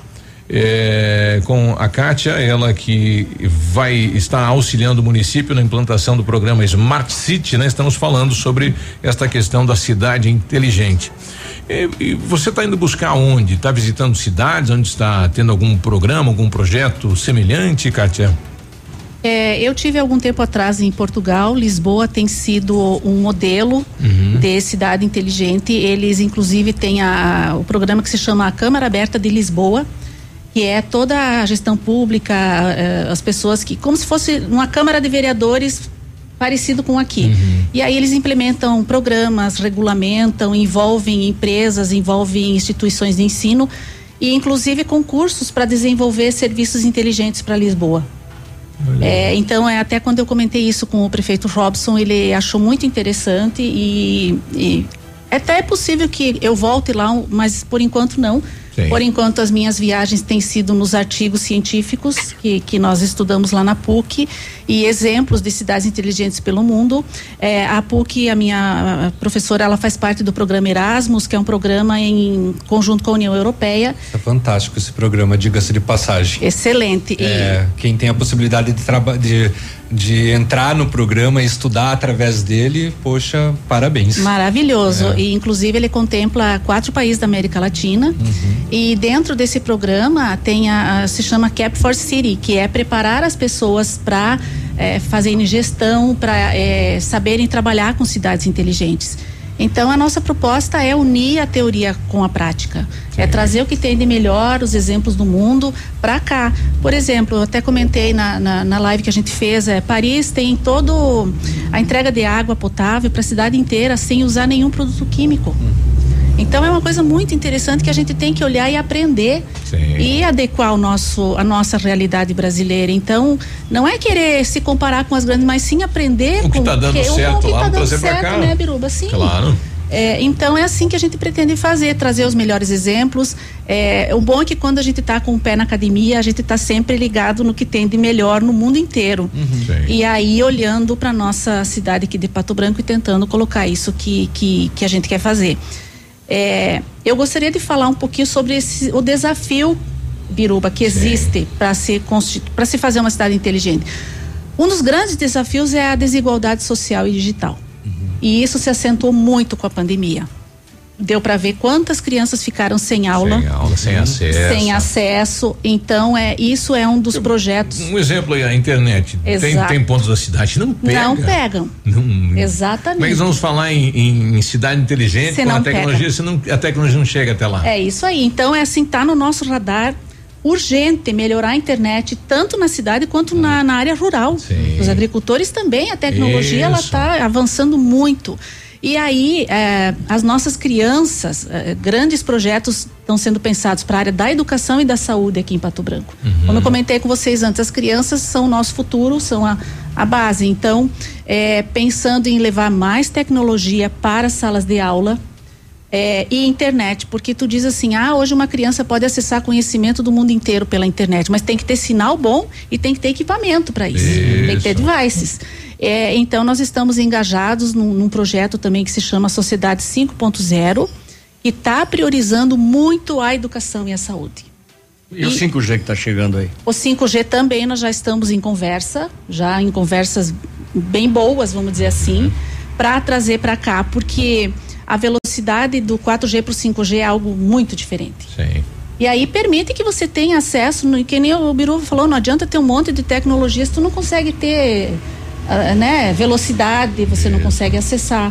é, com a Kátia, ela que vai estar auxiliando o município na implantação do programa Smart City, né? Estamos falando sobre esta questão da cidade inteligente. E, e você está indo buscar onde? Está visitando cidades? Onde está tendo algum programa, algum projeto semelhante, Kátia? É, eu tive algum tempo atrás em Portugal. Lisboa tem sido um modelo uhum. de cidade inteligente. Eles inclusive têm a, o programa que se chama a Câmara Aberta de Lisboa, que é toda a gestão pública, as pessoas que, como se fosse uma Câmara de Vereadores parecido com aqui. Uhum. E aí eles implementam programas, regulamentam, envolvem empresas, envolvem instituições de ensino e inclusive concursos para desenvolver serviços inteligentes para Lisboa. É, então, é, até quando eu comentei isso com o prefeito Robson, ele achou muito interessante e, e até é possível que eu volte lá, mas por enquanto não. Sim. Por enquanto as minhas viagens têm sido nos artigos científicos que, que nós estudamos lá na PUC e exemplos de cidades inteligentes pelo mundo. É, a PUC, a minha a professora, ela faz parte do programa Erasmus, que é um programa em conjunto com a União Europeia. É fantástico esse programa, diga-se de passagem. Excelente. É, e... Quem tem a possibilidade de, traba- de, de entrar no programa e estudar através dele, poxa, parabéns. Maravilhoso. É. E inclusive ele contempla quatro países da América Latina. Uhum. E dentro desse programa tem a, a, se chama Cap for City, que é preparar as pessoas para é, fazerem gestão, para é, saberem trabalhar com cidades inteligentes. Então a nossa proposta é unir a teoria com a prática. Sim. É trazer o que tem de melhor, os exemplos do mundo para cá. Por exemplo, eu até comentei na, na, na live que a gente fez, é, Paris tem todo a entrega de água potável para a cidade inteira sem usar nenhum produto químico. Então é uma coisa muito interessante que a gente tem que olhar e aprender. Sim. E adequar o nosso, a nossa realidade brasileira. Então não é querer se comparar com as grandes, mas sim aprender o que está dando certo lá, trazer para cá, né, Biruba? Sim. Claro. É, então é assim que a gente pretende fazer, trazer os melhores exemplos. É, o bom é que quando a gente está com o pé na academia, a gente está sempre ligado no que tem de melhor no mundo inteiro. Uhum. E aí olhando para nossa cidade aqui de Pato Branco e tentando colocar isso que, que, que a gente quer fazer. É, eu gostaria de falar um pouquinho sobre esse, o desafio, Biruba, que existe para se, se fazer uma cidade inteligente. Um dos grandes desafios é a desigualdade social e digital. Uhum. E isso se acentuou muito com a pandemia. Deu para ver quantas crianças ficaram sem aula. Sem aula, sem acesso. Sem acesso. Então, é, isso é um dos eu, projetos. Um exemplo aí, a internet. Tem, tem pontos da cidade que não pegam. Não pegam. Não, exatamente. Mas vamos falar em, em, em cidade inteligente, se com a tecnologia, se não, a tecnologia não chega até lá. É isso aí. Então, é assim, tá no nosso radar urgente melhorar a internet, tanto na cidade quanto ah. na, na área rural. Sim. Os agricultores também, a tecnologia, isso. ela está avançando muito. E aí, eh, as nossas crianças, eh, grandes projetos estão sendo pensados para a área da educação e da saúde aqui em Pato Branco. Uhum. Como eu comentei com vocês antes, as crianças são o nosso futuro, são a, a base. Então, eh, pensando em levar mais tecnologia para as salas de aula eh, e internet, porque tu diz assim, ah, hoje uma criança pode acessar conhecimento do mundo inteiro pela internet, mas tem que ter sinal bom e tem que ter equipamento para isso. isso. Tem que ter devices. É, então nós estamos engajados num, num projeto também que se chama Sociedade cinco ponto zero, que está priorizando muito a educação e a saúde. E, e o cinco G que está chegando aí? O cinco G também nós já estamos em conversa, já em conversas bem boas, vamos dizer assim, uhum. para trazer para cá, porque a velocidade do quatro G para o cinco G é algo muito diferente. Sim. E aí permite que você tenha acesso, que nem o Biru falou, não adianta ter um monte de tecnologias, tu não consegue ter... Uh, né? Velocidade, você é. não consegue acessar.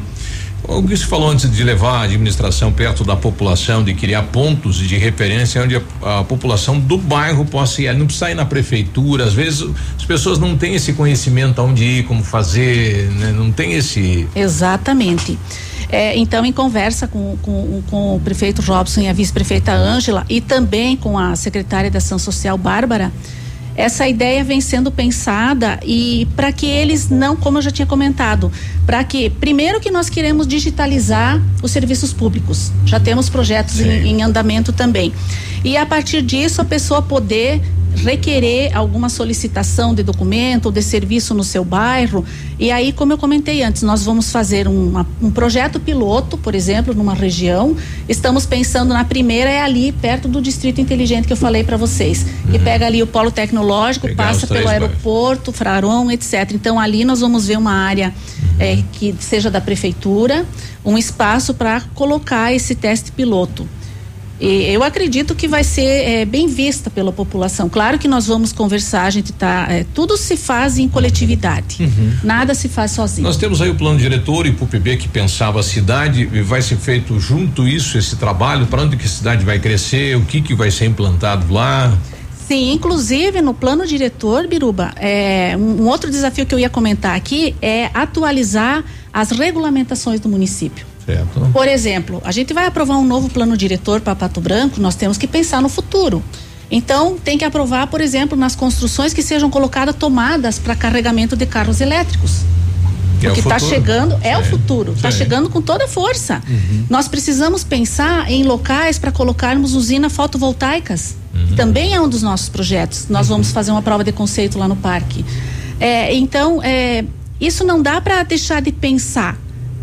O que você falou antes de levar a administração perto da população, de criar pontos de referência onde a, a população do bairro possa ir, não precisa ir na prefeitura, às vezes as pessoas não têm esse conhecimento aonde ir, como fazer, né? Não tem esse... Exatamente. É, então, em conversa com, com, com o prefeito Robson e a vice-prefeita Ângela e também com a secretária da Ação Social, Bárbara, essa ideia vem sendo pensada e para que eles não, como eu já tinha comentado, para que, primeiro que nós queremos digitalizar os serviços públicos, já temos projetos em, em andamento também, e a partir disso a pessoa poder requerer alguma solicitação de documento ou de serviço no seu bairro. E aí, como eu comentei antes, nós vamos fazer uma, um projeto piloto, por exemplo, numa região. Estamos pensando na primeira, é ali perto do Distrito Inteligente que eu falei para vocês, que hum. pega ali o Polo Tecnológico, pegar passa pelo aeroporto, Fraron, etcétera. Então ali nós vamos ver uma área é, que seja da prefeitura, um espaço para colocar esse teste piloto. E eu acredito que vai ser é, bem vista pela população. Claro que nós vamos conversar, a gente tá, é, tudo se faz em coletividade, uhum. nada se faz sozinho. Nós temos aí o plano diretor e o P U P B que pensava a cidade, e vai ser feito junto isso, esse trabalho, para onde que a cidade vai crescer, o que que vai ser implantado lá? Sim, inclusive no plano diretor, Biruba, é, um, um outro desafio que eu ia comentar aqui é atualizar as regulamentações do município. Por exemplo, a gente vai aprovar um novo plano diretor para Pato Branco, nós temos que pensar no futuro. Então, tem que aprovar, por exemplo, nas construções que sejam colocadas tomadas para carregamento de carros elétricos. O que está chegando é o futuro, está chegando com toda a força. Uhum. Nós precisamos pensar em locais para colocarmos usinas fotovoltaicas, uhum. que também é um dos nossos projetos. Nós uhum. vamos fazer uma prova de conceito lá no parque. É, então, é, isso não dá para deixar de pensar.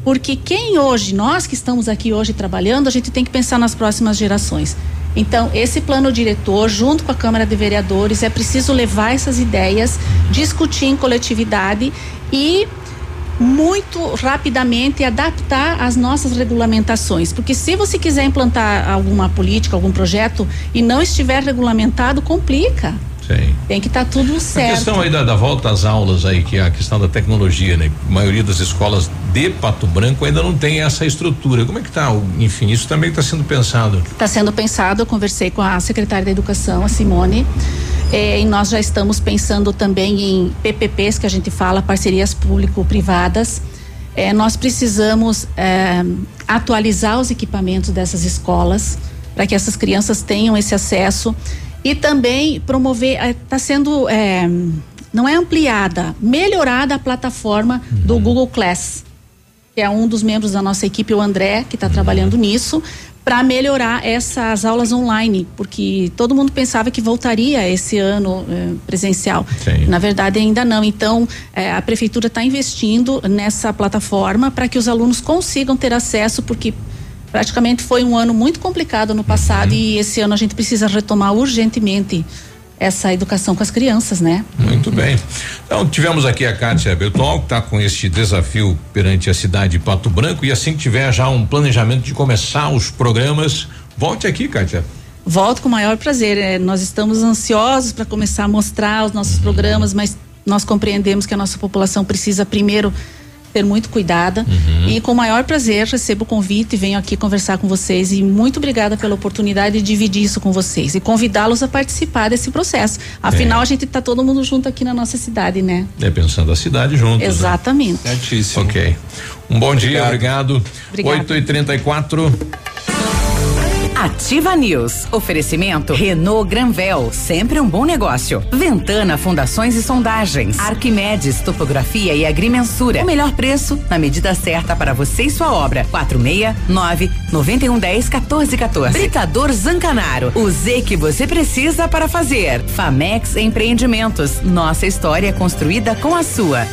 Porque quem hoje, nós que estamos aqui hoje trabalhando, a gente tem que pensar nas próximas gerações. Então, esse plano diretor, junto com a Câmara de Vereadores, é preciso levar essas ideias, discutir em coletividade e muito rapidamente adaptar as nossas regulamentações. Porque se você quiser implantar alguma política, algum projeto e não estiver regulamentado, complica. Sim. Tem que estar tá tudo certo. A questão aí da, da volta às aulas aí, que é a questão da tecnologia, né? A maioria das escolas de Pato Branco ainda não tem essa estrutura. Como é que tá? Enfim, isso também está sendo pensado. Está sendo pensado, eu conversei com a secretária da Educação, a Simone, eh, e nós já estamos pensando também em P P Ps, que a gente fala, parcerias público-privadas. Eh, nós precisamos eh, atualizar os equipamentos dessas escolas, para que essas crianças tenham esse acesso. E também promover, está sendo, é, não é ampliada, melhorada a plataforma uhum. do Google Class, que é um dos membros da nossa equipe, o André, que está uhum. trabalhando nisso, para melhorar essas aulas online, porque todo mundo pensava que voltaria esse ano é, presencial. Sim. Na verdade, ainda não. Então, é, a prefeitura está investindo nessa plataforma para que os alunos consigam ter acesso, porque praticamente foi um ano muito complicado no passado uhum. e esse ano a gente precisa retomar urgentemente essa educação com as crianças, né? Muito bem. Então, tivemos aqui a Kátia Bertol, que está com este desafio perante a cidade de Pato Branco, e assim que tiver já um planejamento de começar os programas, volte aqui, Kátia. Volto com o maior prazer. É, nós estamos ansiosos para começar a mostrar os nossos uhum. programas, mas nós compreendemos que a nossa população precisa primeiro ter muito cuidado uhum. e com o maior prazer recebo o convite e venho aqui conversar com vocês, e muito obrigada pela oportunidade de dividir isso com vocês e convidá-los a participar desse processo. Afinal, é. a gente tá todo mundo junto aqui na nossa cidade, né? É, pensando a cidade juntos. Exatamente. Né? Certíssimo. Ok. Um bom obrigado. dia, obrigado. Obrigado. oito e trinta e quatro. Ativa News. Oferecimento Renault Granvel, sempre um bom negócio. Ventana Fundações e Sondagens. Arquimedes Topografia e Agrimensura. O melhor preço na medida certa para você e sua obra. quatro seis nove nove um um zero um quatro quatro um quatro. Britador Zancanaro. O Z que você precisa para fazer. Famex Empreendimentos. Nossa história construída com a sua.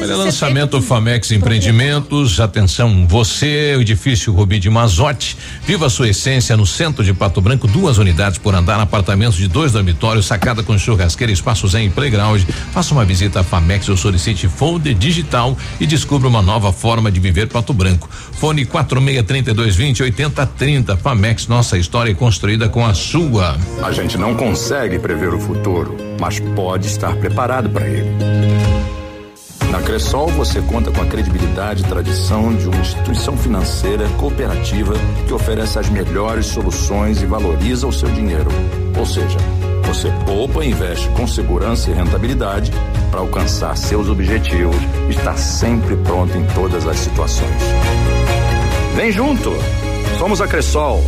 Olha, lançamento Famex Empreendimentos, atenção você, o edifício Rubi de Mazotti, viva sua essência no centro de Pato Branco, duas unidades por andar, apartamentos de dois dormitórios, sacada com churrasqueira, espaços em playground. Faça uma visita a Famex ou solicite folder digital e descubra uma nova forma de viver Pato Branco. Fone quatro meia trinta e dois vinte oitenta trinta. Famex, nossa história é construída com a sua. A gente não consegue prever o futuro, mas pode estar preparado para ele. Na Cresol você conta com a credibilidade e tradição de uma instituição financeira cooperativa que oferece as melhores soluções e valoriza o seu dinheiro. Ou seja, você poupa e investe com segurança e rentabilidade para alcançar seus objetivos e estar sempre pronto em todas as situações. Vem junto! Somos a Cresol.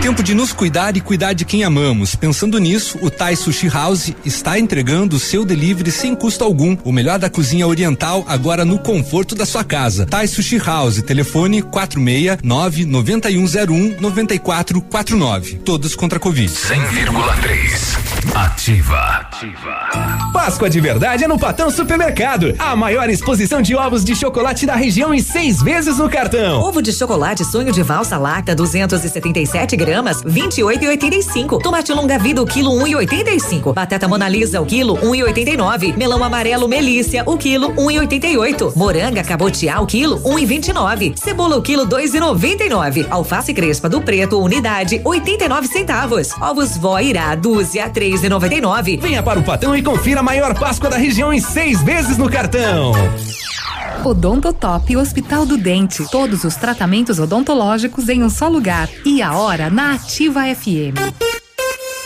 tempo de nos cuidar e cuidar de quem amamos. Pensando nisso, o Thai Sushi House está entregando o seu delivery sem custo algum. O melhor da cozinha oriental agora no conforto da sua casa. Thai Sushi House, telefone quatro seis nove nove um zero um nove quatro quatro nove. Todos contra a Covid. cem vírgula três. Ativa. Ativa. Páscoa de verdade é no Patão Supermercado. A maior exposição de ovos de chocolate da região em seis vezes no cartão. Ovo de chocolate Sonho de Valsa Lacta duzentos e setenta e sete gramas, vinte e oito e oitenta e cinco. Tomate longa vida o quilo um e oitenta e cinco. Batata Mona Lisa o quilo um e oitenta e nove. Melão amarelo Melícia o quilo um e oitenta e oito. Moranga cabotiá o quilo um e vinte e nove. Cebola o quilo dois e noventa e nove. Alface crespa do preto unidade oitenta e nove centavos. Ovos Vó Irá dúzia três. três e noventa e nove. Venha para o Patão e confira a maior Páscoa da região em seis vezes no cartão. Odontotop Hospital do Dente. Todos os tratamentos odontológicos em um só lugar. E a hora na Ativa F M.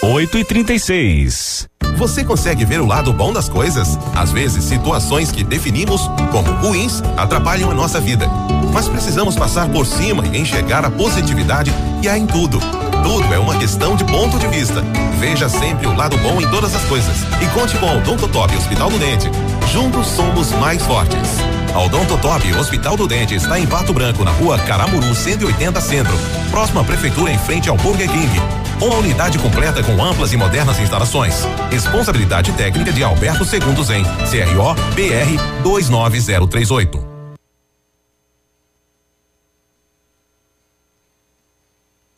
oito e trinta e seis. Você consegue ver o lado bom das coisas? Às vezes, situações que definimos como ruins atrapalham a nossa vida. Mas precisamos passar por cima e enxergar a positividade que há em tudo. Tudo é uma questão de ponto de vista. Veja sempre o lado bom em todas as coisas. E conte com a Odontotop Hospital do Dente. Juntos somos mais fortes. A Odontotop Hospital do Dente está em Pato Branco, na rua Caramuru cento e oitenta Centro. Próxima à prefeitura, em frente ao Burger King. Uma unidade completa com amplas e modernas instalações. Responsabilidade técnica de Alberto Segundos em C R O B R dois nove zero três oito.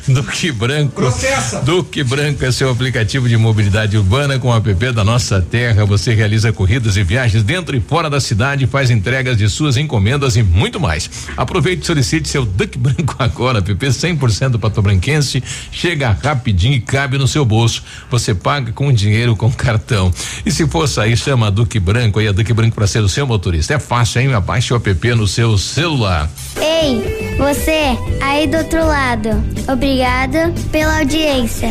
Duck Branco. Processa. Duck Branco é seu aplicativo de mobilidade urbana com o app da Nossa Terra. Você realiza corridas e viagens dentro e fora da cidade, faz entregas de suas encomendas e muito mais. Aproveite e solicite seu Duck Branco agora. App cem por cento patobranquense, chega rapidinho e cabe no seu bolso. Você paga com dinheiro, com cartão. E se for sair, chama a Duck Branco aí, a Duck Branco para ser o seu motorista. É fácil, hein? Abaixe o app no seu celular. Ei, você aí do outro lado. Obrigado. Obrigada pela audiência.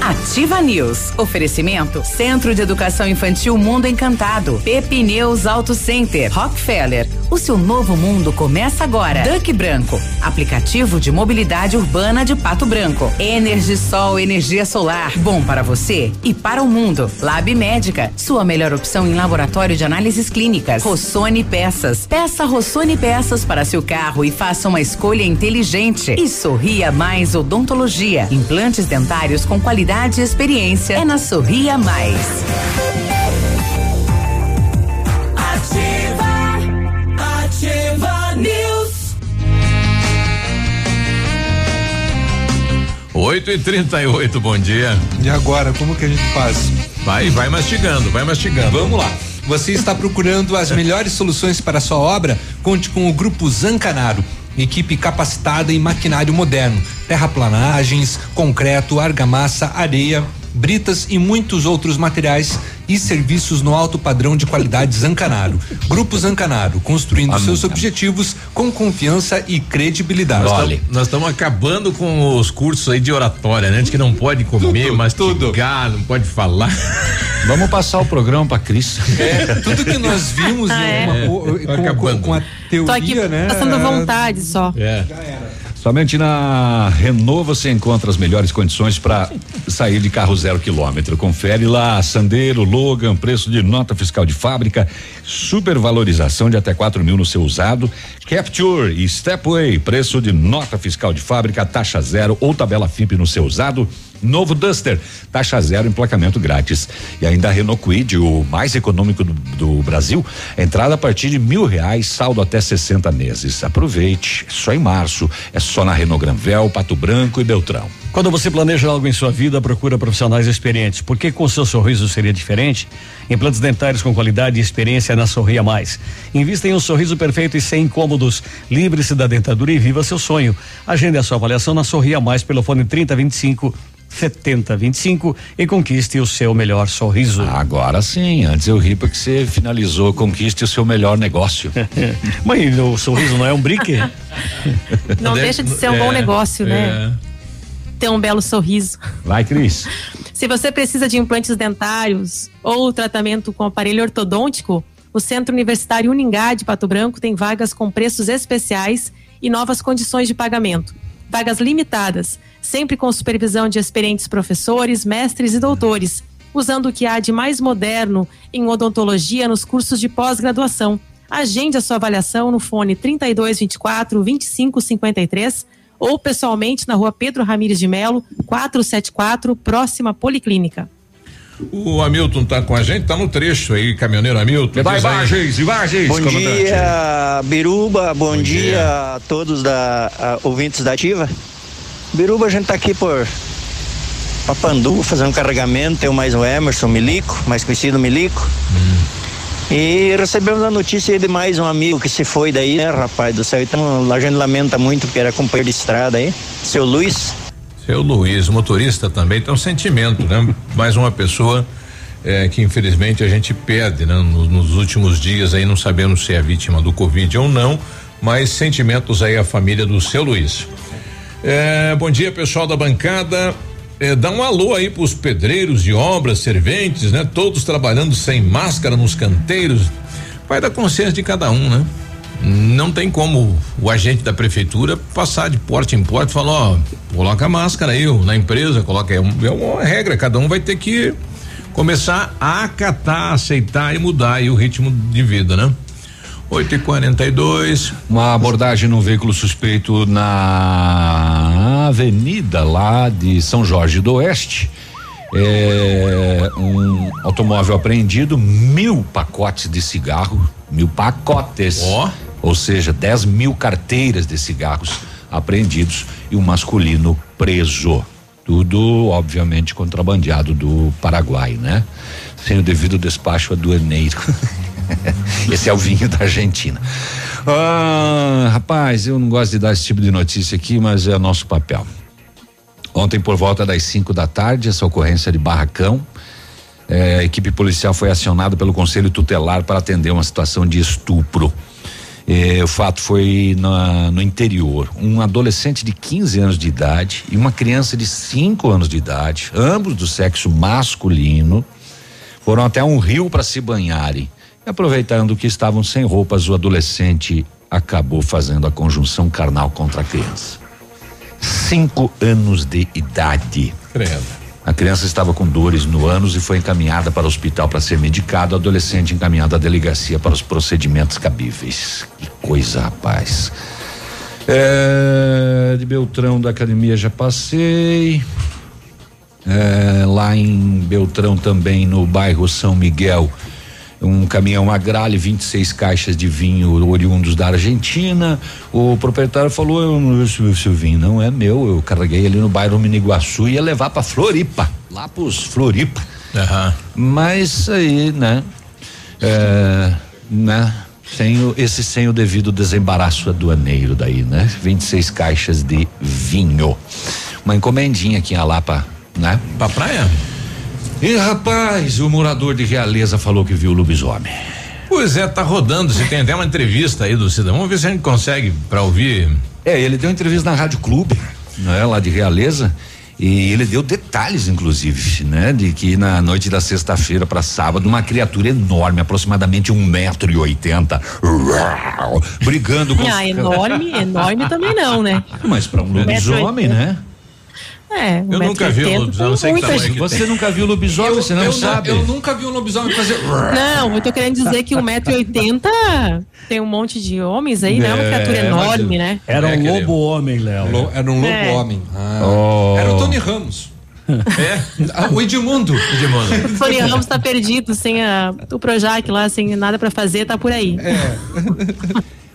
Ativa News. Oferecimento Centro de Educação Infantil Mundo Encantado, Pepneus Auto Center, Rockefeller. O seu novo mundo começa agora. Duck Branco, aplicativo de mobilidade urbana de Pato Branco. EnergiSol, energia solar, bom para você e para o mundo. Lab Médica, sua melhor opção em laboratório de análises clínicas. Rossoni Peças, peça Rossoni Peças para seu carro e faça uma escolha inteligente. E Sorria Mais Odontologia, implantes dentários com qualidade de experiência é na Sorria Mais. Ativa, Ativa News. oito e trinta e oito, bom dia. E agora, como que a gente faz? Vai, vai mastigando, vai mastigando. Vamos lá. Você está procurando as melhores soluções para a sua obra? Conte com o Grupo Zancanaro. Equipe capacitada em maquinário moderno, terraplanagens, concreto, argamassa, areia, britas e muitos outros materiais e serviços no alto padrão de qualidade Zancanaro. Grupo Zancanaro, construindo Amém. Seus objetivos com confiança e credibilidade. Olha, nós estamos acabando com os cursos aí de oratória, né? A gente que não pode comer, tudo, mastigar, tudo. Não pode falar. Vamos passar o programa pra Cris. É, tudo que nós vimos ah, é. uma, com, com, com a teoria, aqui, né? Passando vontade só. É. Já era. Somente na Renault você encontra as melhores condições para sair de carro zero quilômetro. Confere lá, Sandero, Logan, preço de nota fiscal de fábrica, supervalorização de até quatro mil no seu usado, Capture e Stepway, preço de nota fiscal de fábrica, taxa zero ou tabela F I P no seu usado. Novo Duster, taxa zero, emplacamento grátis. E ainda a Renault Kwid, o mais econômico do, do Brasil, entrada a partir de mil reais, saldo até sessenta meses. Aproveite, só em março, é só na Renault Granvel, Pato Branco e Beltrão. Quando você planeja algo em sua vida, procura profissionais experientes, porque com seu sorriso seria diferente? Implantes dentários com qualidade e experiência na Sorria Mais. Invista em um sorriso perfeito e sem incômodos. Livre-se da dentadura e viva seu sonho. Agende a sua avaliação na Sorria Mais pelo fone trinta vinte e cinco setenta vinte e cinco e conquiste o seu melhor sorriso. Agora sim, antes eu ri porque você finalizou, conquiste o seu melhor negócio. Mãe, o sorriso não é um brique? Não deixa de ser um é, bom negócio, é. né? Ter um belo sorriso. Vai, Cris. Se você precisa de implantes dentários ou tratamento com aparelho ortodôntico, o Centro Universitário Uningá de Pato Branco tem vagas com preços especiais e novas condições de pagamento. Vagas limitadas, sempre com supervisão de experientes professores, mestres e doutores, usando o que há de mais moderno em odontologia nos cursos de pós-graduação. Agende a sua avaliação no fone trinta e dois, vinte e quatro, vinte e cinco, cinquenta e três ou pessoalmente na rua Pedro Ramires de Melo, quatrocentos e setenta e quatro, próxima Policlínica. O Hamilton tá com a gente, tá no trecho aí, caminhoneiro Hamilton. Vai, imagens, imagens. Bom dia, Biruba, bom, bom dia, dia a todos da a, ouvintes da Ativa. Biruba, a gente tá aqui por Papandu, fazendo um carregamento, eu mais o Emerson Milico, mais conhecido Milico. Hum. E recebemos a notícia aí de mais um amigo que se foi daí, né, rapaz do céu. Então a gente lamenta muito, porque era companheiro de estrada aí, seu Luiz. Seu Luiz, motorista também, tem um sentimento, né? Mais uma pessoa eh, que infelizmente a gente perde, né? Nos, nos últimos dias aí, não sabemos se é vítima do Covid ou não, mas sentimentos aí à família do seu Luiz. Eh, bom dia, pessoal da bancada. Eh, dá um alô aí pros pedreiros de obras, serventes, né? Todos trabalhando sem máscara nos canteiros. Vai da consciência de cada um, né? Não tem como o agente da prefeitura passar de porta em porta e falar, ó, coloca a máscara aí, na empresa, coloca aí. É uma regra, cada um vai ter que começar a acatar, aceitar e mudar aí o ritmo de vida, né? oito e quarenta e dois. Uma abordagem num veículo suspeito na avenida lá de São Jorge do Oeste. É, um automóvel apreendido, mil pacotes de cigarro, mil pacotes. Ó. Oh. Ou seja, dez mil carteiras de cigarros apreendidos e um masculino preso. Tudo, obviamente, contrabandeado do Paraguai, né? Sem o devido despacho aduaneiro. Esse é o vinho da Argentina. Ah, rapaz, eu não gosto de dar esse tipo de notícia aqui, mas é nosso papel. Ontem, por volta das cinco da tarde, essa ocorrência de Barracão. Eh, a equipe policial foi acionada pelo Conselho Tutelar para atender uma situação de estupro. Eh, o fato foi na, no interior. Um adolescente de quinze anos de idade e uma criança de cinco anos de idade, ambos do sexo masculino, foram até um rio para se banharem. E aproveitando que estavam sem roupas, o adolescente acabou fazendo a conjunção carnal contra a criança. Cinco anos de idade. Credo. A criança estava com dores no ânus e foi encaminhada para o hospital para ser medicado. O adolescente encaminhado à delegacia para os procedimentos cabíveis. Que coisa, rapaz. É, de Beltrão da academia já passei. É, lá em Beltrão também, no bairro São Miguel, um caminhão Agrale, vinte e seis caixas de vinho oriundos da Argentina. O proprietário falou, eu não sei se o vinho não é meu, eu carreguei ali no bairro Miniguaçu e ia levar pra Floripa, lá pros Floripa. Uhum. Mas aí, né? É, né? Sem o, esse sem o devido desembaraço aduaneiro daí, né? vinte e seis caixas de vinho. Uma encomendinha aqui em Alapa, né? Pra praia? E rapaz, o morador de Realeza falou que viu o lobisomem. Pois é, tá rodando, você tem até uma entrevista aí do Cidadão, vamos ver se a gente consegue pra ouvir. É, ele deu entrevista na Rádio Clube, né, lá de Realeza, e ele deu detalhes inclusive, né, de que na noite da sexta-feira pra sábado, uma criatura enorme, aproximadamente um metro e oitenta, uau, brigando com... Ah, enorme, enorme também não, né? Mas pra um lobisomem, né? É, um eu nunca vi o lobisomem. Você nunca viu o lobisomem, você não eu sabe? Não, eu nunca vi o lobisomem fazer. Não, eu tô querendo dizer que um metro e oitenta tem um monte de homens aí, é, né? Uma criatura enorme, né? Era um é, lobo homem, Léo. Lo, era um é. lobo homem. Ah, oh. Era o Tony Ramos. É? Ah, o Edmundo. Edmundo. O Tony Ramos tá perdido, sem a, o Projac lá, sem nada pra fazer, tá por aí. É.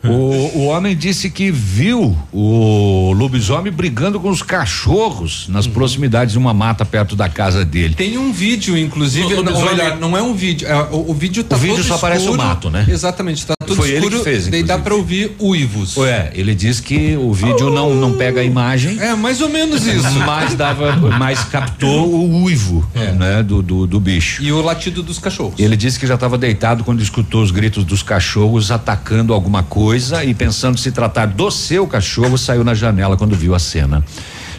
O, o homem disse que viu o lobisomem brigando com os cachorros nas uhum. proximidades de uma mata perto da casa dele. Tem um vídeo, inclusive. No, não, olha, não é um vídeo. É, o, o vídeo tá o todo vídeo só escuro, aparece o mato, né? Exatamente, tá tudo Foi escuro. Ele que fez, daí dá pra ouvir uivos. É, ele disse que o vídeo oh. não, não pega a imagem. É, mais ou menos isso. Mas dava, mas captou o uivo, é. né? Do, do, do bicho. E o latido dos cachorros. Ele disse que já estava deitado quando escutou os gritos dos cachorros atacando alguma coisa. E pensando se tratar do seu cachorro, saiu na janela quando viu a cena.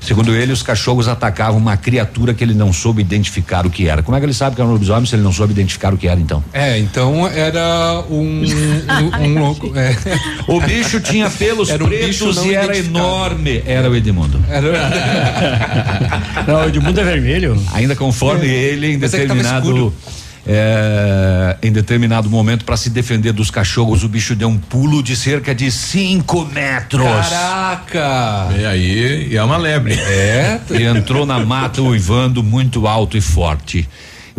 Segundo ele, os cachorros atacavam uma criatura que ele não soube identificar o que era. Como é que ele sabe que era um lobisomem se ele não soube identificar o que era, então? É, então era um... um, um louco, é. O bicho tinha pelos era um pretos e era enorme. Era o Edmundo. Era o... Não, o Edmundo é vermelho. Ainda conforme é. ele, em determinado... É, em determinado momento, para se defender dos cachorros, o bicho deu um pulo de cerca de cinco metros. Caraca! E aí, e é uma lebre. É, e entrou na mata uivando muito alto e forte.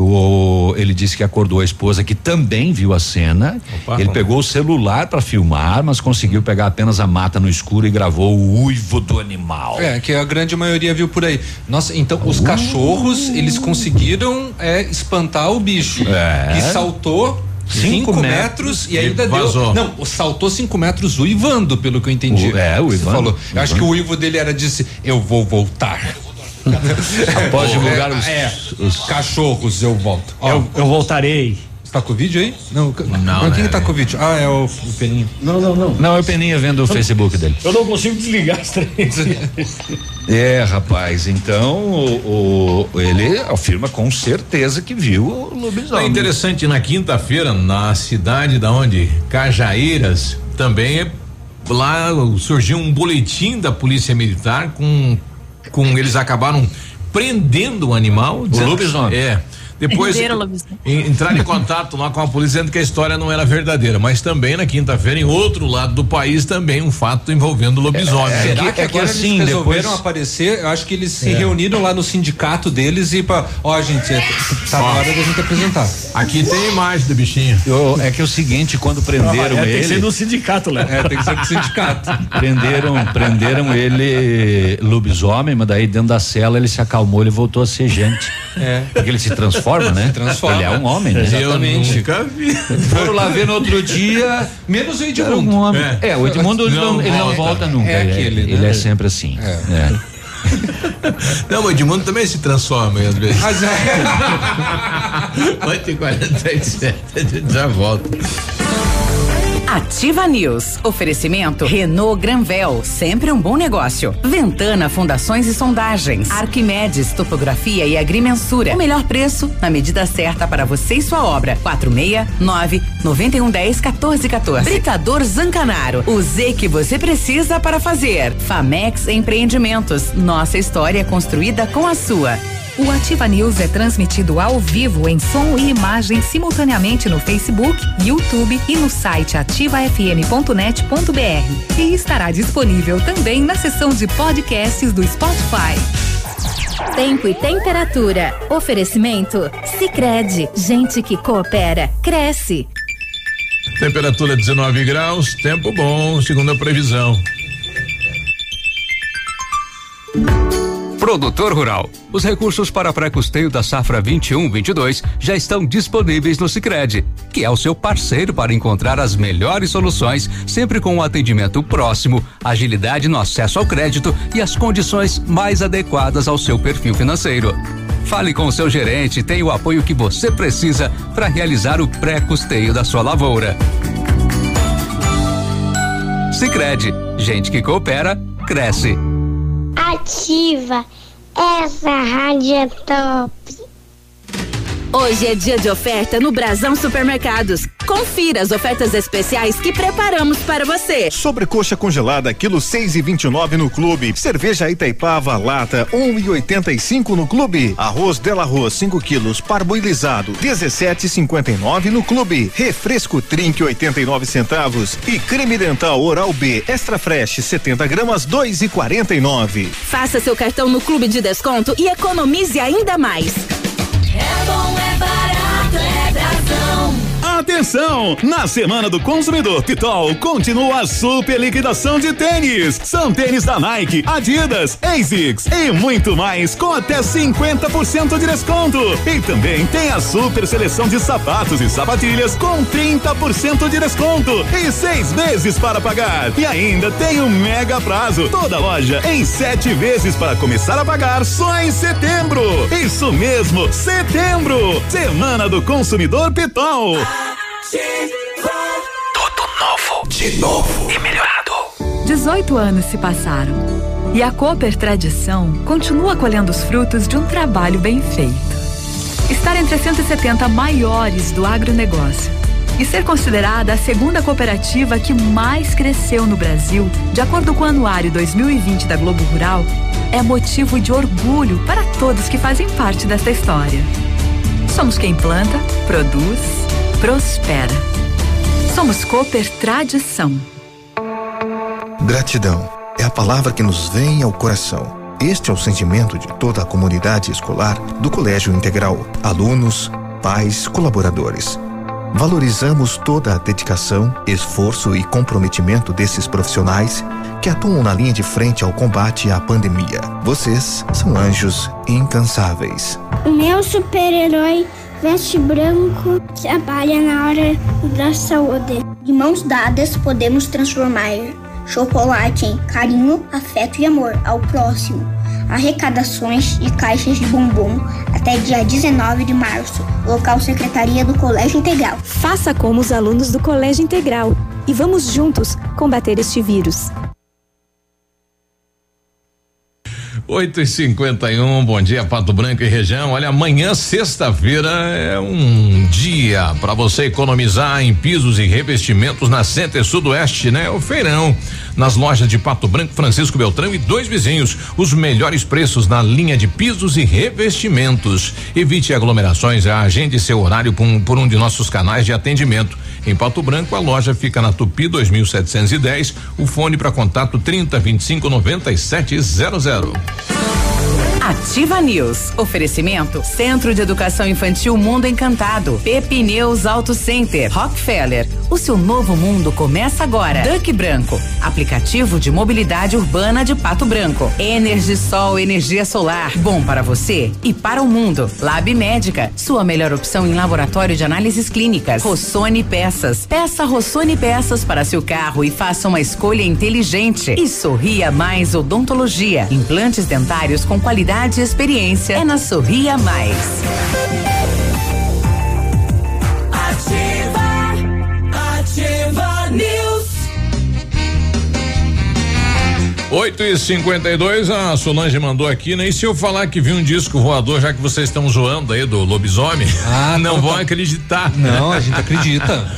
O, ele disse que acordou a esposa, que também viu a cena. Opa, ele pegou o celular para filmar, mas conseguiu pegar apenas a mata no escuro e gravou o uivo do animal. É, que a grande maioria viu por aí. Nossa, então os uh. cachorros, eles conseguiram é, espantar o bicho. É. Que saltou cinco, cinco metros, metros e ainda vazou. Deu. Não, saltou cinco metros uivando, pelo que eu entendi. O, é, o Ivan. falou. Eu acho que o uivo dele era disse, eu vou voltar. Após divulgar os, é, os cachorros, eu volto. Ó, eu, eu voltarei. Você tá com o vídeo aí? Não, não. Mas quem né? tá com o vídeo? Ah, é o, o Peninha. Não, não, não. Não, é o Peninha vendo o eu, Facebook dele. Eu não consigo desligar as três. É, rapaz, então o, o, ele afirma com certeza que viu o lobisomem. É interessante, na quinta-feira, na cidade da onde? Cajaieiras, também lá surgiu um boletim da Polícia Militar com com eles acabaram prendendo o animal, o lobisomem. É. Depois entrar em contato lá com a polícia dizendo que a história não era verdadeira, mas também na quinta-feira em outro lado do país também um fato envolvendo lobisomem. É, é, Será que, que, é que agora assim, eles resolveram depois... aparecer? Eu acho que eles se é. reuniram lá no sindicato deles e para, ó, oh, gente, tá na hora da gente apresentar. Aqui tem a imagem do bichinho. Eu, é que é o seguinte, quando prenderam é, ele, tem que ser do sindicato, Léo. É, tem que ser do sindicato. prenderam, prenderam ele lobisomem, mas daí dentro da cela ele se acalmou, ele voltou a ser gente. É. Porque ele se transforma Forma, né? Transforma. Ele é um homem, né? Exatamente. Eu nunca vi. Foram lá ver no outro dia, menos o Edmundo. Um homem. É. é, o Edmundo não, não, ele não volta, volta nunca. É aquele, ele, né? ele é sempre assim. É. É. Não, o Edmundo também se transforma às vezes. oito e quarenta e sete já volta. Ativa News. Oferecimento Renault Granvel, sempre um bom negócio. Ventana, fundações e sondagens. Arquimedes, topografia e agrimensura. O melhor preço na medida certa para você e sua obra. quatro seis nove nove um um zero um quatro quatro um quatro. Britador Zancanaro, o Z que você precisa para fazer. Famex Empreendimentos, nossa história construída com a sua. O Ativa News é transmitido ao vivo em som e imagem simultaneamente no Facebook, YouTube e no site ativa f m ponto net ponto b r. E estará disponível também na seção de podcasts do Spotify. Tempo e temperatura. Oferecimento Sicredi. Gente que coopera, cresce. Temperatura dezenove graus, tempo bom, segundo a previsão. Produtor Rural. Os recursos para pré-custeio da safra vinte e um vinte e dois já estão disponíveis no Sicredi, que é o seu parceiro para encontrar as melhores soluções, sempre com um atendimento próximo, agilidade no acesso ao crédito e as condições mais adequadas ao seu perfil financeiro. Fale com o seu gerente e tenha o apoio que você precisa para realizar o pré-custeio da sua lavoura. Sicredi, gente que coopera, cresce. Ativa, essa rádio é top. Hoje é dia de oferta no Brasão Supermercados. Confira as ofertas especiais que preparamos para você. Sobrecoxa congelada, quilo seis e vinte e nove no Clube. Cerveja Itaipava, lata, um e oitenta e cinco no Clube. Arroz Del Arroz, cinco quilos, parboilizado, dezessete e cinquenta e nove no Clube. Refresco Trinque, oitenta e nove centavos. E creme dental Oral B, extra fresh, setenta gramas, dois e quarenta e nove. Faça seu cartão no Clube de Desconto e economize ainda mais. É bom, é barato, é Brasão. Atenção! Na Semana do Consumidor Pitol continua a super liquidação de tênis. São tênis da Nike, Adidas, ASICS e muito mais com até cinquenta por cento de desconto. E também tem a super seleção de sapatos e sapatilhas com trinta por cento de desconto e seis vezes para pagar. E ainda tem o mega prazo. Toda loja em sete vezes para começar a pagar só em setembro. Isso mesmo, setembro! Semana do Consumidor Pitol. Tudo novo, de novo e melhorado. dezoito anos se passaram. E a Cooper Tradição continua colhendo os frutos de um trabalho bem feito. Estar entre as cento e setenta maiores do agronegócio e ser considerada a segunda cooperativa que mais cresceu no Brasil, de acordo com o Anuário dois mil e vinte da Globo Rural, é motivo de orgulho para todos que fazem parte desta história. Somos quem planta, produz, prospera. Somos Cooper Tradição. Gratidão é a palavra que nos vem ao coração. Este é o sentimento de toda a comunidade escolar do Colégio Integral, alunos, pais, colaboradores. Valorizamos toda a dedicação, esforço e comprometimento desses profissionais que atuam na linha de frente ao combate à pandemia. Vocês são anjos incansáveis. O meu super-herói veste branco, trabalha na área da saúde. De mãos dadas podemos transformar chocolate em carinho, afeto e amor ao próximo. Arrecadações e caixas de bombom até dia dezenove de março. Local Secretaria do Colégio Integral. Faça como os alunos do Colégio Integral e vamos juntos combater este vírus. oito e cinquenta e um, bom dia Pato Branco e região. Olha, amanhã sexta-feira é um dia para você economizar em pisos e revestimentos na Center Sudoeste, né? O feirão nas lojas de Pato Branco, Francisco Beltrão e dois vizinhos, os melhores preços na linha de pisos e revestimentos. Evite aglomerações, agende seu horário por um, por um de nossos canais de atendimento. Em Pato Branco, a loja fica na Tupi dois mil setecentos e dez, o fone para contato trinta, vinte e cinco, noventa e sete, zero zero. Ativa News. Oferecimento Centro de Educação Infantil Mundo Encantado, Pepneus Auto Center, Rockefeller. O seu novo mundo começa agora. Duck Branco, aplicativo de mobilidade urbana de Pato Branco. EnergiSol, energia solar, bom para você e para o mundo. Lab Médica, sua melhor opção em laboratório de análises clínicas. Rossoni Peças, peça Rossoni Peças para seu carro e faça uma escolha inteligente. E Sorria Mais Odontologia, implantes dentários com qualidade de experiência é na Sorria Mais. Ativa, Ativa News. oito e cinquenta e dois, a Solange mandou aqui, né? E se eu falar que vi um disco voador, já que vocês estão zoando aí do lobisomem, ah, não vão acreditar. Não, a gente acredita.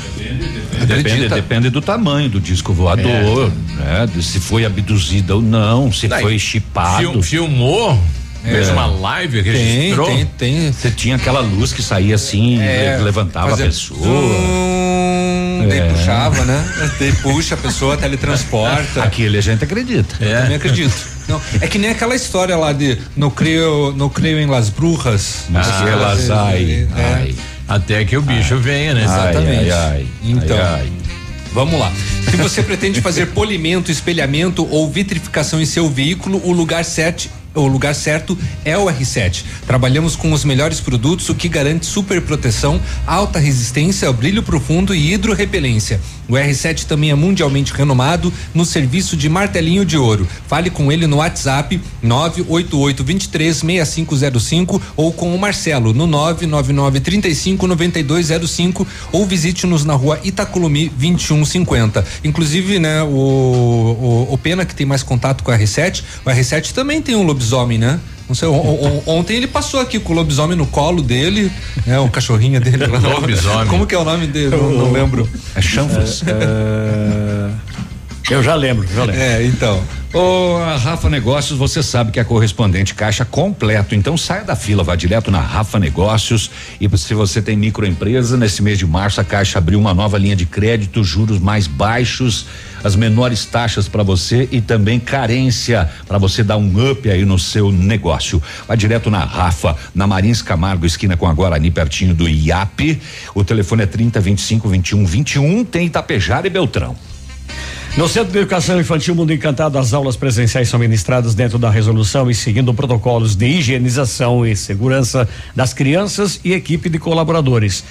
Depende, depende do tamanho do disco voador, é. Né? Se foi abduzida ou não, se Daí, foi chipado. Filmou? Fez é. uma live, registrou? Tem, tem. Você tinha aquela luz que saía assim, é, levantava a pessoa. Zoom, é. Daí puxava, né? Daí puxa a pessoa, teletransporta. Aquilo a gente acredita. É. Eu também acredito. Não, é que nem aquela história lá de não creio, não creio em las brujas. Mas ah, elas, ai, é, ai. ai. Até que o bicho ai. venha, né? Exatamente. Ai, ai, ai. Então, ai, ai. vamos lá. Se você pretende fazer polimento, espelhamento ou vitrificação em seu veículo, o lugar certo O lugar certo é o R sete. Trabalhamos com os melhores produtos, o que garante super proteção, alta resistência, brilho profundo e hidrorrepelência. O R sete também é mundialmente renomado no serviço de martelinho de ouro. Fale com ele no WhatsApp nove oito oito, dois três, seis cinco zero cinco ou com o Marcelo no nove nove nove, três cinco, nove dois zero cinco ou visite-nos na rua Itaculumi vinte e um cinquenta. Inclusive, né, o, o, o Pena que tem mais contato com o R sete, o R sete também tem um lobby lobisomem, né? Não sei, on, on, ontem ele passou aqui com o lobisomem no colo dele, né? O cachorrinho dele. Lobisomem. Como que é o nome dele? Eu, não, não lembro. É chanfras? É, eu já lembro, já lembro. É, então. Ô, a Rafa Negócios, você sabe que é a correspondente caixa completo, então saia da fila, vá direto na Rafa Negócios. E se você tem microempresa, nesse mês de março a Caixa abriu uma nova linha de crédito, juros mais baixos, as menores taxas para você e também carência para você dar um up aí no seu negócio. Vá direto na Rafa, na Marins Camargo, esquina com a Guarani, pertinho do I A P. O telefone é trinta, vinte e cinco, vinte e um, vinte e um, tem Itapejara e Beltrão. No Centro de Educação Infantil Mundo Encantado, as aulas presenciais são ministradas dentro da resolução e seguindo protocolos de higienização e segurança das crianças e equipe de colaboradores.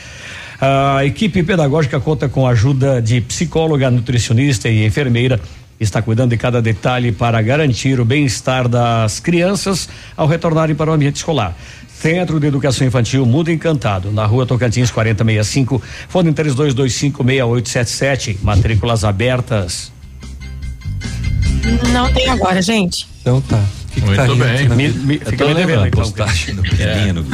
A equipe pedagógica conta com a ajuda de psicóloga, nutricionista e enfermeira. Está cuidando de cada detalhe para garantir o bem-estar das crianças ao retornarem para o ambiente escolar. Centro de Educação Infantil Mundo Encantado, na rua Tocantins quarenta e zero sessenta e cinco, fone três dois dois cinco seis oito sete sete, matrículas abertas. Não tem agora, gente. Então tá. Que muito que tá bem. Me, me, eu tô lembrando a postagem do Pelino.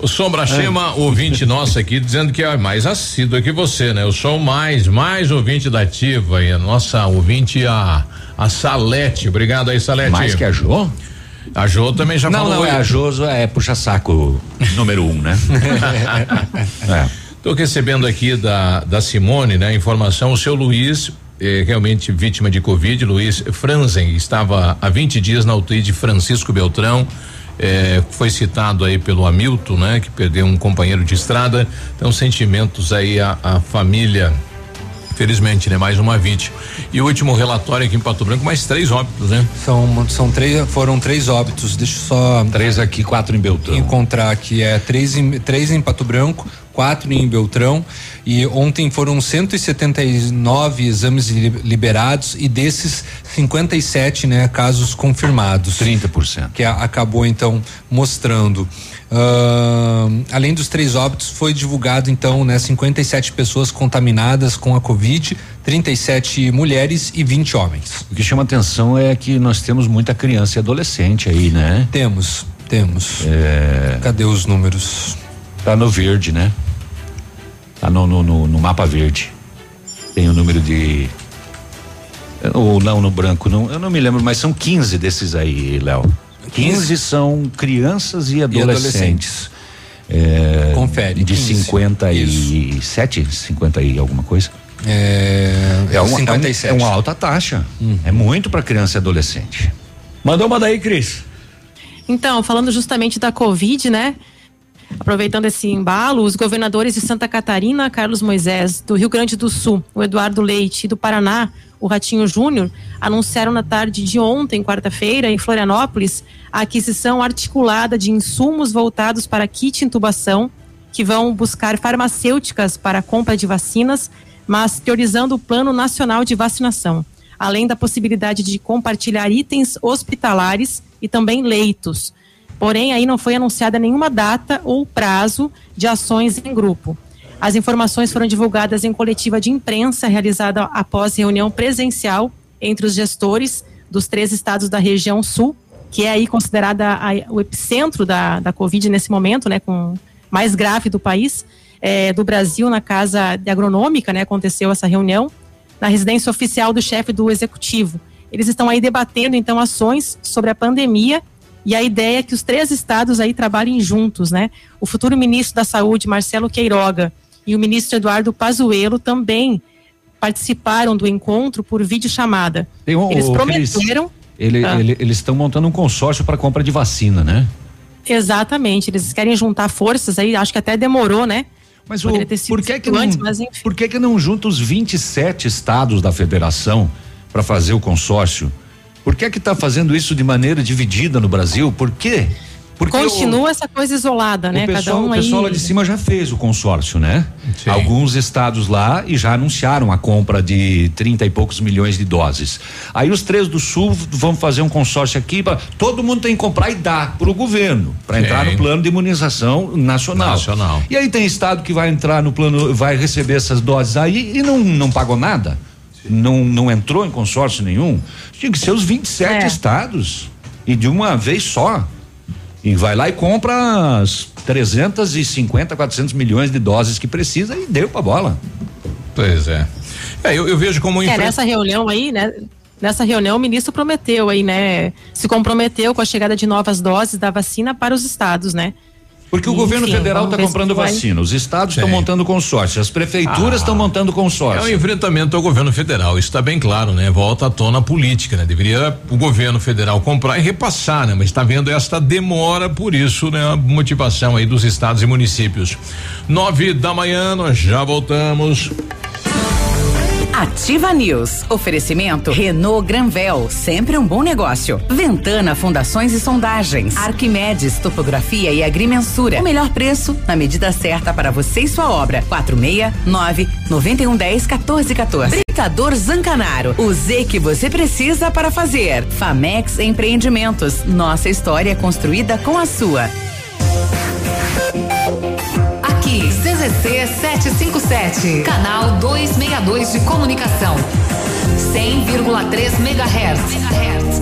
O Sombra Chema, ouvinte nosso aqui, dizendo que é mais assíduo que você, né? Eu sou mais, mais ouvinte da Ativa e a nossa ouvinte, a, a Salete. Obrigado aí, Salete. Mais que a Jô? A Jô também já não, falou. Não, não, é a Jô é puxa-saco número um, né? É. Tô recebendo aqui da, da Simone, né? Informação, o seu Luiz... realmente vítima de Covid, Luiz Franzen, estava há vinte dias na U T I de Francisco Beltrão, eh, foi citado aí pelo Hamilton, né? Que perdeu um companheiro de estrada, então sentimentos aí a, a família, felizmente, né? Mais uma vítima. E o último relatório aqui em Pato Branco, mais três óbitos, né? São, são três, foram três óbitos, deixa eu só... Três aqui, quatro em Beltrão. Encontrar aqui, é três em, três em Pato Branco, quatro em Beltrão, e ontem foram cento e setenta e nove exames liberados e desses cinquenta e sete, né, casos confirmados. trinta por cento. Que a, acabou então mostrando. Uh, além dos três óbitos, foi divulgado então, né, cinquenta e sete pessoas contaminadas com a Covid, trinta e sete mulheres e vinte homens. O que chama atenção é que nós temos muita criança e adolescente aí, né? Temos, temos. É... Cadê os números? Tá no verde, né? Tá no, no, no, no mapa verde. Tem o número de. Ou não, no branco, não. Eu não me lembro, mas são quinze desses aí, Léo. quinze são crianças e adolescentes. E adolescentes. É, confere. De quinze. cinquenta e sete? cinquenta e alguma coisa? É. É uma, cinquenta e sete. É uma alta taxa. Hum. É muito pra criança e adolescente. Mandou uma daí, Cris. Então, falando justamente da Covid, né? Aproveitando esse embalo, os governadores de Santa Catarina, Carlos Moisés, do Rio Grande do Sul, o Eduardo Leite, e do Paraná, o Ratinho Júnior, anunciaram na tarde de ontem, quarta-feira, em Florianópolis, a aquisição articulada de insumos voltados para kit intubação, que vão buscar farmacêuticas para a compra de vacinas, mas priorizando o Plano Nacional de Vacinação, além da possibilidade de compartilhar itens hospitalares e também leitos. Porém, aí não foi anunciada nenhuma data ou prazo de ações em grupo. As informações foram divulgadas em coletiva de imprensa realizada após reunião presencial entre os gestores dos três estados da região sul, que é aí considerada a, o epicentro da, da Covid nesse momento, né, com mais grave do país, é, do Brasil, na Casa de Agronômica, né, aconteceu essa reunião, na residência oficial do chefe do executivo. Eles estão aí debatendo, então, ações sobre a pandemia. E a ideia é que os três estados aí trabalhem juntos, né? O futuro ministro da Saúde, Marcelo Queiroga, e o ministro Eduardo Pazuello também participaram do encontro por videochamada. Um, eles prometeram... Eles ah, ele, ele, estão montando um consórcio para compra de vacina, né? Exatamente, eles querem juntar forças aí, acho que até demorou, né? Mas o, por que que não, antes, mas enfim. Por que que não junta os vinte e sete estados da federação para fazer o consórcio? Por que é que está fazendo isso de maneira dividida no Brasil? Por quê? Porque continua o, essa coisa isolada, né? O pessoal, Cada um o pessoal aí... lá de cima já fez o consórcio, né? Sim. Alguns estados lá e já anunciaram a compra de trinta e poucos milhões de doses. Aí os três do sul vão fazer um consórcio aqui para todo mundo tem que comprar e dar para o governo para entrar no plano de imunização nacional. nacional. E aí tem estado que vai entrar no plano, vai receber essas doses aí e não não pagou nada. Não, não entrou em consórcio nenhum. Tinha que ser os vinte e sete é. estados e de uma vez só. E vai lá e compra as trezentos e cinquenta, quatrocentos milhões de doses que precisa e deu pra bola. Pois é. é eu, eu vejo como. É, infre... Nessa reunião aí, né? Nessa reunião, o ministro prometeu aí, né? Se comprometeu com a chegada de novas doses da vacina para os estados, né? Porque o Enfim, governo federal está comprando vacina, vai... os estados estão montando consórcio, as prefeituras estão ah, montando consórcio. É um enfrentamento ao governo federal, isso está bem claro, né? Volta à tona a política, né? Deveria o governo federal comprar e repassar, né? Mas está vendo esta demora, por isso, né? A motivação aí dos estados e municípios. Nove da manhã, nós já voltamos. Ativa News. Oferecimento Renault Granvel, sempre um bom negócio. Ventana, fundações e sondagens. Arquimedes, topografia e agrimensura. O melhor preço na medida certa para você e sua obra. quatro seis nove, nove um um zero, um quatro um quatro. Britador Zancanaro. O Z que você precisa para fazer. Famex Empreendimentos. Nossa história construída com a sua. Aqui, C C setecentos e cinquenta e sete, canal duzentos e sessenta e dois de comunicação. cem vírgula três megahertz.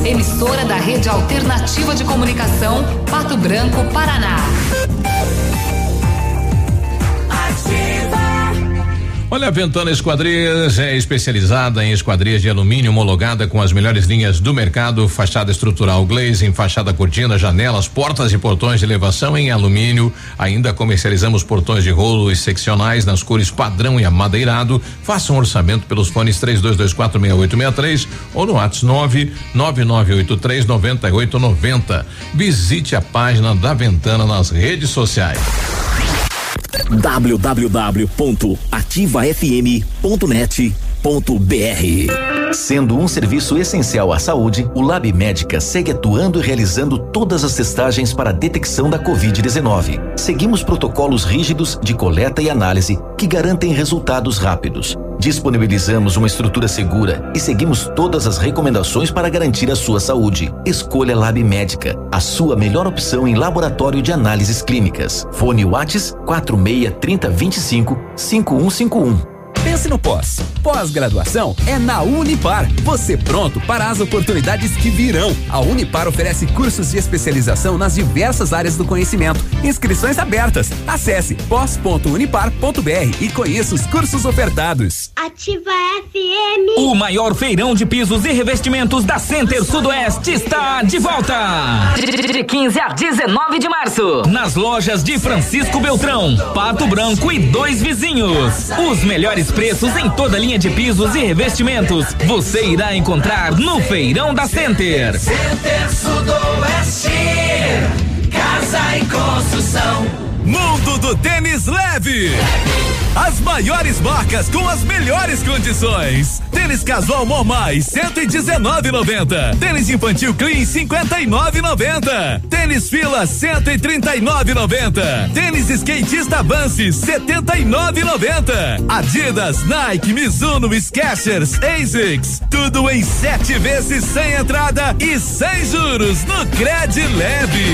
Emissora da Rede Alternativa de Comunicação, Pato Branco, Paraná. Olha, a Ventana Esquadrias é especializada em esquadrias de alumínio, homologada com as melhores linhas do mercado, fachada estrutural glazing, fachada cortina, janelas, portas e portões de elevação em alumínio. Ainda comercializamos portões de rolo e seccionais nas cores padrão e amadeirado. Faça um orçamento pelos fones três dois dois quatro seis oito seis três ou no WhatsApp nove nove nove oito três nove oito nove zero. Visite a página da Ventana nas redes sociais. w w w ponto ativa f m ponto net ponto b r. Sendo um serviço essencial à saúde, o Lab Médica segue atuando e realizando todas as testagens para a detecção da covid dezenove. Seguimos protocolos rígidos de coleta e análise que garantem resultados rápidos. Disponibilizamos uma estrutura segura e seguimos todas as recomendações para garantir a sua saúde. Escolha Lab Médica, a sua melhor opção em laboratório de análises clínicas. Fone Whats quatro seis três zero dois cinco cinco um cinco um. Pense no pós. Pós-graduação é na Unipar. Você pronto para as oportunidades que virão. A Unipar oferece cursos de especialização nas diversas áreas do conhecimento. Inscrições abertas. Acesse pós ponto unipar ponto b r e conheça os cursos ofertados. Ativa F M. O maior feirão de pisos e revestimentos da Center Sudoeste está de volta. De quinze a dezenove de março. Nas lojas de Francisco Beltrão, Pato Branco e dois vizinhos. Os melhores preços em toda a linha de pisos e revestimentos você irá encontrar no feirão da Center. Center Sudoeste, casa e construção. Mundo do Tênis Leve. As maiores marcas com as melhores condições. Tênis casual Mormais cento e dezenove e noventa. Tênis infantil Clean cinquenta e nove e noventa. Tênis Fila cento e trinta e nove e noventa. Tênis skatista Vance setenta e nove e noventa. Adidas, Nike, Mizuno, Skechers, Asics. Tudo em sete vezes sem entrada e sem juros no Cred Leve.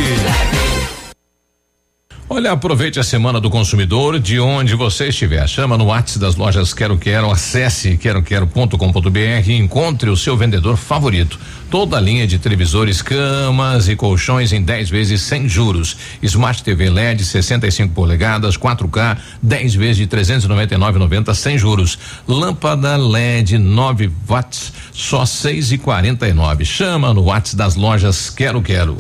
Olha, aproveite a semana do consumidor de onde você estiver. Chama no WhatsApp das lojas Quero Quero, acesse quero quero ponto com ponto b r e encontre o seu vendedor favorito. Toda a linha de televisores, camas e colchões em dez vezes sem juros. Smart T V L E D sessenta e cinco polegadas, quatro K, dez vezes de trezentos e noventa e nove e noventa sem juros. Lâmpada L E D nove watts, só seis e quarenta e nove. Chama no WhatsApp das lojas Quero Quero.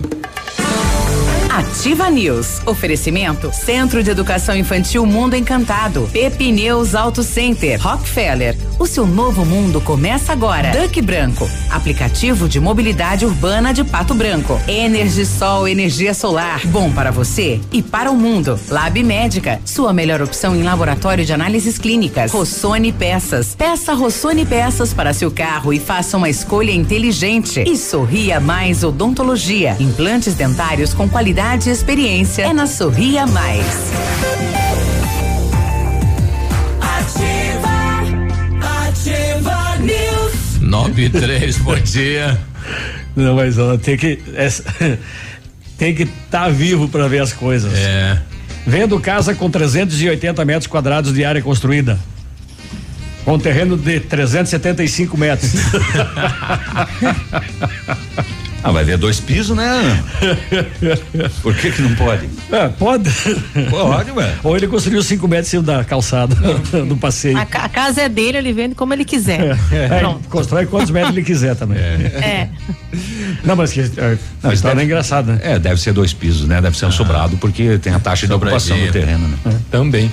Ativa News. Oferecimento Centro de Educação Infantil Mundo Encantado, Pepneus Auto Center, Rockefeller. O seu novo mundo começa agora. Duck Branco, aplicativo de mobilidade urbana de Pato Branco. EnergiSol, energia solar, bom para você e para o mundo. Lab Médica, sua melhor opção em laboratório de análises clínicas. Rossoni Peças, peça Rossoni Peças para seu carro e faça uma escolha inteligente. E Sorria Mais Odontologia, implantes dentários com qualidade e experiência é na Sorria Mais. Ativa, Ativa News. nove e três, bom dia. Não, mas ela tem que essa, tem que estar tá vivo para ver as coisas. É. Vendo casa com trezentos e oitenta metros quadrados de área construída. Com terreno de trezentos e setenta e cinco metros. Ah, vai ver dois pisos, né? Por que que não pode? É, pode. Pode, ué. Ou ele construiu cinco metros em cima da calçada, do passeio. A, a casa é dele, ele vende como ele quiser. É, é, constrói quantos metros ele quiser também. É. É. Não, mas que é, não, isso tá engraçado, né? É, deve ser dois pisos, né? Deve ser um ah. sobrado, porque tem a taxa de ocupação do terreno, né? É. Também.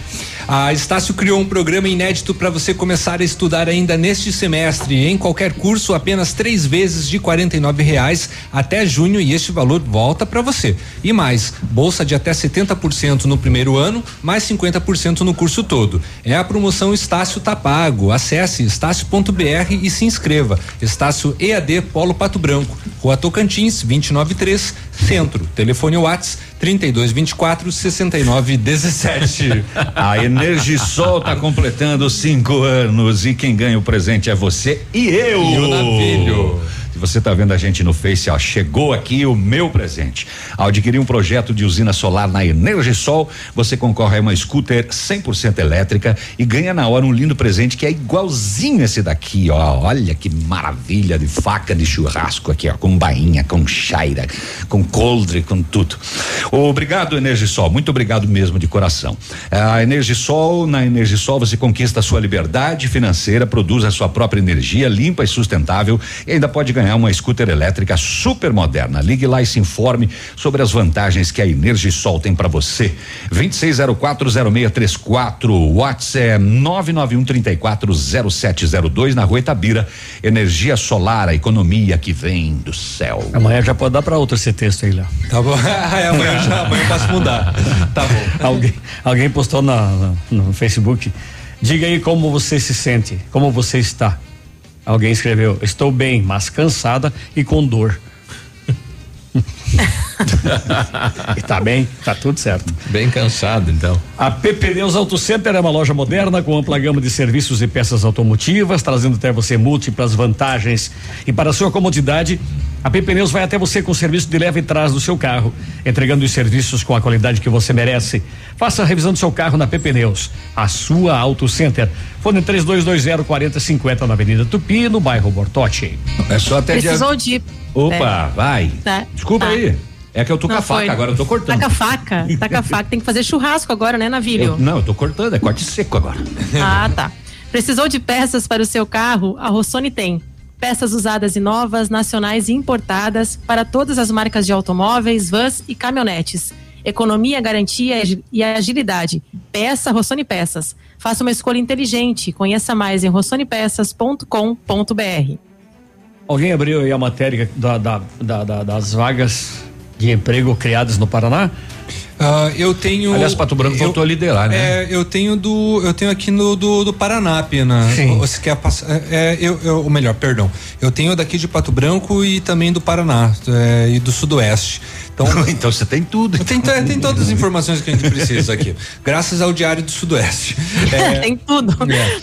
A Estácio criou um programa inédito para você começar a estudar ainda neste semestre. Em qualquer curso, apenas três vezes de quarenta e nove reais até junho, e este valor volta para você. E mais, bolsa de até setenta por cento no primeiro ano, mais cinquenta por cento no curso todo. É a promoção Estácio Tá Pago. Acesse estácio ponto b r e se inscreva. Estácio E A D Polo Pato Branco, Rua Tocantins, duzentos e noventa e três, Centro. Telefone Whats trinta e dois vinte e quatro sessenta e nove dezessete. A EnergiSol tá completando cinco anos e quem ganha o presente é você e eu. E o Navilho. você está vendo a gente no Face, ó, chegou aqui o meu presente. Ao adquirir um projeto de usina solar na EnergiSol, você concorre a uma scooter cem por cento elétrica e ganha na hora um lindo presente que é igualzinho esse daqui, ó. Olha que maravilha de faca de churrasco aqui, ó, com bainha, com chaira, com coldre, com tudo. Obrigado, EnergiSol, muito obrigado mesmo de coração. A EnergiSol, na EnergiSol você conquista a sua liberdade financeira, produz a sua própria energia limpa e sustentável e ainda pode ganhar uma scooter elétrica super moderna. Ligue lá e se informe sobre as vantagens que a EnergiSol tem para você. vinte e seis zero quatro zero seis três quatro, WhatsApp é nove nove um, três quatro zero sete zero dois, na Rua Itabira. Energia solar, a economia que vem do céu. Amanhã já pode dar para outro esse texto aí, Léo. Tá bom. É, amanhã já, amanhã eu posso mudar. Tá bom. Alguém, alguém postou na, na, no Facebook: diga aí como você se sente, como você está. Alguém escreveu: estou bem, mas cansada e com dor. E tá bem, tá tudo certo. Bem cansado, então. A Pepneus Auto Center é uma loja moderna com ampla gama de serviços e peças automotivas, trazendo até você múltiplas vantagens. E para sua comodidade, a Pepneus vai até você com o serviço de leva e trás do seu carro, entregando os serviços com a qualidade que você merece. Faça a revisão do seu carro na Pepneus, a sua Auto Center. Fone três dois dois zero, quatro zero cinquenta, na Avenida Tupi, no bairro Bortote. É só até Precisou dia... de Opa, é. vai. Tá. Desculpa tá. aí. É que eu tô não, com a faca, foi. agora eu tô cortando. Taca a faca, taca a faca. Tem que fazer churrasco agora, né, Navílio? Eu, não, eu tô cortando, é corte seco agora. Ah, tá. Precisou de peças para o seu carro? A Rossoni tem. Peças usadas e novas, nacionais e importadas, para todas as marcas de automóveis, vans e caminhonetes. Economia, garantia e agilidade. Peça Rossoni Peças. Faça uma escolha inteligente. Conheça mais em rossoni peças ponto com ponto b r. Alguém abriu aí a matéria da, da, da, da, das vagas de emprego criadas no Paraná? Uh, eu tenho. Aliás, Pato Branco eu, voltou a liderar, né? É, eu tenho do, eu tenho aqui no do, do Paraná, Pina. Sim. Você quer passar? É, eu, eu, ou melhor, perdão. Eu tenho daqui de Pato Branco e também do Paraná é, e do Sudoeste. Então, então você tem tudo. Então. Tem, tem todas as informações que a gente precisa aqui. Graças ao Diário do Sudoeste. É, tem tudo. É.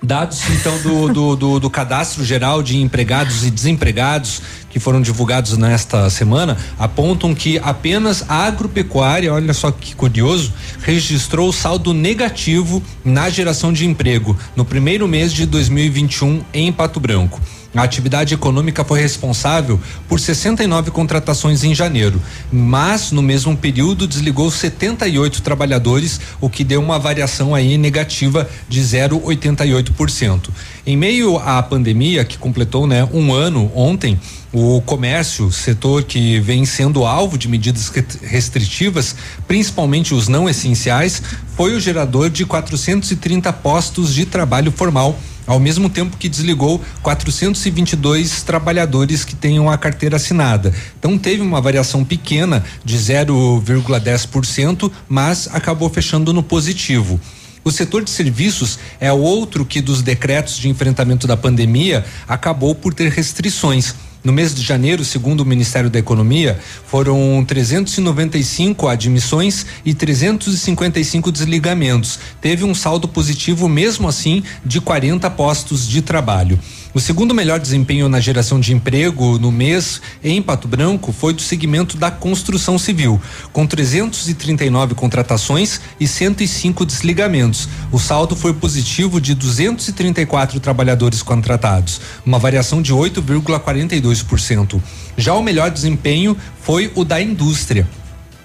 Dados, então, do, do, do, do Cadastro Geral de Empregados e Desempregados, que foram divulgados nesta semana, apontam que apenas a agropecuária, olha só que curioso, registrou saldo negativo na geração de emprego no primeiro mês de dois mil e vinte e um em Pato Branco. A atividade econômica foi responsável por sessenta e nove contratações em janeiro, mas no mesmo período desligou setenta e oito trabalhadores, o que deu uma variação aí negativa de zero vírgula oitenta e oito por cento. Em meio à pandemia, que completou, né, um ano ontem, o comércio, setor que vem sendo alvo de medidas restritivas, principalmente os não essenciais, foi o gerador de quatrocentos e trinta postos de trabalho formal, ao mesmo tempo que desligou quatrocentos e vinte e dois trabalhadores que tenham a carteira assinada. Então teve uma variação pequena de zero vírgula dez por cento, mas acabou fechando no positivo. O setor de serviços é outro que, dos decretos de enfrentamento da pandemia, acabou por ter restrições. No mês de janeiro, segundo o Ministério da Economia, foram trezentos e noventa e cinco admissões e trezentos e cinquenta e cinco desligamentos. Teve um saldo positivo, mesmo assim, de quarenta postos de trabalho. O segundo melhor desempenho na geração de emprego no mês em Pato Branco foi do segmento da construção civil, com trezentos e trinta e nove contratações e cento e cinco desligamentos. O saldo foi positivo de duzentos e trinta e quatro trabalhadores contratados, uma variação de oito vírgula quarenta e dois por cento. Já o melhor desempenho foi o da indústria,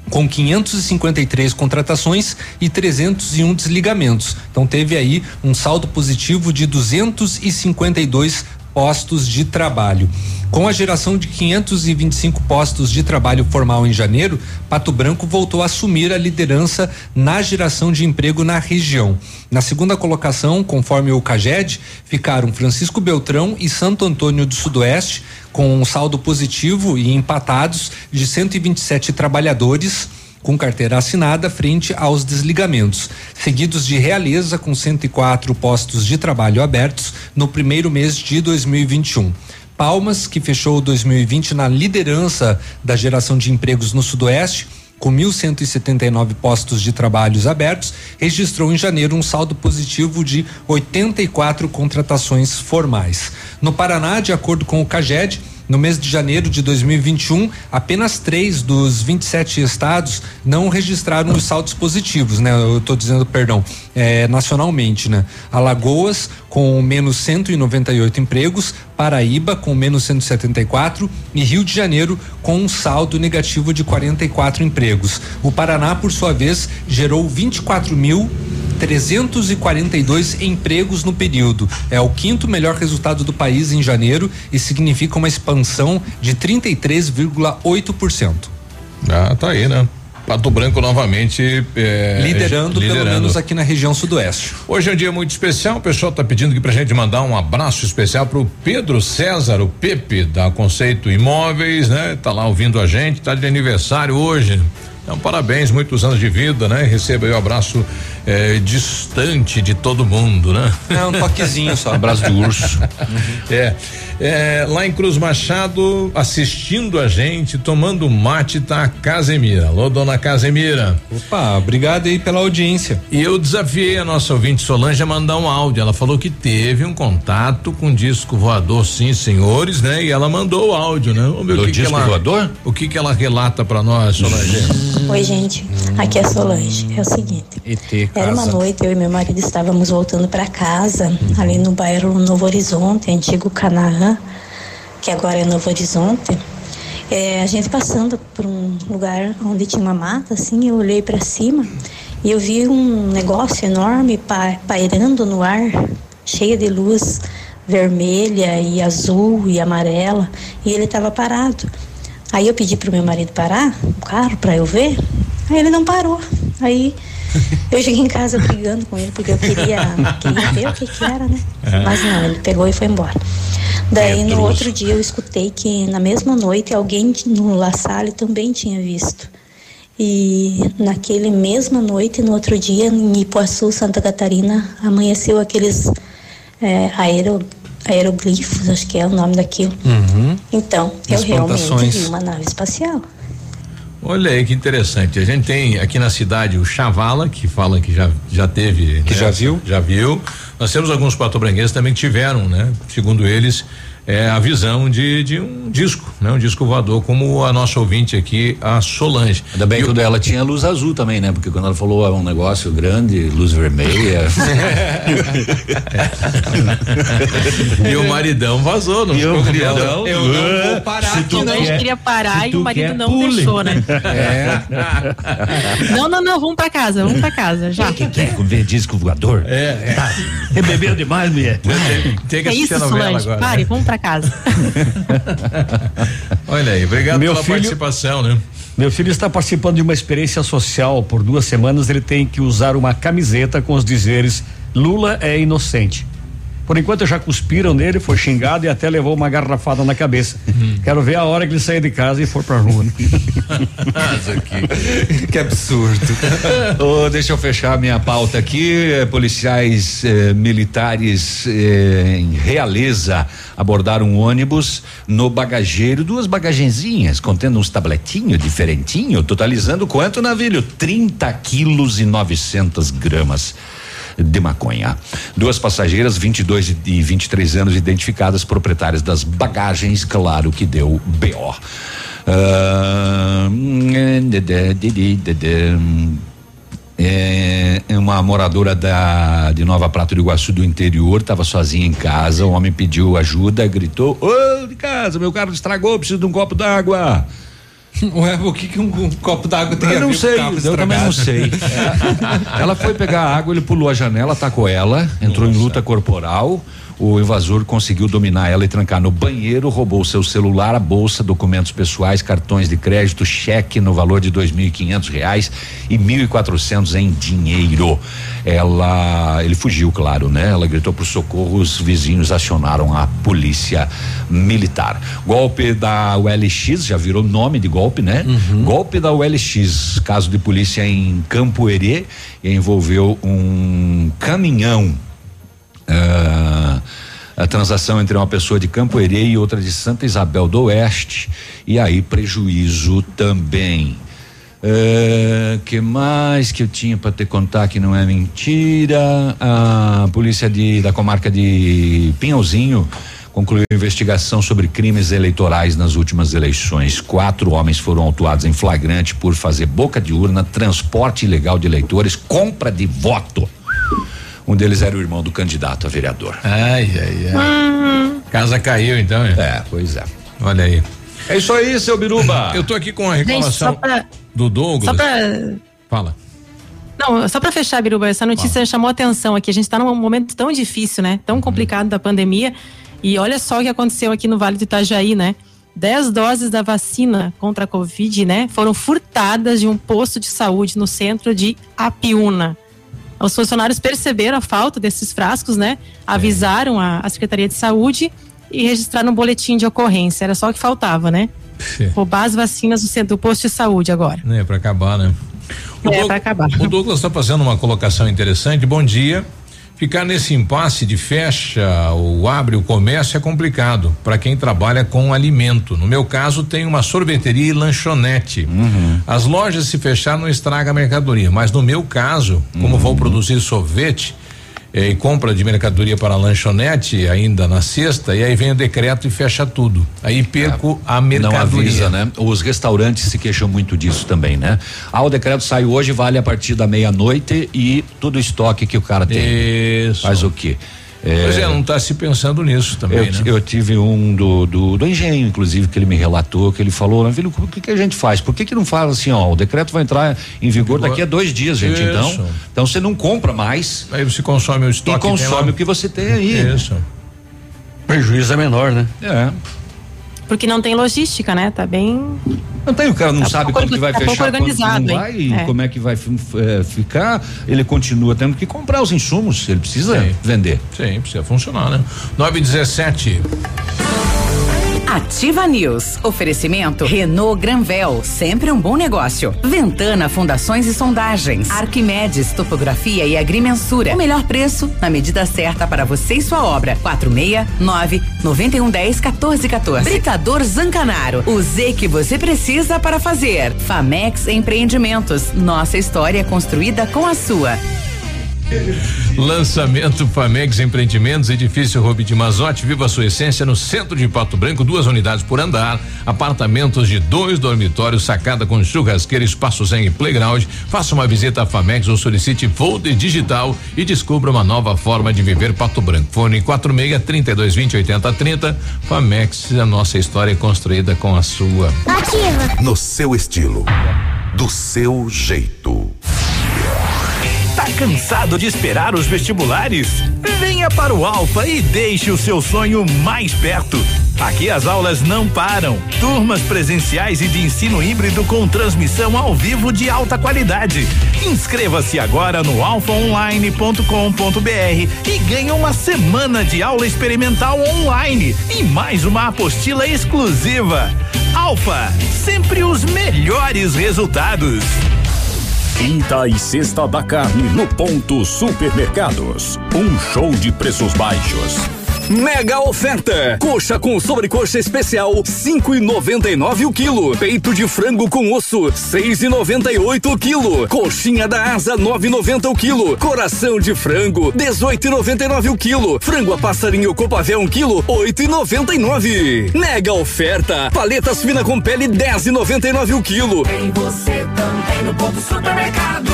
com quinhentos e cinquenta e três contratações e trezentos e um desligamentos. Então teve aí um saldo positivo de duzentos e cinquenta e dois postos de trabalho. Com a geração de quinhentos e vinte e cinco postos de trabalho formal em janeiro, Pato Branco voltou a assumir a liderança na geração de emprego na região. Na segunda colocação, conforme o Caged, ficaram Francisco Beltrão e Santo Antônio do Sudoeste, com um saldo positivo e empatados de cento e vinte e sete trabalhadores com carteira assinada frente aos desligamentos, seguidos de Realeza, com cento e quatro postos de trabalho abertos no primeiro mês de dois mil e vinte e um. Palmas, que fechou dois mil e vinte na liderança da geração de empregos no Sudoeste, com mil cento e setenta e nove postos de trabalhos abertos, registrou em janeiro um saldo positivo de oitenta e quatro contratações formais. No Paraná, de acordo com o Caged, No mês de janeiro de dois mil e vinte e um, apenas três dos vinte e sete estados não registraram os saldos positivos, né? Eu estou dizendo, perdão, é, nacionalmente, né? Alagoas com menos cento e noventa e oito empregos, Paraíba com menos cento e setenta e quatro e Rio de Janeiro com um saldo negativo de quarenta e quatro empregos. O Paraná, por sua vez, gerou vinte e quatro mil trezentos e quarenta e dois empregos no período. É o quinto melhor resultado do país em janeiro e significa uma expansão de trinta e três vírgula oito por cento. Ah, tá aí, né? Pato Branco novamente é, liderando, liderando, pelo menos aqui na região sudoeste. Hoje é um dia muito especial, o pessoal está pedindo aqui pra gente mandar um abraço especial pro Pedro César, o Pepe, da Conceito Imóveis, né? Tá lá ouvindo a gente, tá de aniversário hoje. Então, parabéns, muitos anos de vida, né? Receba aí o abraço eh, distante de todo mundo, né? É um toquezinho só. Abraço de urso. Uhum. É, é. Lá em Cruz Machado, assistindo a gente, tomando mate, tá a Casemira. Alô, dona Casemira. Opa, obrigado aí pela audiência. E eu desafiei a nossa ouvinte Solange a mandar um áudio. Ela falou que teve um contato com disco voador, sim, senhores, né? E ela mandou o áudio, né? Vamos ver o que disco que ela, voador? O que que ela relata pra nós, Solange? Oi, gente, aqui é Solange. É o seguinte, E T, era uma noite, eu e meu marido estávamos voltando para casa, uhum. ali no bairro Novo Horizonte, antigo Canaã, que agora é Novo Horizonte. É, a gente passando por um lugar onde tinha uma mata, assim, eu olhei para cima e eu vi um negócio enorme pa- pairando no ar, cheio de luz vermelha e azul e amarela, e ele estava parado. Aí eu pedi pro meu marido parar o carro pra eu ver, aí ele não parou. Aí eu cheguei em casa brigando com ele, porque eu queria, queria ver o que que era, né? Mas não, ele pegou e foi embora. Daí no outro dia eu escutei que na mesma noite alguém no La Salle também tinha visto. E naquele mesma noite, no outro dia, em Ipuaçu, Santa Catarina, amanheceu aqueles é, aero... aeroglifos, acho que é o nome daquilo. Uhum. Então, eu realmente vi uma nave espacial. Olha aí que interessante. A gente tem aqui na cidade o Chavala, que fala que já, já teve. Que né? já viu? Já viu. Nós temos alguns patobranguenses também que tiveram, né? Segundo eles, é, a visão de, de um disco, né? Um disco voador, como a nossa ouvinte aqui, a Solange. Ainda bem que o dela tinha luz azul também, né? Porque quando ela falou é um negócio grande, luz vermelha. E o maridão vazou, não ficou criadão. Eu não vou parar aqui, não. Quer, queria parar e o marido quer, não pule. Deixou, né? É. Não, não, não, vamos pra casa, vamos pra casa, já. O que quer comer disco voador? É, é. Tá, é bebeu demais, mulher. Tem que assistir a novela agora. Pare, vamos pra casa. Olha aí, obrigado meu pela filho, participação, né? Meu filho está participando de uma experiência social. Por duas semanas ele tem que usar uma camiseta com os dizeres Lula é inocente. Por enquanto já cuspiram nele, foi xingado e até levou uma garrafada na cabeça. Hum. Quero ver a hora que ele sair de casa e for pra rua. Né? que, que absurdo. oh, deixa eu fechar minha pauta aqui. Policiais eh, militares eh, em Realeza abordaram um ônibus no bagageiro, duas bagagenzinhas contendo uns tabletinhos diferentinho, totalizando quanto, Navilho? trinta quilos e novecentas gramas. De maconha. Duas passageiras, vinte e dois e vinte e três anos, identificadas, proprietárias das bagagens, claro que deu B O. Uh... É, uma moradora da, de Nova Prata do Iguaçu, do interior, estava sozinha em casa. O homem pediu ajuda, gritou: ô, de casa, meu carro estragou, preciso de um copo d'água. Ué, o que que um, um copo d'água tem eu a ver? Não sei, eu estragado. Também não sei. É. Ela foi pegar água, ele pulou a janela, atacou ela, entrou Nossa. Em luta corporal. O invasor conseguiu dominar ela e trancar no banheiro, roubou seu celular, a bolsa, documentos pessoais, cartões de crédito, cheque no valor de dois mil e quinhentos reais e mil e quatrocentos em dinheiro. Ela, ele fugiu, claro, né? Ela gritou por socorro, os vizinhos acionaram a polícia militar. Golpe da U L X, já virou nome de golpe, né? Uhum. Golpe da U L X, caso de polícia em Campo Herê, envolveu um caminhão. Uh, a transação entre uma pessoa de Campo Herê e outra de Santa Isabel do Oeste, e aí prejuízo também. Uh, que mais que eu tinha para te contar que não é mentira? A polícia de, da comarca de Pinhalzinho concluiu investigação sobre crimes eleitorais nas últimas eleições. Quatro homens foram autuados em flagrante por fazer boca de urna, transporte ilegal de eleitores, compra de voto. Um deles era o irmão do candidato a vereador. Ai, ai, ai. Hum. Casa caiu, então. Hein? É, pois é. Olha aí. É isso aí, seu Biruba. Eu tô aqui com a reclamação pra, do Douglas. Só pra... Fala. Não, só para fechar, Biruba, essa notícia ah. chamou a atenção aqui. A gente está num momento tão difícil, né? Tão complicado da pandemia. E olha só o que aconteceu aqui no Vale do Itajaí, né? Dez doses da vacina contra a Covid, né? Foram furtadas de um posto de saúde no centro de Apiúna. Os funcionários perceberam a falta desses frascos, né? Avisaram a, a Secretaria de Saúde e registraram um boletim de ocorrência. Era só o que faltava, né? Roubar as vacinas no centro do posto de saúde agora. É, para acabar, né? O é, Doug, pra acabar. O Douglas está fazendo uma colocação interessante. Bom dia. Ficar nesse impasse de fecha ou abre o comércio é complicado para quem trabalha com alimento. No meu caso, tem uma sorveteria e lanchonete. Uhum. As lojas, se fechar, não estraga a mercadoria. Mas no meu caso, como uhum. vou produzir sorvete eh, e compra de mercadoria para a lanchonete ainda na sexta, e aí vem o decreto e fecha tudo. Aí perco é, a mercadoria. Não avisa, né? Os restaurantes se queixam muito disso também, né? Ah, o decreto sai hoje, vale a partir da meia-noite e todo o estoque que o cara tem. Isso. Faz o quê? Pois é, é não está se pensando nisso também, eu, né? Eu tive um do, do do engenho, inclusive, que ele me relatou, que ele falou, né, filho, o que que a gente faz? Por que que não faz assim, ó, o decreto vai entrar em vigor, vigor. daqui a dois dias, gente, isso. então, então você não compra mais. Aí você consome o estoque. E consome o que você tem aí. Isso. Né? Prejuízo é menor, né? É. Porque não tem logística, né? Tá bem... Não tem, o cara não tá sabe pouco, quando que vai tá fechar, quando não vai, e é. como é que vai é, ficar, ele continua tendo que comprar os insumos, ele precisa Sim. vender. Sim, precisa funcionar, né? nove e dezessete. Ativa News. Oferecimento Renault Granvel, sempre um bom negócio. Ventana Fundações e Sondagens. Arquimedes Topografia e Agrimensura. O melhor preço na medida certa para você e sua obra. quatro seis nove, nove um um zero, um quatro um quatro. Britador Zancanaro. O Z que você precisa para fazer. Famex Empreendimentos. Nossa história construída com a sua. Lançamento Famex Empreendimentos, edifício Rubi de Mazotti, viva a sua essência no centro de Pato Branco, duas unidades por andar, apartamentos de dois dormitórios, sacada com churrasqueira, espaço zen e playground. Faça uma visita à Famex ou solicite folder digital e descubra uma nova forma de viver Pato Branco. Fone quarenta e seis, trinta e dois, vinte, oitenta, trinta. Famex, a nossa história é construída com a sua. Ativa. No seu estilo, do seu jeito. Tá cansado de esperar os vestibulares? Venha para o Alfa e deixe o seu sonho mais perto. Aqui as aulas não param. Turmas presenciais e de ensino híbrido com transmissão ao vivo de alta qualidade. Inscreva-se agora no alfa online ponto com ponto br e ganhe uma semana de aula experimental online e mais uma apostila exclusiva. Alfa, sempre os melhores resultados. Quinta e sexta da carne no Ponto Supermercados. Um show de preços baixos. Mega oferta! Coxa com sobrecoxa especial, cinco e noventa e nove o quilo. Peito de frango com osso, seis e noventa e oito o quilo. Coxinha da asa, nove e noventa o quilo. Coração de frango, dezoito e noventa e nove o quilo. Frango a passarinho Copavé um quilo, oito e noventa e nove. Mega oferta! Paletas fina com pele, dez e noventa e nove o quilo. Tem você também no Ponto Supermercado.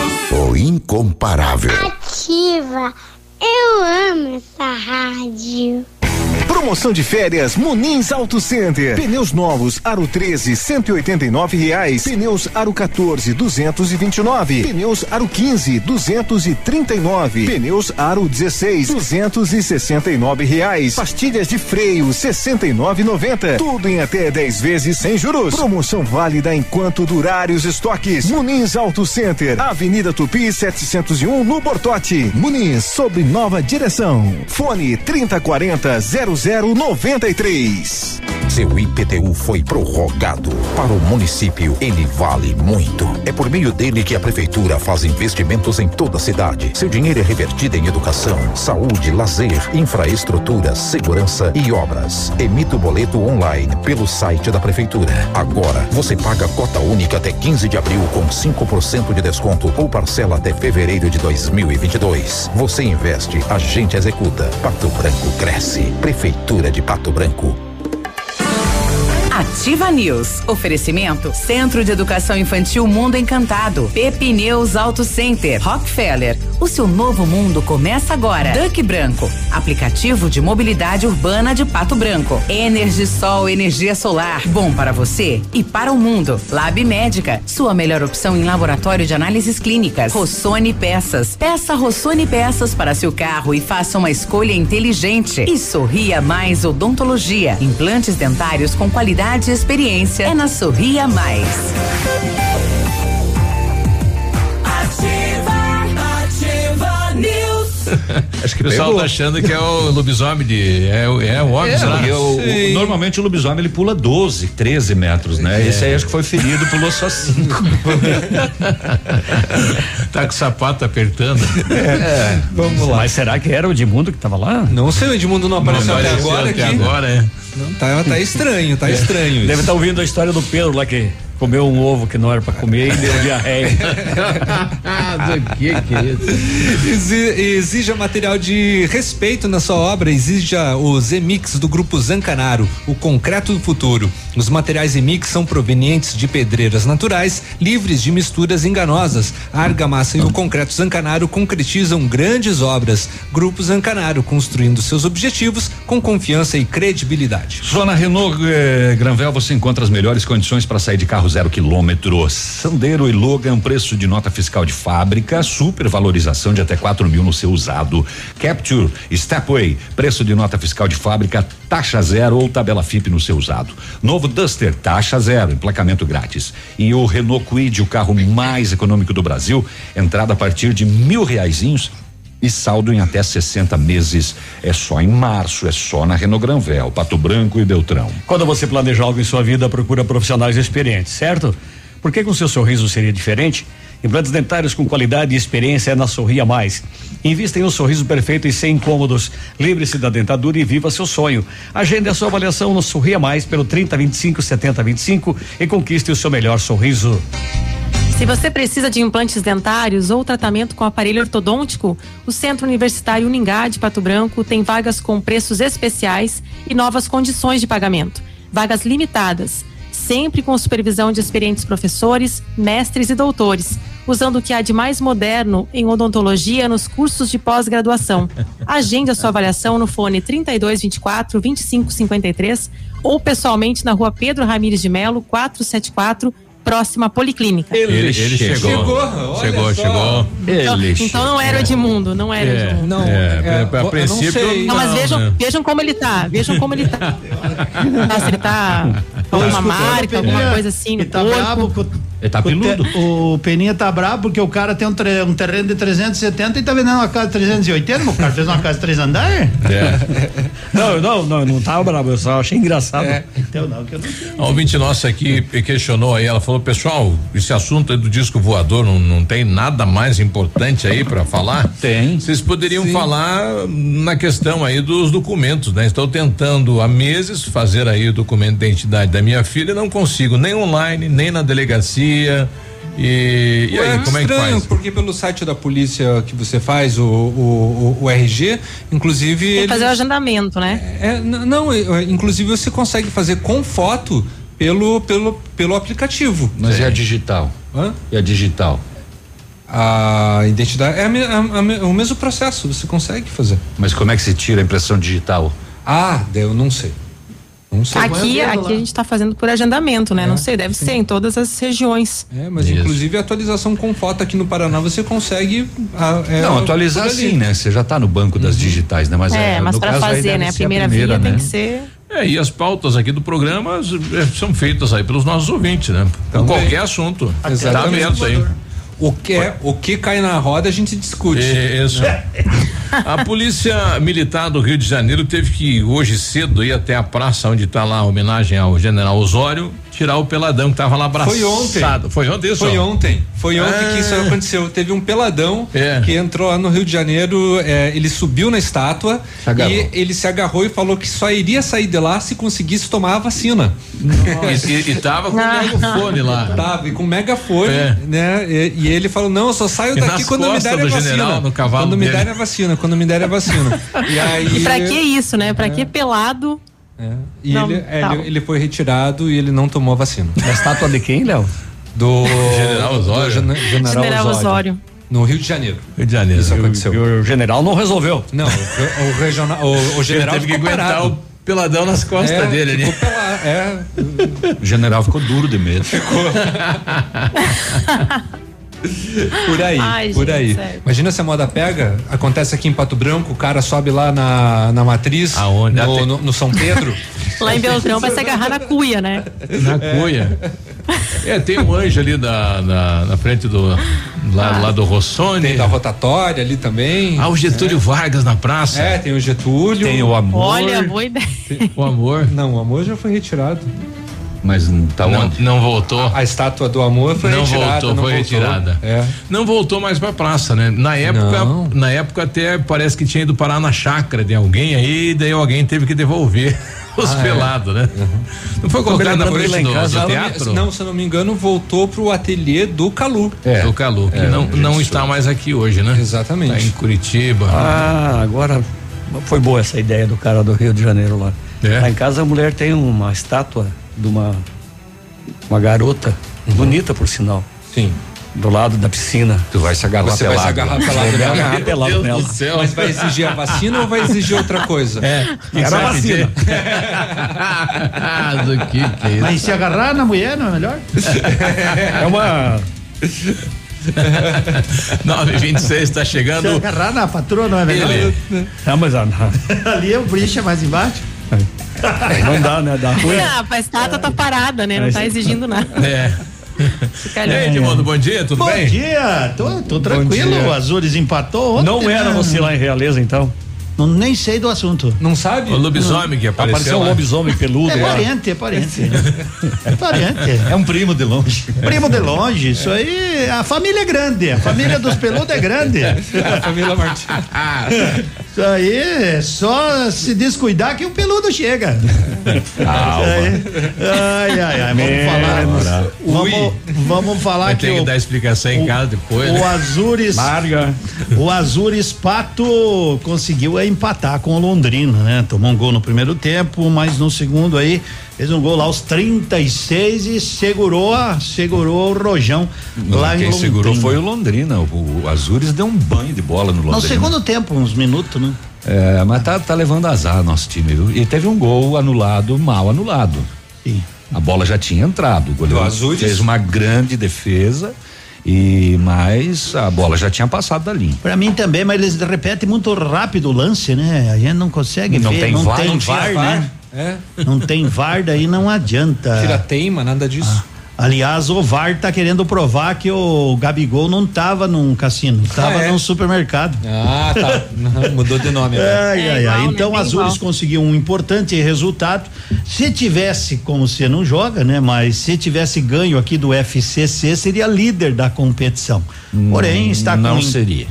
O incomparável. Ativa. Eu amo essa rádio. Promoção de férias Munins Auto Center. Pneus novos Aro treze, cento e oitenta e nove reais. Pneus Aro quatorze, duzentos e vinte e nove. Pneus Aro quinze, duzentos e trinta e nove. Pneus Aro dezesseis, duzentos e sessenta e nove reais. Pastilhas de freio, sessenta e nove e noventa. Tudo em até dez vezes sem juros. Promoção válida enquanto durar os estoques. Munins Auto Center, Avenida Tupi setecentos e um, no Bortote. Munins, sob nova direção. Fone trinta quarenta zero zero noventa e três. Seu I P T U foi prorrogado. Para o município, ele vale muito. É por meio dele que a prefeitura faz investimentos em toda a cidade. Seu dinheiro é revertido em educação, saúde, lazer, infraestrutura, segurança e obras. Emita o boleto online pelo site da prefeitura. Agora, você paga cota única até quinze de abril com cinco por cento de desconto ou parcela até fevereiro de dois mil e vinte e dois. Você investe, a gente executa. Pato Branco cresce. Prefeitura de Pato Branco. Ativa News. Oferecimento Centro de Educação Infantil Mundo Encantado, Pepneus Auto Center, Rockefeller. O seu novo mundo começa agora. Duck Branco, aplicativo de mobilidade urbana de Pato Branco. EnergiSol, energia solar, bom para você e para o mundo. Lab Médica, sua melhor opção em laboratório de análises clínicas. Rossoni Peças, peça Rossoni Peças para seu carro e faça uma escolha inteligente. E Sorria Mais Odontologia, implantes dentários com qualidade e experiência é na Sorria Mais. Ativa, Ativa News. Acho que o pessoal pegou. Tá achando que é o lobisomem de, é, é o óbvio, é, o, o, normalmente o lobisomem ele pula doze, treze metros, né? É. Esse aí acho que foi ferido, pulou só cinco. Tá com o sapato apertando. É, vamos lá. Mas será que era o Edmundo que tava lá? Não sei, o Edmundo não apareceu não, até agora até aqui. Agora, é. Não, tá, tá estranho, tá é. estranho. Deve estar tá ouvindo a história do Pedro lá que comeu um ovo que não era pra comer e deu diarreia. Que que é isso? Exija material de respeito na sua obra, exija os E-Mix do Grupo Zancanaro, o concreto do futuro. Os materiais E-Mix são provenientes de pedreiras naturais, livres de misturas enganosas. A argamassa e o concreto Zancanaro concretizam grandes obras. Grupo Zancanaro, construindo seus objetivos com confiança e credibilidade. Só na Renault eh, Granvel você encontra as melhores condições para sair de carro zero quilômetro. Sandero e Logan, preço de nota fiscal de fábrica, supervalorização de até quatro mil no seu usado. Capture, Stepway, preço de nota fiscal de fábrica, taxa zero ou tabela F I P no seu usado. Novo Duster, taxa zero, emplacamento grátis. E o Renault Kwid, o carro mais econômico do Brasil, entrada a partir de mil reaisinhos e saldo em até sessenta meses. É só em março, é só na Renault Granvel, Pato Branco e Beltrão. Quando você planeja algo em sua vida, procura profissionais experientes, certo? Porque com seu sorriso seria diferente? Implantes dentários com qualidade e experiência é na Sorria Mais. Invista em um sorriso perfeito e sem incômodos. Livre-se da dentadura e viva seu sonho. Agende a sua avaliação no Sorria Mais pelo trinta, vinte e cinco, setenta, vinte e cinco e conquiste o seu melhor sorriso. Se você precisa de implantes dentários ou tratamento com aparelho ortodôntico, o Centro Universitário Uningá de Pato Branco tem vagas com preços especiais e novas condições de pagamento. Vagas limitadas, sempre com supervisão de experientes professores, mestres e doutores, usando o que há de mais moderno em odontologia nos cursos de pós-graduação. Agende a sua avaliação no fone trinta e dois, vinte e quatro, vinte e cinco, cinquenta e três ou pessoalmente na Rua Pedro Ramires de Melo, quatrocentos e setenta e quatro, próxima policlínica. Ele, ele chegou. Chegou, chegou, chegou. Então, ele então chegou. Não era o Edmundo, não era é, Edmundo. Não, é, é, a princípio. Não, sei, não, mas não, vejam, né? Vejam como ele tá, vejam como ele tá. Se ele tá com uma marca, alguma é. coisa assim. Ele tá brabo, ele tá peludo. O, o Peninha tá brabo porque o cara tem um, tre, um terreno de trezentos e setenta e tá vendendo uma casa de trezentos e oitenta, o cara fez uma casa de três andares. É. Não, não, não, não tava brabo, eu só achei engraçado. É. Então não, que eu não tenho. A ouvinte nossa aqui questionou aí, ela falou: pessoal, esse assunto aí do disco voador não, não tem nada mais importante aí para falar? Tem. Vocês poderiam Sim. falar na questão aí dos documentos, né? Estou tentando há meses fazer aí o documento de identidade da minha filha, não consigo nem online, nem na delegacia. E, e aí, é como estranho, é que faz? Porque pelo site da polícia que você faz, o, o, o, o R G, inclusive. Tem que fazer o agendamento, né? É, não, inclusive você consegue fazer com foto. Pelo, pelo, pelo aplicativo. Mas Sim. é a digital. Hã? É a digital. A identidade. É a, a, a, o mesmo processo, você consegue fazer. Mas como é que se tira a impressão digital? Ah, eu não sei. Não sei. Aqui, aqui a gente está fazendo por agendamento, né? É, não sei, deve sim. ser em todas as regiões. É, mas Isso. inclusive a atualização com foto aqui no Paraná você consegue. A, é, não, atualizar sim, né? Você já está no banco das uhum. digitais, né? Mas é, é mas para fazer, né? A primeira, a primeira via, né? Tem que ser. É, e as pautas aqui do programa são feitas aí pelos nossos ouvintes, né? Então, qualquer assunto. Exatamente. Tá aberto aí. O que, é, o que cai na roda a gente discute. Isso. A polícia militar do Rio de Janeiro teve que hoje cedo ir até a praça onde está lá a homenagem ao general Osório, tirar o peladão que tava lá abraçado. Foi ontem. Foi ontem isso? Foi ontem. Foi ontem ah. que isso aconteceu. Teve um peladão é. que entrou lá no Rio de Janeiro, é, ele subiu na estátua e ele se agarrou e falou que só iria sair de lá se conseguisse tomar a vacina. E, e tava com o ah. megafone lá. Tava, e com o megafone, é. né? E, e ele falou, não, eu só saio e daqui quando me derem a vacina. General, no cavalo quando dele. me derem a vacina, quando me derem a vacina. E, aí, e pra que isso, né? Pra é. que pelado? É. E não, ele, tá. ele, ele foi retirado e ele não tomou a vacina. A estátua de quem, Léo? Do General Osório. Do General, General Osório. Osório. No Rio de Janeiro. Rio de Janeiro. Isso aconteceu. E o general não resolveu. Não, o, o, regional, o, o general ele teve ficou que aguentar parado. O peladão nas costas é, dele, né? Pela, é. O general ficou duro de medo. Ficou. Por aí, Ai, por gente, aí. Sério. Imagina se a moda pega, acontece aqui em Pato Branco, o cara sobe lá na, na matriz, aonde? No, tem... no, no São Pedro. Lá em Beltrão vai se agarrar na cuia, né? Na cuia. É, é tem um anjo ali da, da, na frente do lá, ah, lá do Rossoni. Tem da rotatória ali também. Ah, o Getúlio é. Vargas na praça. É, tem o Getúlio. Tem o Amor. Olha, boa ideia. O Amor. Não, o Amor já foi retirado. Mas tá não, onde? Não voltou. A, a estátua do Amor foi não retirada. Voltou, não foi voltou, foi retirada. É. Não voltou mais pra praça, né? Na época, não. na época até parece que tinha ido parar na chácara de alguém aí, daí alguém teve que devolver os ah, pelados, é. né? Uhum. Não foi colocado na frente do, casa, do teatro? Não, se eu não me engano, voltou pro ateliê do Calu. É. Do Calu, que é, não, não está mais aqui hoje, né? Exatamente. Tá em Curitiba. Ah, né? Agora foi boa essa ideia do cara do Rio de Janeiro lá. É. Lá em casa a mulher tem uma estátua de uma uma garota uhum. bonita, por sinal. Sim. Do lado da piscina. Tu vai se agarrar Você pelado. Você vai se agarrar pelado. Vai agarrar pelado nela. Mas vai exigir a vacina ou vai exigir outra coisa? É. Que Era que a vacina. ah, do que que é isso? Mas se agarrar na mulher não é melhor? É uma... nove e vinte e seis tá chegando. Se agarrar na patroa não é melhor? Ele. Não, mas não. Ali é o bricha mais embaixo. Não dá, né? Dá ruim. Ah, a estátua tá parada, né? Não tá exigindo nada. É. E aí, Edmundo, bom dia, tudo bem? Bom dia, tô, tô tranquilo, o Azures empatou ontem. Não era você lá em Realeza, então? Não, nem sei do assunto. Não sabe? O lobisomem que apareceu. Apareceu um lobisomem peludo. É parente, é parente. É parente. É um primo de longe. Primo de longe, isso aí, a família é grande, a família dos peludos é grande. A família Martins. Isso aí é só se descuidar que o peludo chega. Calma. Ai, ai, ai, vamos falar. Nossa, vamos, vamos falar. Vai que ter que o, dar explicação em o, casa depois. O né? Azures. Larga. O Azures Pato conseguiu aí empatar com o Londrina, né? Tomou um gol no primeiro tempo, mas no segundo aí fez um gol lá aos trinta e seis e segurou a, segurou o Rojão não, lá em Londrina. Quem segurou foi o Londrina, o, o Azures deu um banho de bola no Londrina. No segundo tempo, uns minutos, né? É, mas tá, tá levando azar nosso time, viu? E teve um gol anulado, mal anulado. Sim. A bola já tinha entrado, o goleiro Azures fez uma grande defesa. E mas a bola já tinha passado da linha. Pra mim também, mas eles repetem muito rápido o lance, né? A gente não consegue não ver. Tem não, var, tem não tem var, var né? É. Não tem var, daí não adianta. Tira teima, nada disso. Ah. Aliás, o V A R tá querendo provar que o Gabigol não tava num cassino, tava ah, é? num supermercado. Ah, tá. Não, mudou de nome. Né? É, é, é, igual, é. Então, né? Azures conseguiu um importante resultado. Se tivesse, como você não joga, né? Mas se tivesse ganho aqui do F C C, seria líder da competição. Porém, está com. Não seria.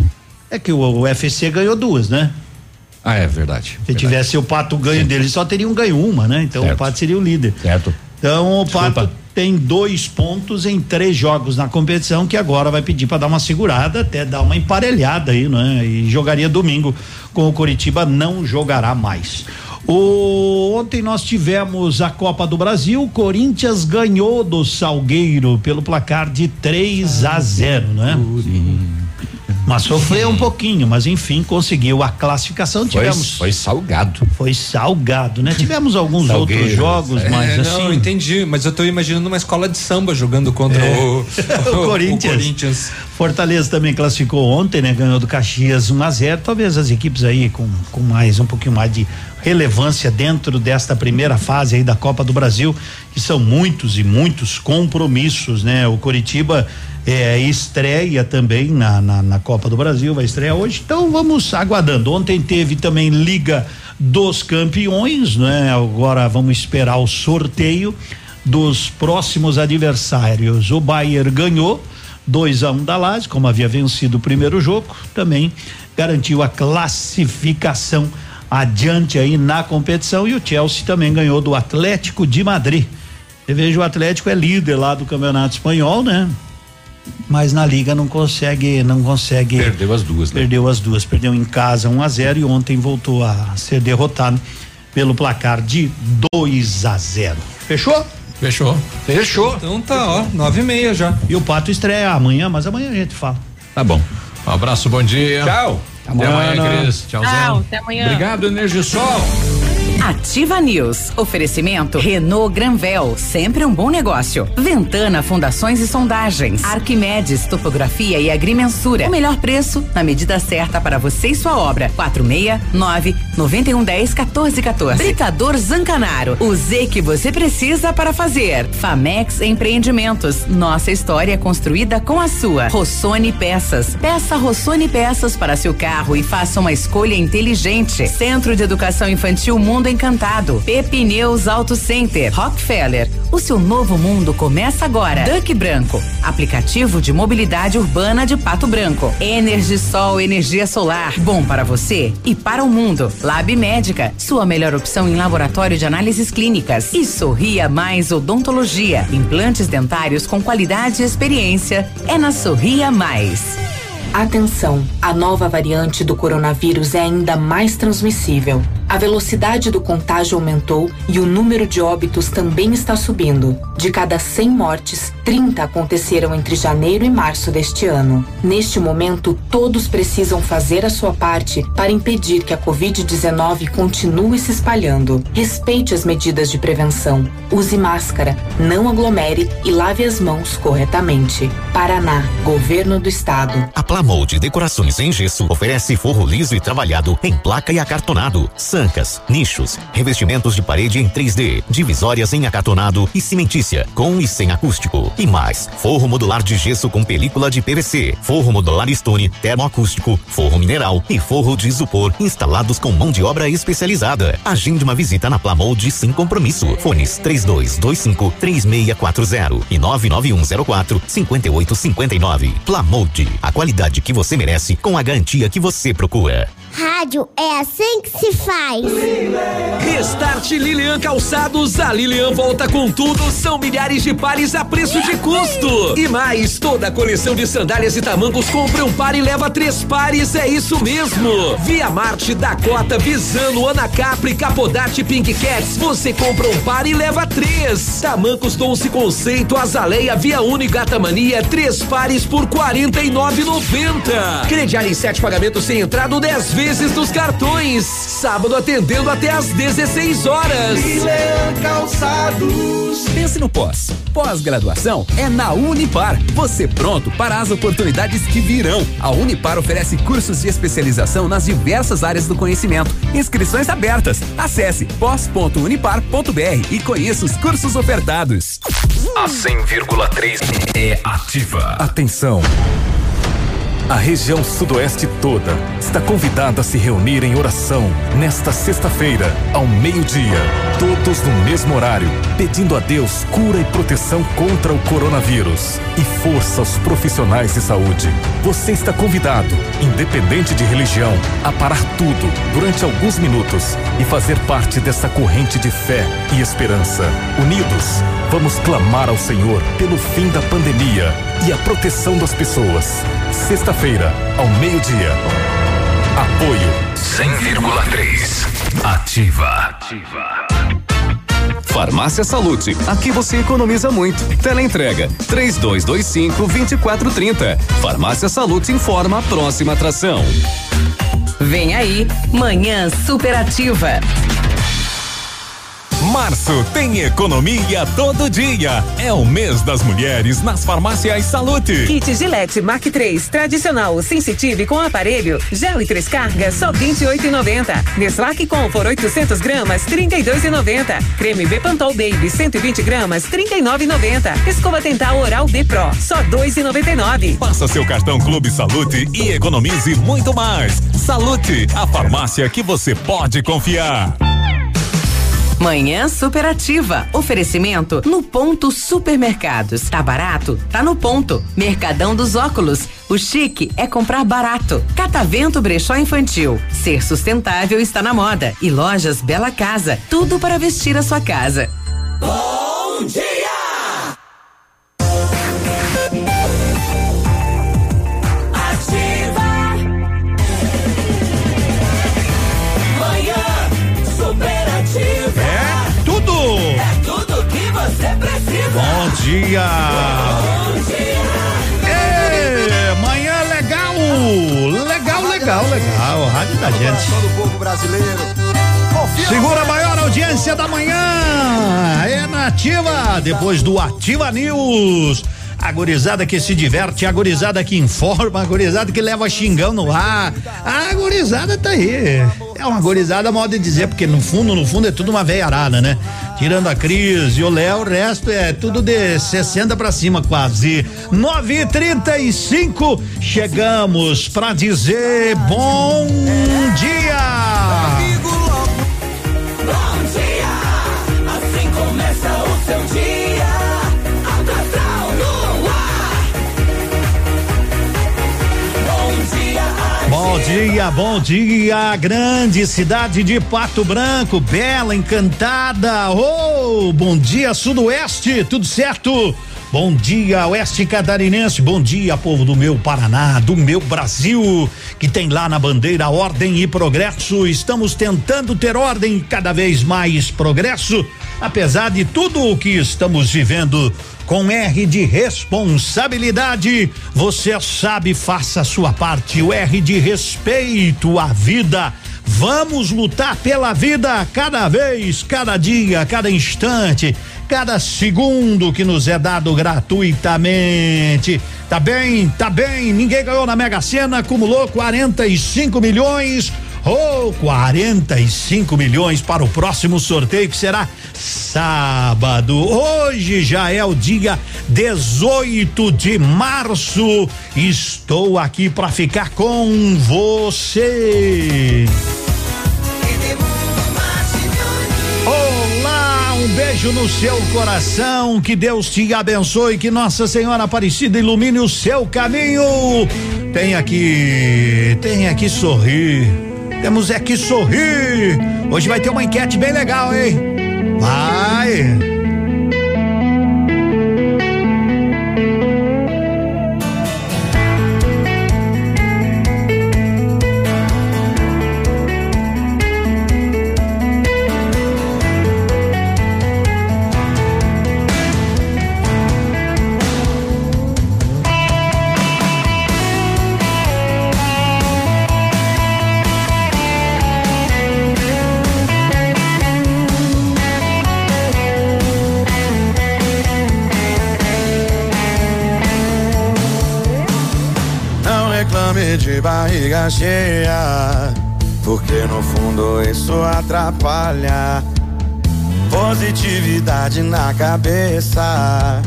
É que o, o F C ganhou duas, né? Ah, é verdade. Se verdade. tivesse o Pato ganho Sim. dele, só teriam ganho uma, né? Então certo. o Pato seria o líder. Certo. Então o Desculpa. Pato tem dois pontos em três jogos na competição que agora vai pedir para dar uma segurada, até dar uma emparelhada aí, né? E jogaria domingo com o Coritiba, não jogará mais. O, ontem nós tivemos a Copa do Brasil, Corinthians ganhou do Salgueiro pelo placar de três a zero, né? Mas sofreu um pouquinho, mas enfim, conseguiu a classificação. Foi, tivemos foi salgado. Foi salgado, né? Tivemos alguns Salgueiro, outros jogos, é, mas assim. Não, entendi, mas eu tô imaginando uma escola de samba jogando contra é. o, o, o, Corinthians. o Corinthians. Fortaleza também classificou ontem, né? Ganhou do Caxias um a zero. Talvez as equipes aí com, com mais, um pouquinho mais de relevância dentro desta primeira fase aí da Copa do Brasil, que são muitos e muitos compromissos, né? O Coritiba é, estreia também na, na, na Copa do Brasil, vai estrear hoje, então vamos aguardando. Ontem teve também Liga dos Campeões, né? Agora vamos esperar o sorteio dos próximos adversários. O Bayern ganhou dois a um da Lazio, como havia vencido o primeiro jogo, também garantiu a classificação adiante aí na competição, e o Chelsea também ganhou do Atlético de Madrid. Você veja, o Atlético é líder lá do Campeonato Espanhol, né? Mas na liga não consegue, não consegue. Perdeu as duas, né? Perdeu as duas, perdeu em casa um a zero e ontem voltou a ser derrotado pelo placar de dois a zero. Fechou? Fechou. Fechou. Então tá, ó, nove e meia já. E o Pato estreia amanhã, mas amanhã a gente fala. Tá bom. Um abraço, bom dia. Tchau. Até amanhã, amanhã Cris. Tchauzinho. Tchau, até amanhã. Obrigado, EnergiSol. Ativa News. Oferecimento Renault Granvel, sempre um bom negócio. Ventana, fundações e sondagens. Arquimedes, topografia e agrimensura. O melhor preço na medida certa para você e sua obra. quatro seis nove, nove um um zero, um quatro um quatro. Britador Zancanaro. O Z que você precisa para fazer. Famex Empreendimentos. Nossa história construída com a sua. Rossoni Peças. Peça Rossoni Peças para seu carro e faça uma escolha inteligente. Centro de Educação Infantil Mundo Encantado. Encantado, Pepneus Auto Center, Rockefeller, o seu novo mundo começa agora. Duck Branco, aplicativo de mobilidade urbana de Pato Branco. EnergiSol, energia solar, bom para você e para o mundo. Lab Médica, sua melhor opção em laboratório de análises clínicas. E Sorria Mais Odontologia, implantes dentários com qualidade e experiência, é na Sorria Mais. Atenção, a nova variante do coronavírus é ainda mais transmissível. A velocidade do contágio aumentou e o número de óbitos também está subindo. De cada cem mortes, trinta aconteceram entre janeiro e março deste ano. Neste momento, todos precisam fazer a sua parte para impedir que a covid dezenove continue se espalhando. Respeite as medidas de prevenção. Use máscara, não aglomere e lave as mãos corretamente. Paraná, Governo do Estado. A Plamold Decorações em Gesso oferece forro liso e trabalhado em placa e acartonado. Sancas, nichos, revestimentos de parede em três D, divisórias em acartonado e cimentícia, com e sem acústico. E mais, forro modular de gesso com película de P V C, forro modular stone, termoacústico, forro mineral e forro de isopor, instalados com mão de obra especializada. Agende uma visita na Plamold sem compromisso. Fones três dois dois cinco, três seis quatro zero e nove nove um zero quatro, cinco oito cinco nove. Plamold, a qualidade que você merece com a garantia que você procura. Rádio é assim que se faz. Restart Lilian Calçados. A Lilian volta com tudo. São milhares de pares a preço de custo. E mais, toda a coleção de sandálias e tamancos, compra um par e leva três pares. É isso mesmo. Via Marte, Dakota, Visano, Ana Capri, Capodarte, Pink Cats. Você compra um par e leva três. Tamancos Tonce Conceito, Azaleia, Via Uni, Gatamania, três pares por quarenta e nove noventa. Crediar em sete pagamentos sem entrada, dez vezes dos cartões. Sábado atendendo até às dezesseis horas. Lilian Calçados. Pense no pós. Pós-graduação é na Unipar. Você pronto para as oportunidades que virão. A Unipar oferece cursos de especialização nas diversas áreas do conhecimento. Inscrições abertas. Acesse pós ponto unipar ponto br e conheça os cursos ofertados. A cem vírgula três é ativa. Atenção. A região sudoeste toda está convidada a se reunir em oração nesta sexta-feira, ao meio-dia, todos no mesmo horário, pedindo a Deus cura e proteção contra o coronavírus e força aos profissionais de saúde. Você está convidado, independente de religião, a parar tudo durante alguns minutos e fazer parte desta corrente de fé e esperança. Unidos, vamos clamar ao Senhor pelo fim da pandemia e a proteção das pessoas. Sexta-feira, ao meio-dia. Apoio cem vírgula três. Ativa. Ativa. Farmácia Salute, aqui você economiza muito. Teleentrega três dois dois cinco, dois quatro três zero. Farmácia Salute informa a próxima atração. Vem aí, Manhã Superativa. Março tem economia todo dia. É o mês das mulheres nas farmácias Salute. Kit Gillette Mark três tradicional Sensitive com aparelho, gel e três cargas só vinte e oito reais e noventa centavos. Neslac Comfort oitocentos gramas trinta e dois reais e noventa centavos. Creme Bepantol Baby cento e vinte gramas trinta e nove reais e noventa centavos. Escova dental Oral B Pro só dois reais e noventa e nove centavos. Faça seu cartão Clube Salute e economize muito mais. Salute, a farmácia que você pode confiar. Manhã Superativa. Oferecimento no Ponto Supermercados. Tá barato? Tá no Ponto. Mercadão dos Óculos. O chique é comprar barato. Catavento Brechó Infantil. Ser sustentável está na moda. E Lojas Bela Casa. Tudo para vestir a sua casa. Bom dia! Bom dia! Bom dia! É, manhã legal! Legal, legal, legal! Rádio da gente! Todo o povo brasileiro! Segura a maior audiência da manhã! É na Ativa! Depois do Ativa News! A gurizada que se diverte, a gurizada que informa, a gurizada que leva xingão no ar, a gurizada tá aí. É uma gurizada, modo de dizer, porque no fundo, no fundo é tudo uma veiarada, né? Tirando a Cris e o Léo, o resto é tudo de sessenta pra cima quase. Nove e trinta e cinco, chegamos pra dizer bom dia. Amigo, bom dia, assim começa o seu dia. Bom dia, bom dia, grande cidade de Pato Branco, bela, encantada, oh, bom dia sudoeste, tudo certo? Bom dia oeste catarinense, bom dia povo do meu Paraná, do meu Brasil, que tem lá na bandeira ordem e progresso. Estamos tentando ter ordem e cada vez mais progresso, apesar de tudo o que estamos vivendo. Com R de responsabilidade, você sabe, faça a sua parte. O R de respeito à vida. Vamos lutar pela vida cada vez, cada dia, cada instante, cada segundo que nos é dado gratuitamente. Tá bem, tá bem. Ninguém ganhou na Mega Sena, acumulou quarenta e cinco milhões. Oh, quarenta e cinco milhões para o próximo sorteio que será sábado. Hoje já é o dia dezoito de março. Estou aqui para ficar com você. Um beijo no seu coração, que Deus te abençoe, que Nossa Senhora Aparecida ilumine o seu caminho. Tem aqui, tem aqui sorrir, temos é que sorrir. Hoje vai ter uma enquete bem legal, hein? Vai! De barriga cheia, porque no fundo isso atrapalha. Positividade na cabeça,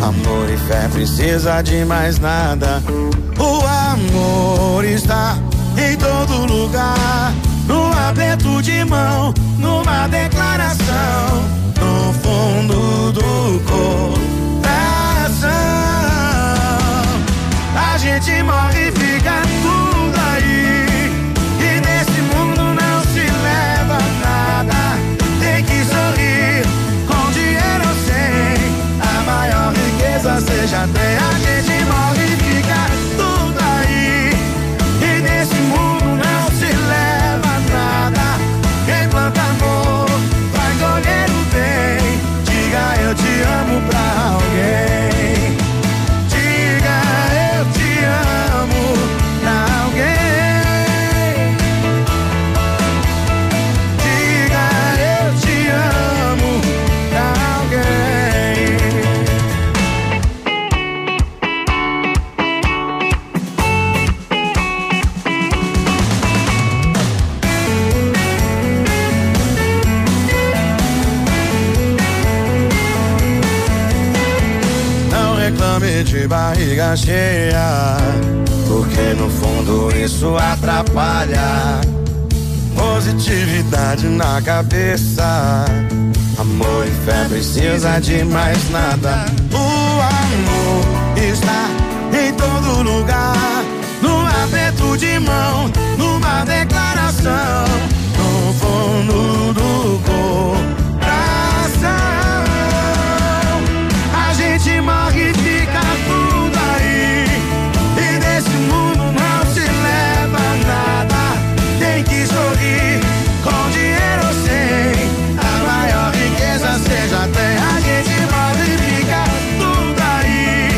amor e fé precisa de mais nada. O amor está em todo lugar, no aperto de mão, numa declaração, no fundo do coração. A gente morre e fica tudo aí, e nesse mundo não se leva nada. Tem que sorrir, com dinheiro eu sei, a maior riqueza seja ter. A gente morre e fica tudo aí, e nesse mundo não se leva viver de barriga cheia, porque no fundo isso atrapalha. Positividade na cabeça, amor e fé precisa de mais nada. O amor está em todo lugar, no aperto de mão, numa declaração, no fundo do coração. A gente morre e fica tudo aí, e desse mundo não se leva nada. Tem que sorrir, com dinheiro ou sem, a maior riqueza seja até a gente morre e fica tudo aí,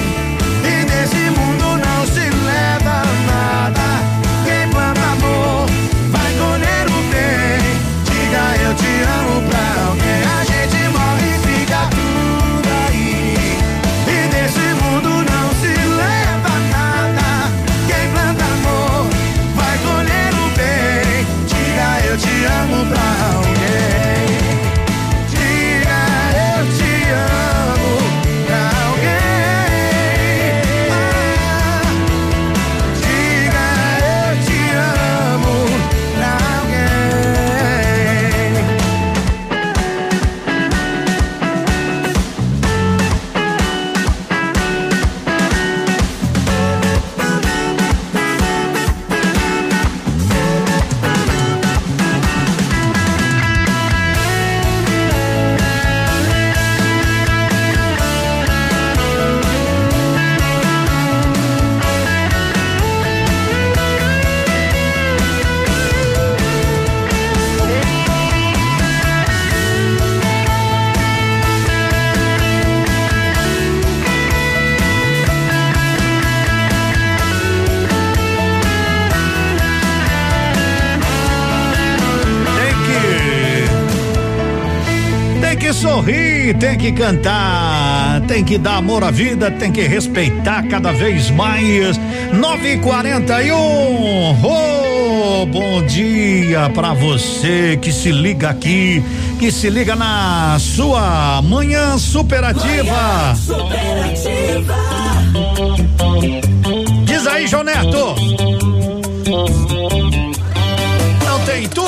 e desse mundo não se leva nada. Quem planta amor vai colher o bem, diga eu te amo pra alguém. A gente morre e fica tudo aí, e desse mundo não se leva nada. Quem planta amor vai colher o bem, diga eu te amo pra alguém. Sorrir, tem que cantar, tem que dar amor à vida, tem que respeitar cada vez mais. nove e quarenta e um. Oh, bom dia pra você que se liga aqui, que se liga na sua manhã superativa. Manhã superativa. Diz aí, João Neto. Não tem tu?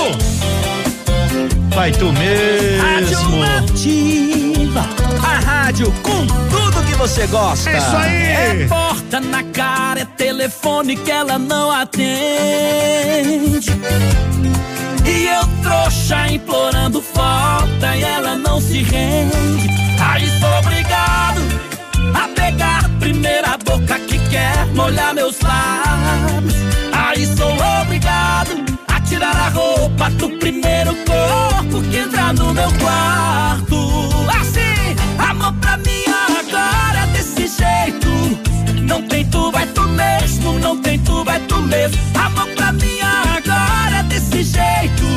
Vai tu mesmo. Rádio Ativa, a rádio com tudo que você gosta. É isso aí. É porta na cara, é telefone que ela não atende, e eu trouxa implorando falta e ela não se rende. Aí sou obrigado a pegar a primeira boca que quer molhar meus lábios. Aí sou obrigado tirar a roupa do primeiro corpo que entra no meu quarto. Assim, amor pra mim agora é desse jeito. Não tem tu, vai tu mesmo. Não tem tu, vai tu mesmo. Amor pra mim agora é desse jeito.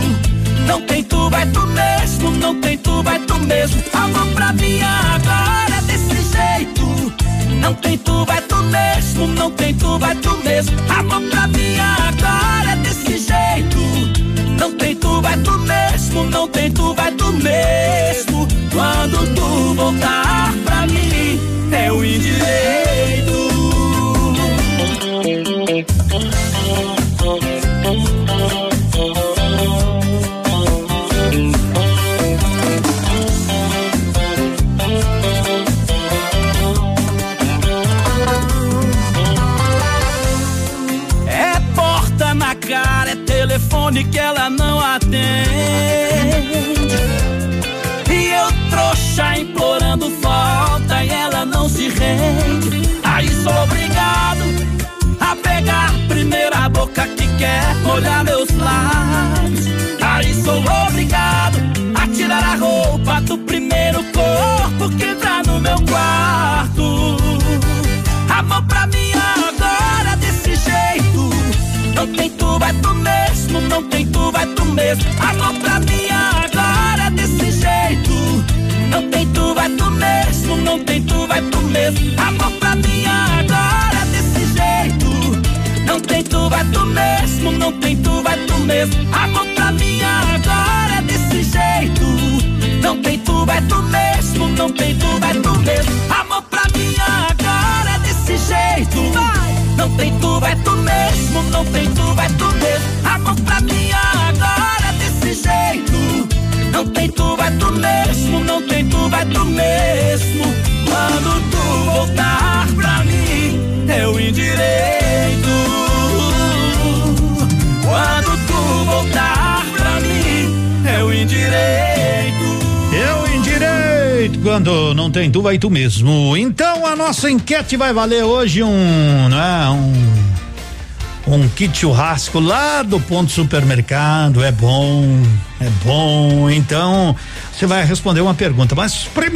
Não tem tu, vai tu mesmo. Não tem tu, vai tu mesmo. Amor pra mim agora é desse jeito. Não tem tu, vai tu mesmo. Não tem tu, vai tu mesmo. Amor pra mim agora é desse jeito. Não tem tu, vai tu mesmo. Não tem tu, vai tu mesmo. Quando tu voltar pra mim, eu endireito. Telefone que ela não atende, e eu trouxa implorando falta e ela não se rende. Aí sou obrigado a pegar a primeira boca que quer molhar meus lábios. Aí sou obrigado a tirar a roupa do primeiro corpo que entra no meu quarto. Amor pra mim agora desse jeito. Não tem tu, vai tu mesmo. Não tem tu, vai tu mesmo. Amor pra mim agora é desse jeito. Não tem tu, vai tu mesmo. Não tem tu, vai tu mesmo. Amor pra mim agora é desse jeito. Não tem tu, vai tu mesmo. Não tem tu, vai tu mesmo. Amor pra mim agora é desse jeito. Não tem tu, vai tu mesmo. Não tem tu, vai tu mesmo. Amor pra mim agora é desse jeito. mesmo, não tem tu, vai tu mesmo. Amor pra mim agora desse jeito. Não tem tu, vai tu mesmo, não tem tu, vai tu mesmo. Quando tu voltar pra mim, eu endireito. Quando tu voltar pra mim, eu endireito. Eu endireito. Quando não tem tu, vai tu mesmo. Então a nossa enquete vai valer hoje um, né, um um kit churrasco lá do Ponto Supermercado. É bom, é bom. Então, você vai responder uma pergunta, mas primeiro